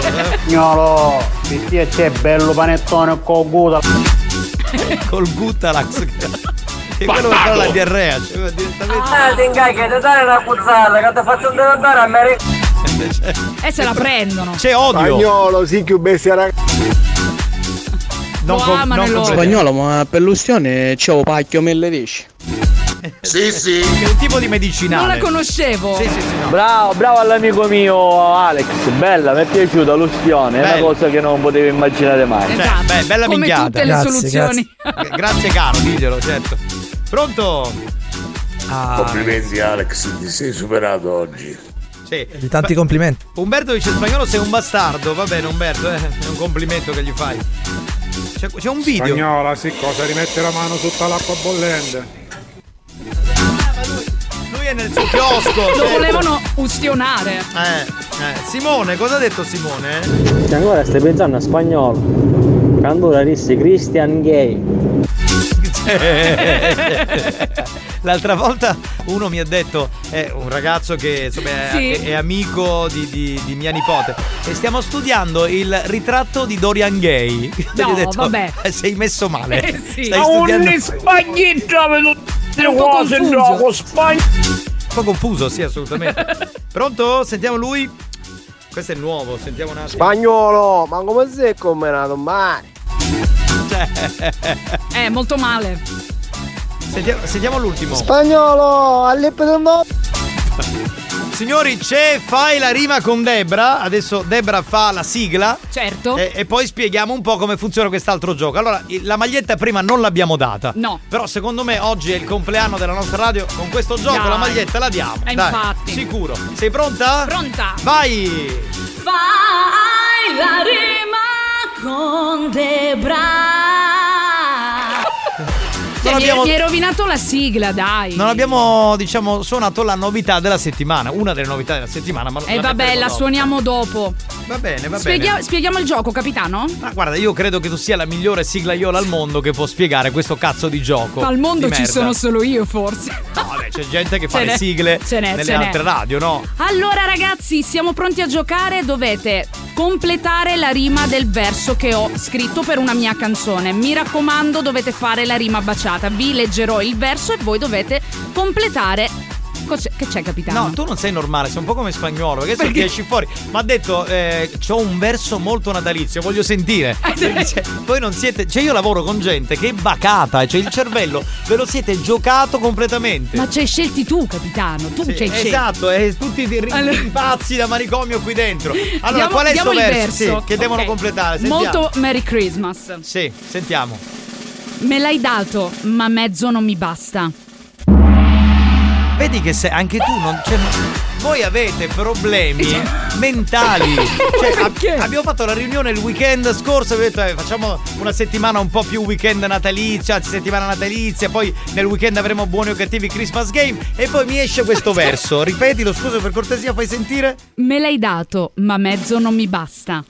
Gnolo, ti c'è bello panettone col Gutalax. Col Gutalax. E quello che fa la diarrea. Cioè, direttamente. Ah, ti incarica di dare una puzzata che ti faccio andare a me. E se la prendono. C'è odio. Spagnolo, sì, più bestia non Spagnolo, ma per l'ustione c'ho pacchio 1010. Sì, sì. Che è un tipo di medicinale. Non la conoscevo. Sì, sì, sì, no. Bravo all'amico mio Alex. Bella, mi è piaciuta l'ustione. È una cosa che non potevo immaginare mai. Esatto. Beh, bella come minchiata. Tutte le grazie, soluzioni. Grazie caro, ditelo, certo. Pronto? Complimenti Alex, ti sei superato oggi. Sì. Di tanti complimenti. Umberto dice: Spagnolo sei un bastardo. Va bene Umberto, è un complimento che gli fai. C'è un video Spagnola, sì, cosa rimette la mano sotto l'acqua bollente. Lui è nel suo chiosco. Lo volevano ustionare. Simone, cosa ha detto Simone? Che ancora stai pensando a Spagnolo quando la disse Christian Gay. L'altra volta uno mi ha detto, un ragazzo che insomma, sì, è amico di mia nipote, e stiamo studiando il ritratto di Dorian Gray. No, ho detto, vabbè, sei messo male. Sì. Stai studiando. Un po' confuso, sì, assolutamente. Pronto? Sentiamo lui. Questo è nuovo, sentiamo un attimo. Spagnolo, ma come sei combinato male? Molto male. Sentiamo l'ultimo. Spagnolo, all'epidemia. Signori, c'è Fai la rima con Debra. Adesso Debra fa la sigla. Certo. E poi spieghiamo un po' come funziona quest'altro gioco. Allora, la maglietta prima non l'abbiamo data. No. Però secondo me oggi è il compleanno della nostra radio. Con questo gioco dai, la maglietta la diamo. Dai, infatti. Sicuro. Sei pronta? Pronta. Vai. Fai la rima con Debra. Mi hai rovinato la sigla, dai. Non abbiamo, diciamo, suonato la novità della settimana. Una delle novità della settimana. E vabbè, la suoniamo dopo. Va bene, va bene. Spieghiamo il gioco, capitano? Ma guarda, io credo che tu sia la migliore siglaiola al mondo che può spiegare questo cazzo di gioco. Ma al mondo ci sono solo io, forse. No, beh, c'è gente che fa le sigle nelle altre radio, no? Allora, ragazzi, siamo pronti a giocare. Dovete completare la rima del verso che ho scritto per una mia canzone. Mi raccomando, dovete fare la rima baciata. Vi leggerò il verso e voi dovete completare. Che c'è, capitano? No, tu non sei normale, sei un po' come Spagnolo. Perché esci fuori. Ma ha detto, c'ho un verso molto natalizio, voglio sentire. Cioè, voi non siete. Cioè, io lavoro con gente che è bacata, cioè il cervello ve lo siete giocato completamente. Ma ci hai scelti tu, capitano. Tu sì, ci hai scelti. Esatto, tutti pazzi da manicomio qui dentro. Allora, qual è il verso? Sì, che devono completare? Sentiamo. Molto Merry Christmas. Sì, sentiamo. Me l'hai dato, ma mezzo non mi basta. Vedi che se anche tu non c'è. Voi avete problemi mentali. Cioè, abbiamo fatto la riunione il weekend scorso e abbiamo detto facciamo una settimana un po' più weekend natalizia, settimana natalizia, poi nel weekend avremo buoni o cattivi Christmas game e poi mi esce questo verso. Ripetilo, scusa per cortesia, fai sentire. Me l'hai dato, ma mezzo non mi basta.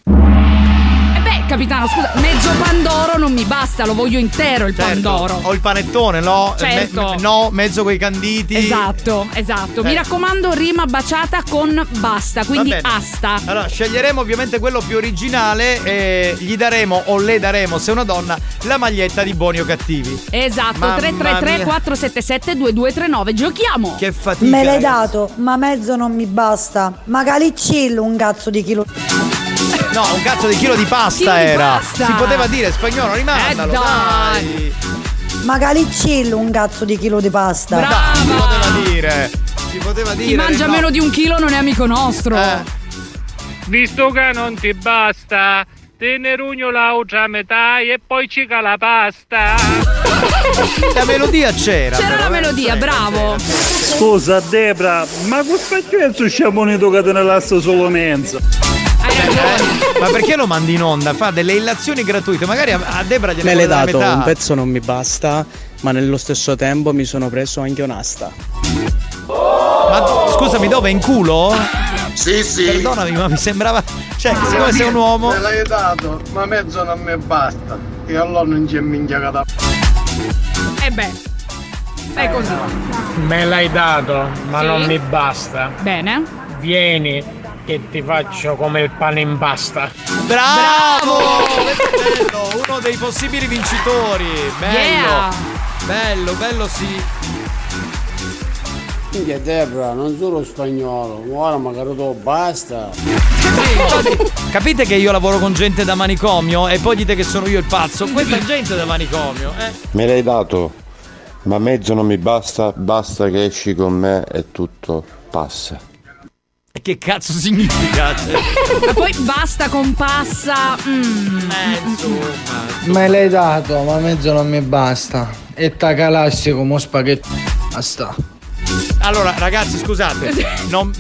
Capitano, scusa, mezzo pandoro non mi basta, lo voglio intero il pandoro. Ho il panettone, no? Certo. No, mezzo coi canditi. Esatto, esatto. Mi raccomando, rima baciata con basta, quindi asta. Allora, sceglieremo ovviamente quello più originale e gli daremo o le daremo, se una donna, la maglietta di Buoni o Cattivi. Esatto, 333-477-2239, giochiamo. Che fatica. Me l'hai dato, ma mezzo non mi basta. Magari chill un cazzo di chilo. No, un cazzo di chilo di pasta era. Si poteva dire, Spagnuolo, rimandalo. Dai. Magari chill un cazzo di chilo di pasta. Brava. Si poteva dire. Si poteva dire. Chi mangia meno di un chilo non è amico nostro. Visto che non ti basta, te ne rugno la uccia metà e poi cica la pasta. La melodia c'era. C'era la melodia, bravo. Scusa, Debra, ma questo pezzo sciamone toccato nell'asso solo mezzo. Ma perché lo mandi in onda? Fa delle illazioni gratuite. Magari a Debra gliene me l'hai dato, un pezzo non mi basta, ma nello stesso tempo mi sono preso anche un'asta. Ma scusami, dove? In culo? Sì, sì. Perdonami, ma mi sembrava... Cioè, siccome sei un uomo... Me l'hai dato, ma mezzo non mi basta. E allora non c'è minchia cata. E beh, è così. Me l'hai dato, ma sì, non mi basta. Bene. Vieni che ti faccio come il pane in pasta. Bravo! Bello, uno dei possibili vincitori. Bello, yeah. bello sì. Quindi è Debra, non solo Spagnuolo, ora magari dopo basta. Capite che io lavoro con gente da manicomio e poi dite che sono io il pazzo? Questa è gente da manicomio, eh? Me l'hai dato, ma mezzo non mi basta, basta che esci con me e tutto passa. Che cazzo significa? Ma poi basta con passa. Insomma. Me l'hai dato, ma mezzo non mi basta. E tacalassi come spaghetti. Basta. Allora, ragazzi, scusate. No,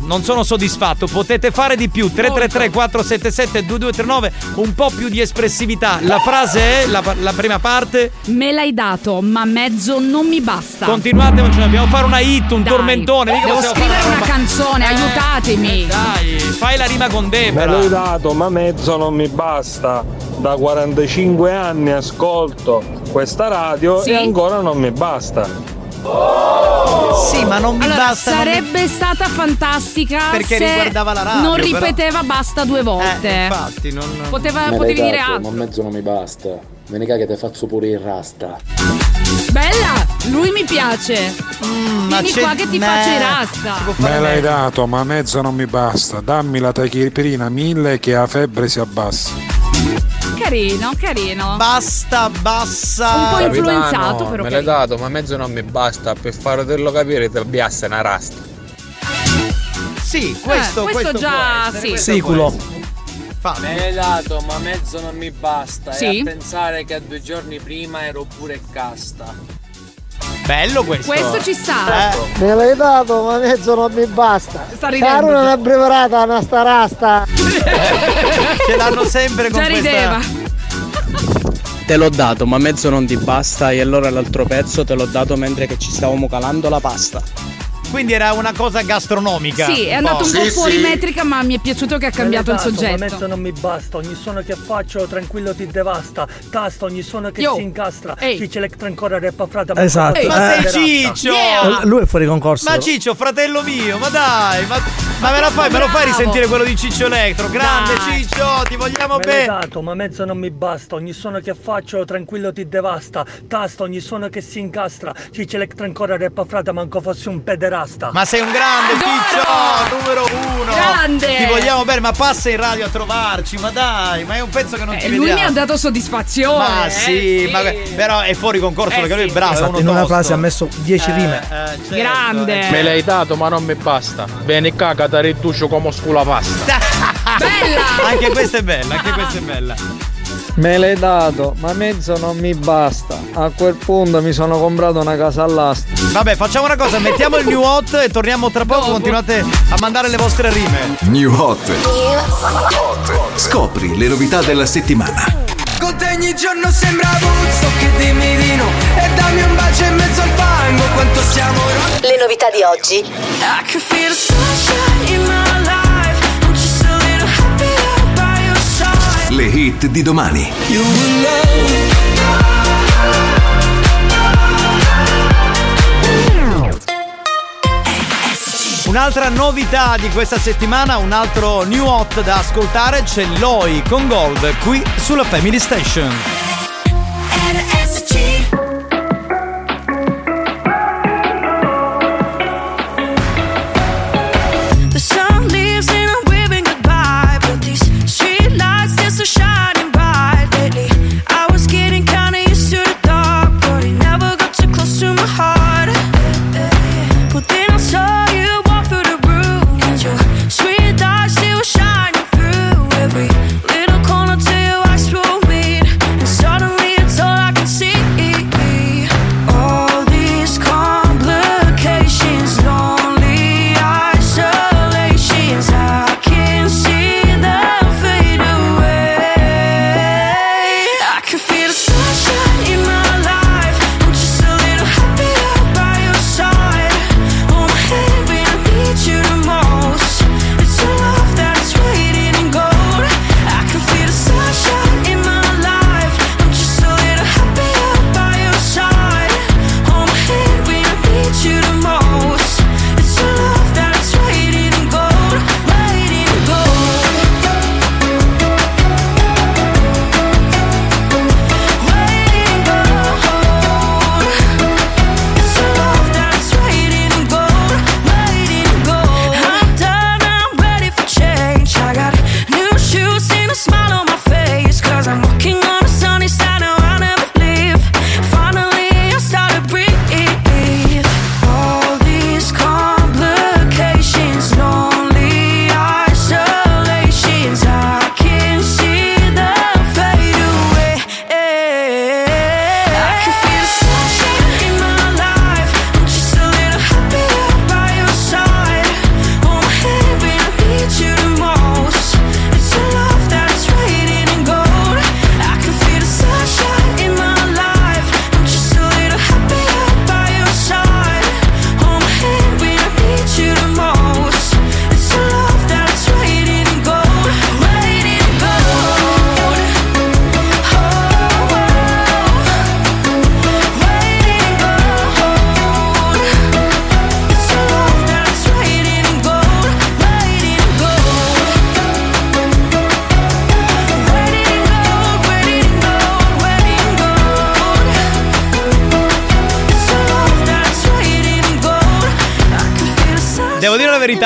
non sono soddisfatto. Potete fare di più. 333-477-2239. Un po' più di espressività. La frase è la prima parte. Me l'hai dato, ma mezzo non mi basta. Continuate, ma ce ne dobbiamo fare una hit, un tormentone. Devo scrivere una canzone, aiutatemi. Dai, fai la rima con Debra. Me l'hai dato, ma mezzo non mi basta. Da 45 anni ascolto questa radio, sì, e ancora non mi basta. Oh! Sì, ma non mi basta. Sarebbe stata fantastica perché se riguardava la radio, non ripeteva però basta due volte. Infatti, non potevi dire altro. Ma mezzo non mi basta. Me ne caga, te faccio pure il rasta. Bella, lui mi piace. Vieni qua che ti faccio il rasta. Me l'hai dato, ma mezzo non mi basta. Dammi la tachipirina 1000 che a febbre si abbassa. Carino. Basta. Un po' influenzato, però. Me l'hai dato, ma mezzo non mi basta. Per farlo capire, te l'abbiasse una rasta. Sì, questo già. Sì, sicuro. Me l'hai dato, ma mezzo non mi basta. Sì. E a pensare che 2 giorni prima ero pure casta. Bello questo. Questo ci sta. Me l'hai dato, ma mezzo non mi basta. Sta ridendo. Caro, una breverata, una starasta. Ce l'hanno sempre con già questa. Già rideva. Te l'ho dato, ma mezzo non ti basta. E allora l'altro pezzo te l'ho dato mentre che ci stavamo calando la pasta. Quindi era una cosa gastronomica. Sì, è andato un po' fuori metrica, ma mi è piaciuto che ha cambiato il soggetto. Ma mezzo non mi basta, ogni suono che faccio tranquillo ti devasta. Tasta ogni suono che si incastra. Ciccio Electro ancora rappa frata. Esatto. Ma sei Ciccio! Yeah. Lui è fuori concorso. Ma Ciccio, fratello mio, ma dai, ma me lo fai risentire quello di Ciccio Electro. Grande Ciccio, ti vogliamo bene. Dato, ma mezzo non mi basta, ogni suono che faccio tranquillo ti devasta. Tasta ogni suono che si incastra. Ciccio Electro ancora rappa frata, manco fosse un pederato. Ma sei un grande Ciccio, numero 1. Grande. Ti vogliamo bene, ma passa in radio a trovarci. Ma dai, ma è un pezzo che non ci vediamo. Lui mi ha dato soddisfazione. Ma sì. Ma però è fuori concorso perché lui è bravo. Esatto, in una frase ha messo 10 rime. Certo. Grande. Me l'hai dato, ma non mi basta. Bene caca, ti riducio come scula pasta. Bella. Anche questa è bella. Me l'hai dato, ma mezzo non mi basta. A quel punto mi sono comprato una casa all'asta. Vabbè, facciamo una cosa, mettiamo il new hot e torniamo tra poco. Continuate a mandare le vostre rime. New hot. Scopri le novità della settimana. Con te ogni giorno sembra Buzzo, che dimmi di no e dammi un bacio in mezzo al fango, quanto siamo. Le novità di oggi. I can feel the sunshine in my life. Le hit beat di domani. Un'altra novità di questa settimana, un altro new hot da ascoltare, c'è Loi con Gold qui sulla Family Station.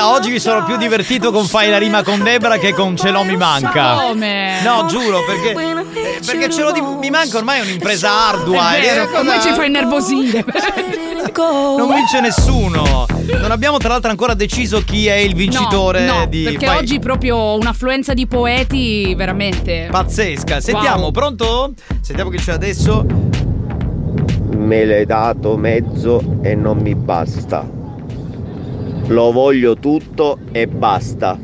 Oggi mi sono più divertito con Fai la rima con Debra che con Ce l'ho mi manca. Come? No, giuro, perché Ce l'ho mi manca ormai è un'impresa ardua. È vero, ormai ci fai nervosire. Non vince nessuno. Non abbiamo tra l'altro ancora deciso chi è il vincitore di perché Fai... oggi proprio un'affluenza di poeti veramente pazzesca. Sentiamo, wow. Pronto? Sentiamo chi c'è adesso. Me l'hai dato mezzo e non mi basta. Lo voglio tutto e basta.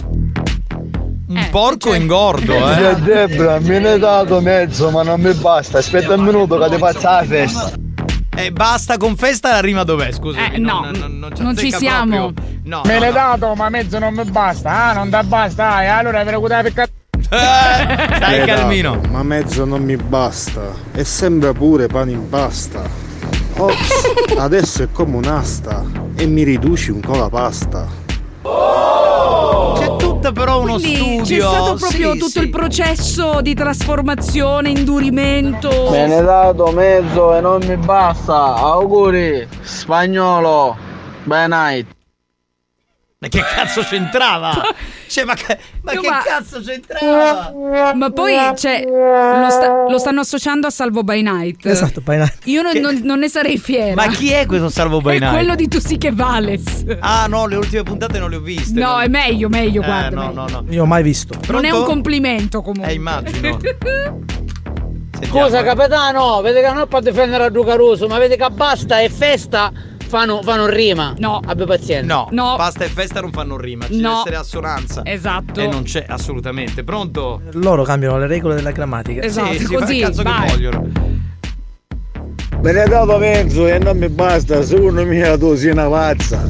Un porco ingordo, eh. Debra, me ne hai dato mezzo, ma non mi basta. Aspetta un minuto che ti faccio la festa. E basta con festa la rima dov'è? Scusami. Non ci siamo. No, me l'hai dato, ma mezzo non mi basta. Ah, non da basta. E allora avrei potuto peccare. Stai calmino. Ma mezzo non mi basta. E sembra pure pane in pasta. Ops, adesso è come un'asta e mi riduci un colapasta. C'è tutto però uno studio. C'è stato proprio tutto il processo di trasformazione, indurimento. Me ne hai dato mezzo e non mi basta. Auguri, Spagnuolo. Bye night. Ma che cazzo c'entrava? Cioè, ma che cazzo c'entrava? Ma poi lo stanno associando a Salvo by Night. Esatto, by Night. Io non ne sarei fiera. Ma chi è questo Salvo by Night? È quello di Tu sì che vales. Ah no, le ultime puntate non le ho viste. No, è meglio, guarda. No. Io ho mai visto. Pronto? Non è un complimento comunque. Immagino. Scusa capitano, vede che non può difendere a Ducaruso, ma vede che basta e festa. Fanno rima. No. Abbi pazienza. No. Pasta e festa non fanno rima. Ci deve essere assonanza. Esatto. E non c'è assolutamente. Pronto? Loro cambiano le regole della grammatica. Esatto. Sì, così, fa il cazzo che vogliono. Me ne hai dato mezzo e non mi basta. Secondo me tu sei una pazza.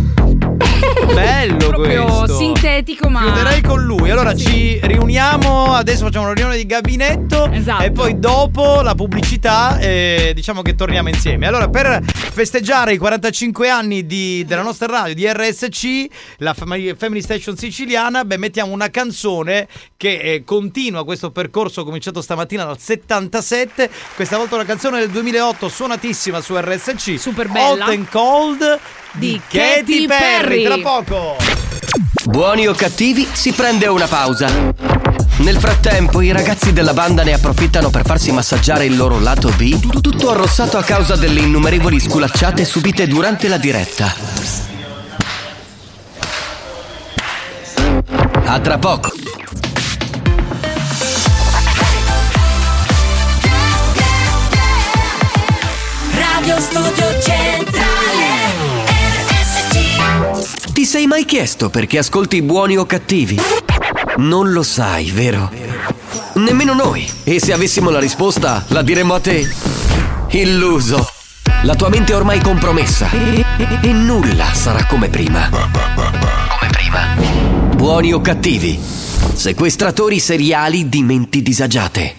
Bello proprio questo. Sintetico, ma chiuderei con lui. Allora sì, ci riuniamo adesso, facciamo una riunione di gabinetto, esatto, e poi dopo la pubblicità diciamo che torniamo insieme. Allora, per festeggiare i 45 anni della nostra radio, di RSC, la Family Station siciliana, beh, mettiamo una canzone che continua questo percorso cominciato stamattina dal 77. Questa volta una canzone del 2008 suonatissima su RSC, super bella, Hot and Cold di Katy Perry. Tra poco Buoni o Cattivi si prende una pausa. Nel frattempo i ragazzi della banda ne approfittano per farsi massaggiare il loro lato B, tutto arrossato a causa delle innumerevoli sculacciate subite durante la diretta. A tra poco. Radio Studio Centrale RSC. Ti sei mai chiesto perché ascolti Buoni o Cattivi? Non lo sai, vero? Nemmeno noi. E se avessimo la risposta, la diremmo a te. Illuso. La tua mente è ormai compromessa e nulla sarà come prima. Come prima. Buoni o Cattivi, sequestratori seriali di menti disagiate.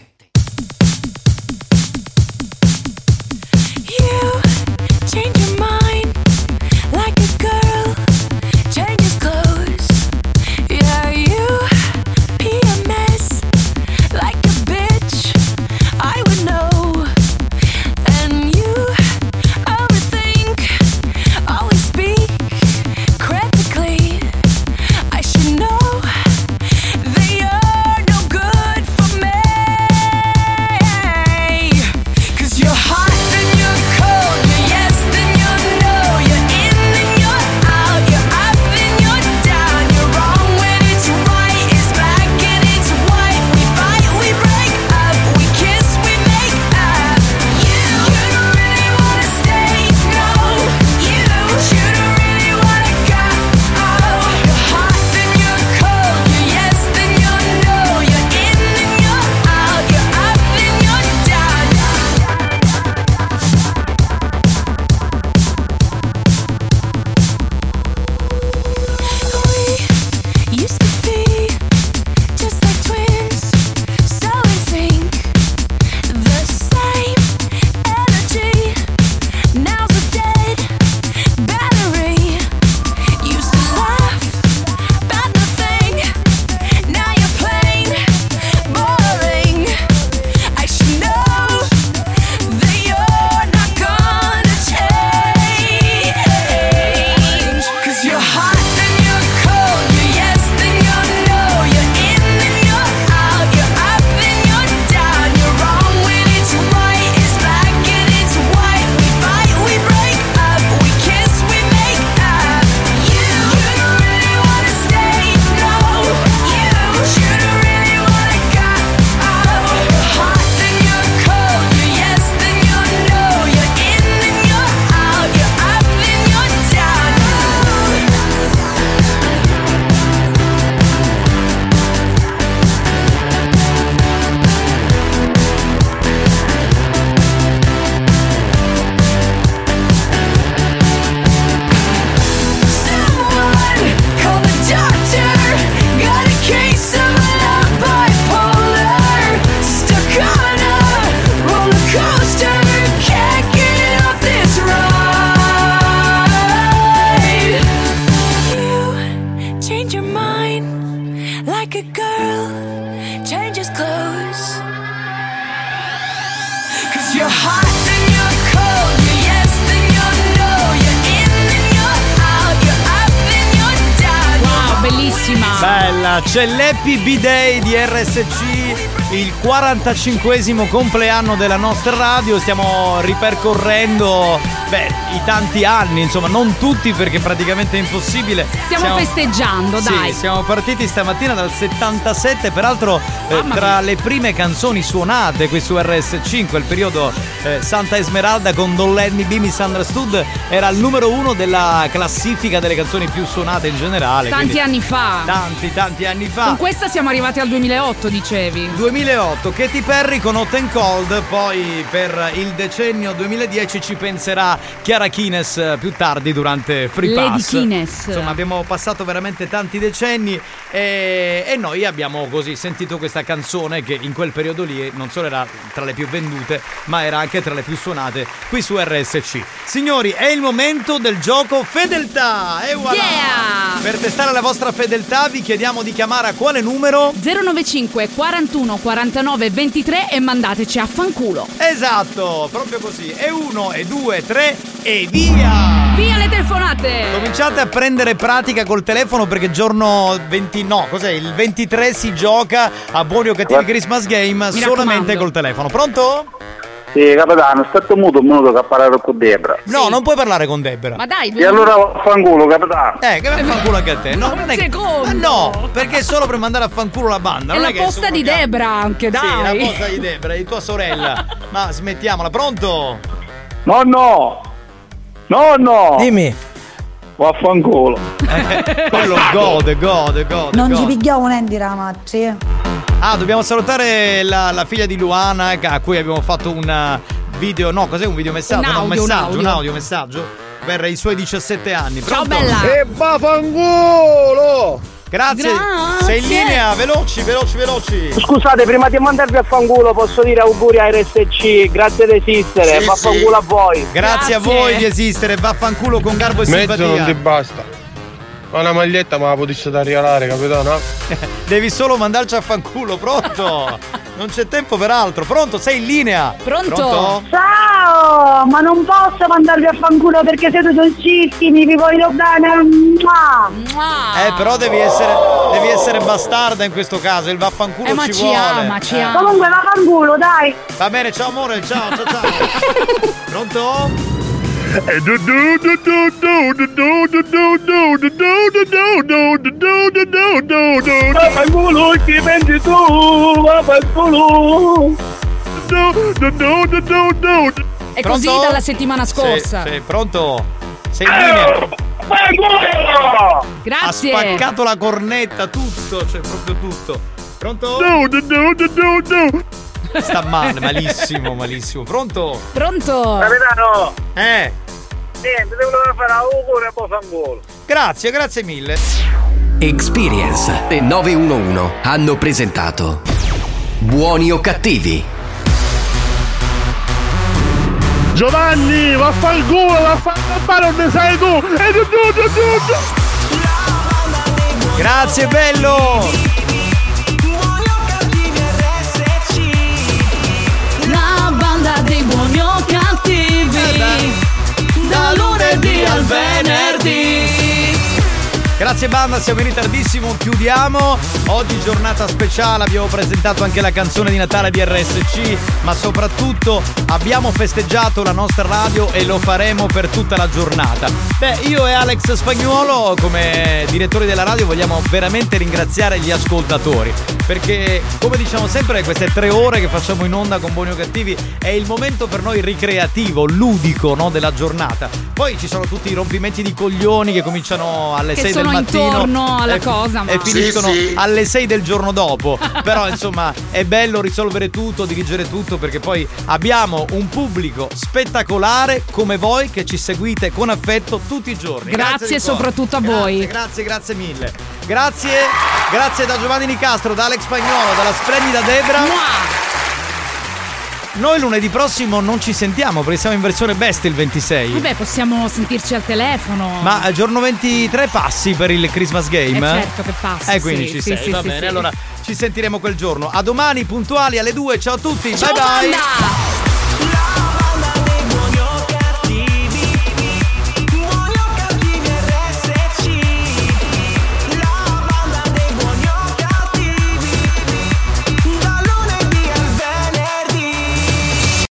C'è l'Happy B-Day di RSC, il 45esimo compleanno della nostra radio. Stiamo ripercorrendo, beh, i tanti anni, insomma, non tutti perché praticamente è impossibile. Stiamo festeggiando, sì, dai. Siamo partiti stamattina dal 77, peraltro tra le prime canzoni suonate qui su RSC in quel periodo, Santa Esmeralda con Don't Let Me Be Misunderstood era il numero uno della classifica delle canzoni più suonate in generale. Tanti anni fa. Tanti anni fa. Con questa siamo arrivati al 2008, dicevi. 2008, Katy Perry con Hot and Cold. Poi per il decennio 2010 ci penserà sarà Chiara Kines più tardi durante Free Pass. Lady Kines. Insomma, abbiamo passato veramente tanti decenni e noi abbiamo così sentito questa canzone che in quel periodo lì non solo era tra le più vendute, ma era anche tra le più suonate qui su RSC. Signori, è il momento del gioco fedeltà. E voilà! Yeah! Per testare la vostra fedeltà vi chiediamo di chiamare a quale numero? 095 41 49 23 e mandateci a fanculo. Esatto, proprio così. E 1 e 2 e 3 e via! Via le telefonate! Cominciate a prendere pratica col telefono perché giorno 20 no, cos'è? Il 23 si gioca a buoni o cattivi Christmas Game solamente col telefono. Pronto? Sì, capitano, è stato muto un minuto che ha parlato con Debra. No, sì. Non puoi parlare con Debra. Ma dai, e allora vaffanculo, capitano. Che vaffanculo anche a te. No, non è secondo. Ma no, perché è solo per mandare a fanculo la banda. È non la è posta di Debra anche, dai. Sì, la posta di Debra, di tua sorella. Ma smettiamola, pronto? No. Dimmi. Vaffanculo. Quello gode. Non ci pigliamo niente la macchia. Ah, dobbiamo salutare la figlia di Luana a cui abbiamo fatto un video, no, cos'è un video messaggio? Un audio messaggio per i suoi 17 anni. Pronto? Ciao bella! E vaffanculo! Grazie. Sei in linea, veloci. Scusate, prima di mandarvi a fanculo posso dire auguri a RSC, grazie di esistere, sì, vaffanculo sì. A voi. Grazie a voi di esistere, vaffanculo con garbo e simpatia. Mezzo non ti basta. Ma una maglietta me la potessi da regalare, capitano? Devi solo mandarci a fanculo, pronto? Non c'è tempo per altro, pronto? Sei in linea? Pronto? Ciao! Ma non posso mandarvi a fanculo perché siete dolcissimi, vi voglio bene. Però devi essere bastarda in questo caso, il vaffanculo ci vuole. Ma ci ama. Comunque vaffanculo, dai! Va bene, ciao amore, ciao. Pronto? È così dalla settimana scorsa. Sei pronto? Sei in linea? Grazie. Ha spaccato la cornetta, tutto, cioè proprio tutto. Pronto? Sta male, malissimo. Pronto? Capitano! Niente, devo fare auguri a Bofanguolo. Grazie mille. Experience e 911 hanno presentato Buoni o Cattivi. Giovanni, vaffanculo, non ne sai tu. Grazie, bello. Dei buoni o cattivi, da lunedì al venerdì. Grazie banda, siamo in ritardissimo, chiudiamo. Oggi giornata speciale, abbiamo presentato anche la canzone di Natale di RSC, ma soprattutto abbiamo festeggiato la nostra radio e lo faremo per tutta la giornata. Io e Alex Spagnuolo, come direttori della radio, vogliamo veramente ringraziare gli ascoltatori, perché come diciamo sempre, queste 3 ore che facciamo in onda con Buoni o Cattivi è il momento per noi ricreativo, ludico, no, della giornata. Poi ci sono tutti i rompimenti di coglioni che cominciano alle 6 del mattino intorno alla cosa, ma... e finiscono alle 6 del giorno dopo. Però insomma è bello risolvere tutto, dirigere tutto, perché poi abbiamo un pubblico spettacolare come voi che ci seguite con affetto tutti i giorni. Grazie soprattutto a voi. Grazie mille. Grazie da Giovanni Nicastro, da Alex Spagnuolo, dalla splendida Debra. Noi lunedì prossimo non ci sentiamo perché siamo in versione best il 26. Vabbè, possiamo sentirci al telefono. Ma al giorno 23 passi per il Christmas Game? Certo che passi. Quindi ci sei. Va bene, allora ci sentiremo quel giorno. A domani puntuali alle 2. Ciao a tutti. Ciao, bye.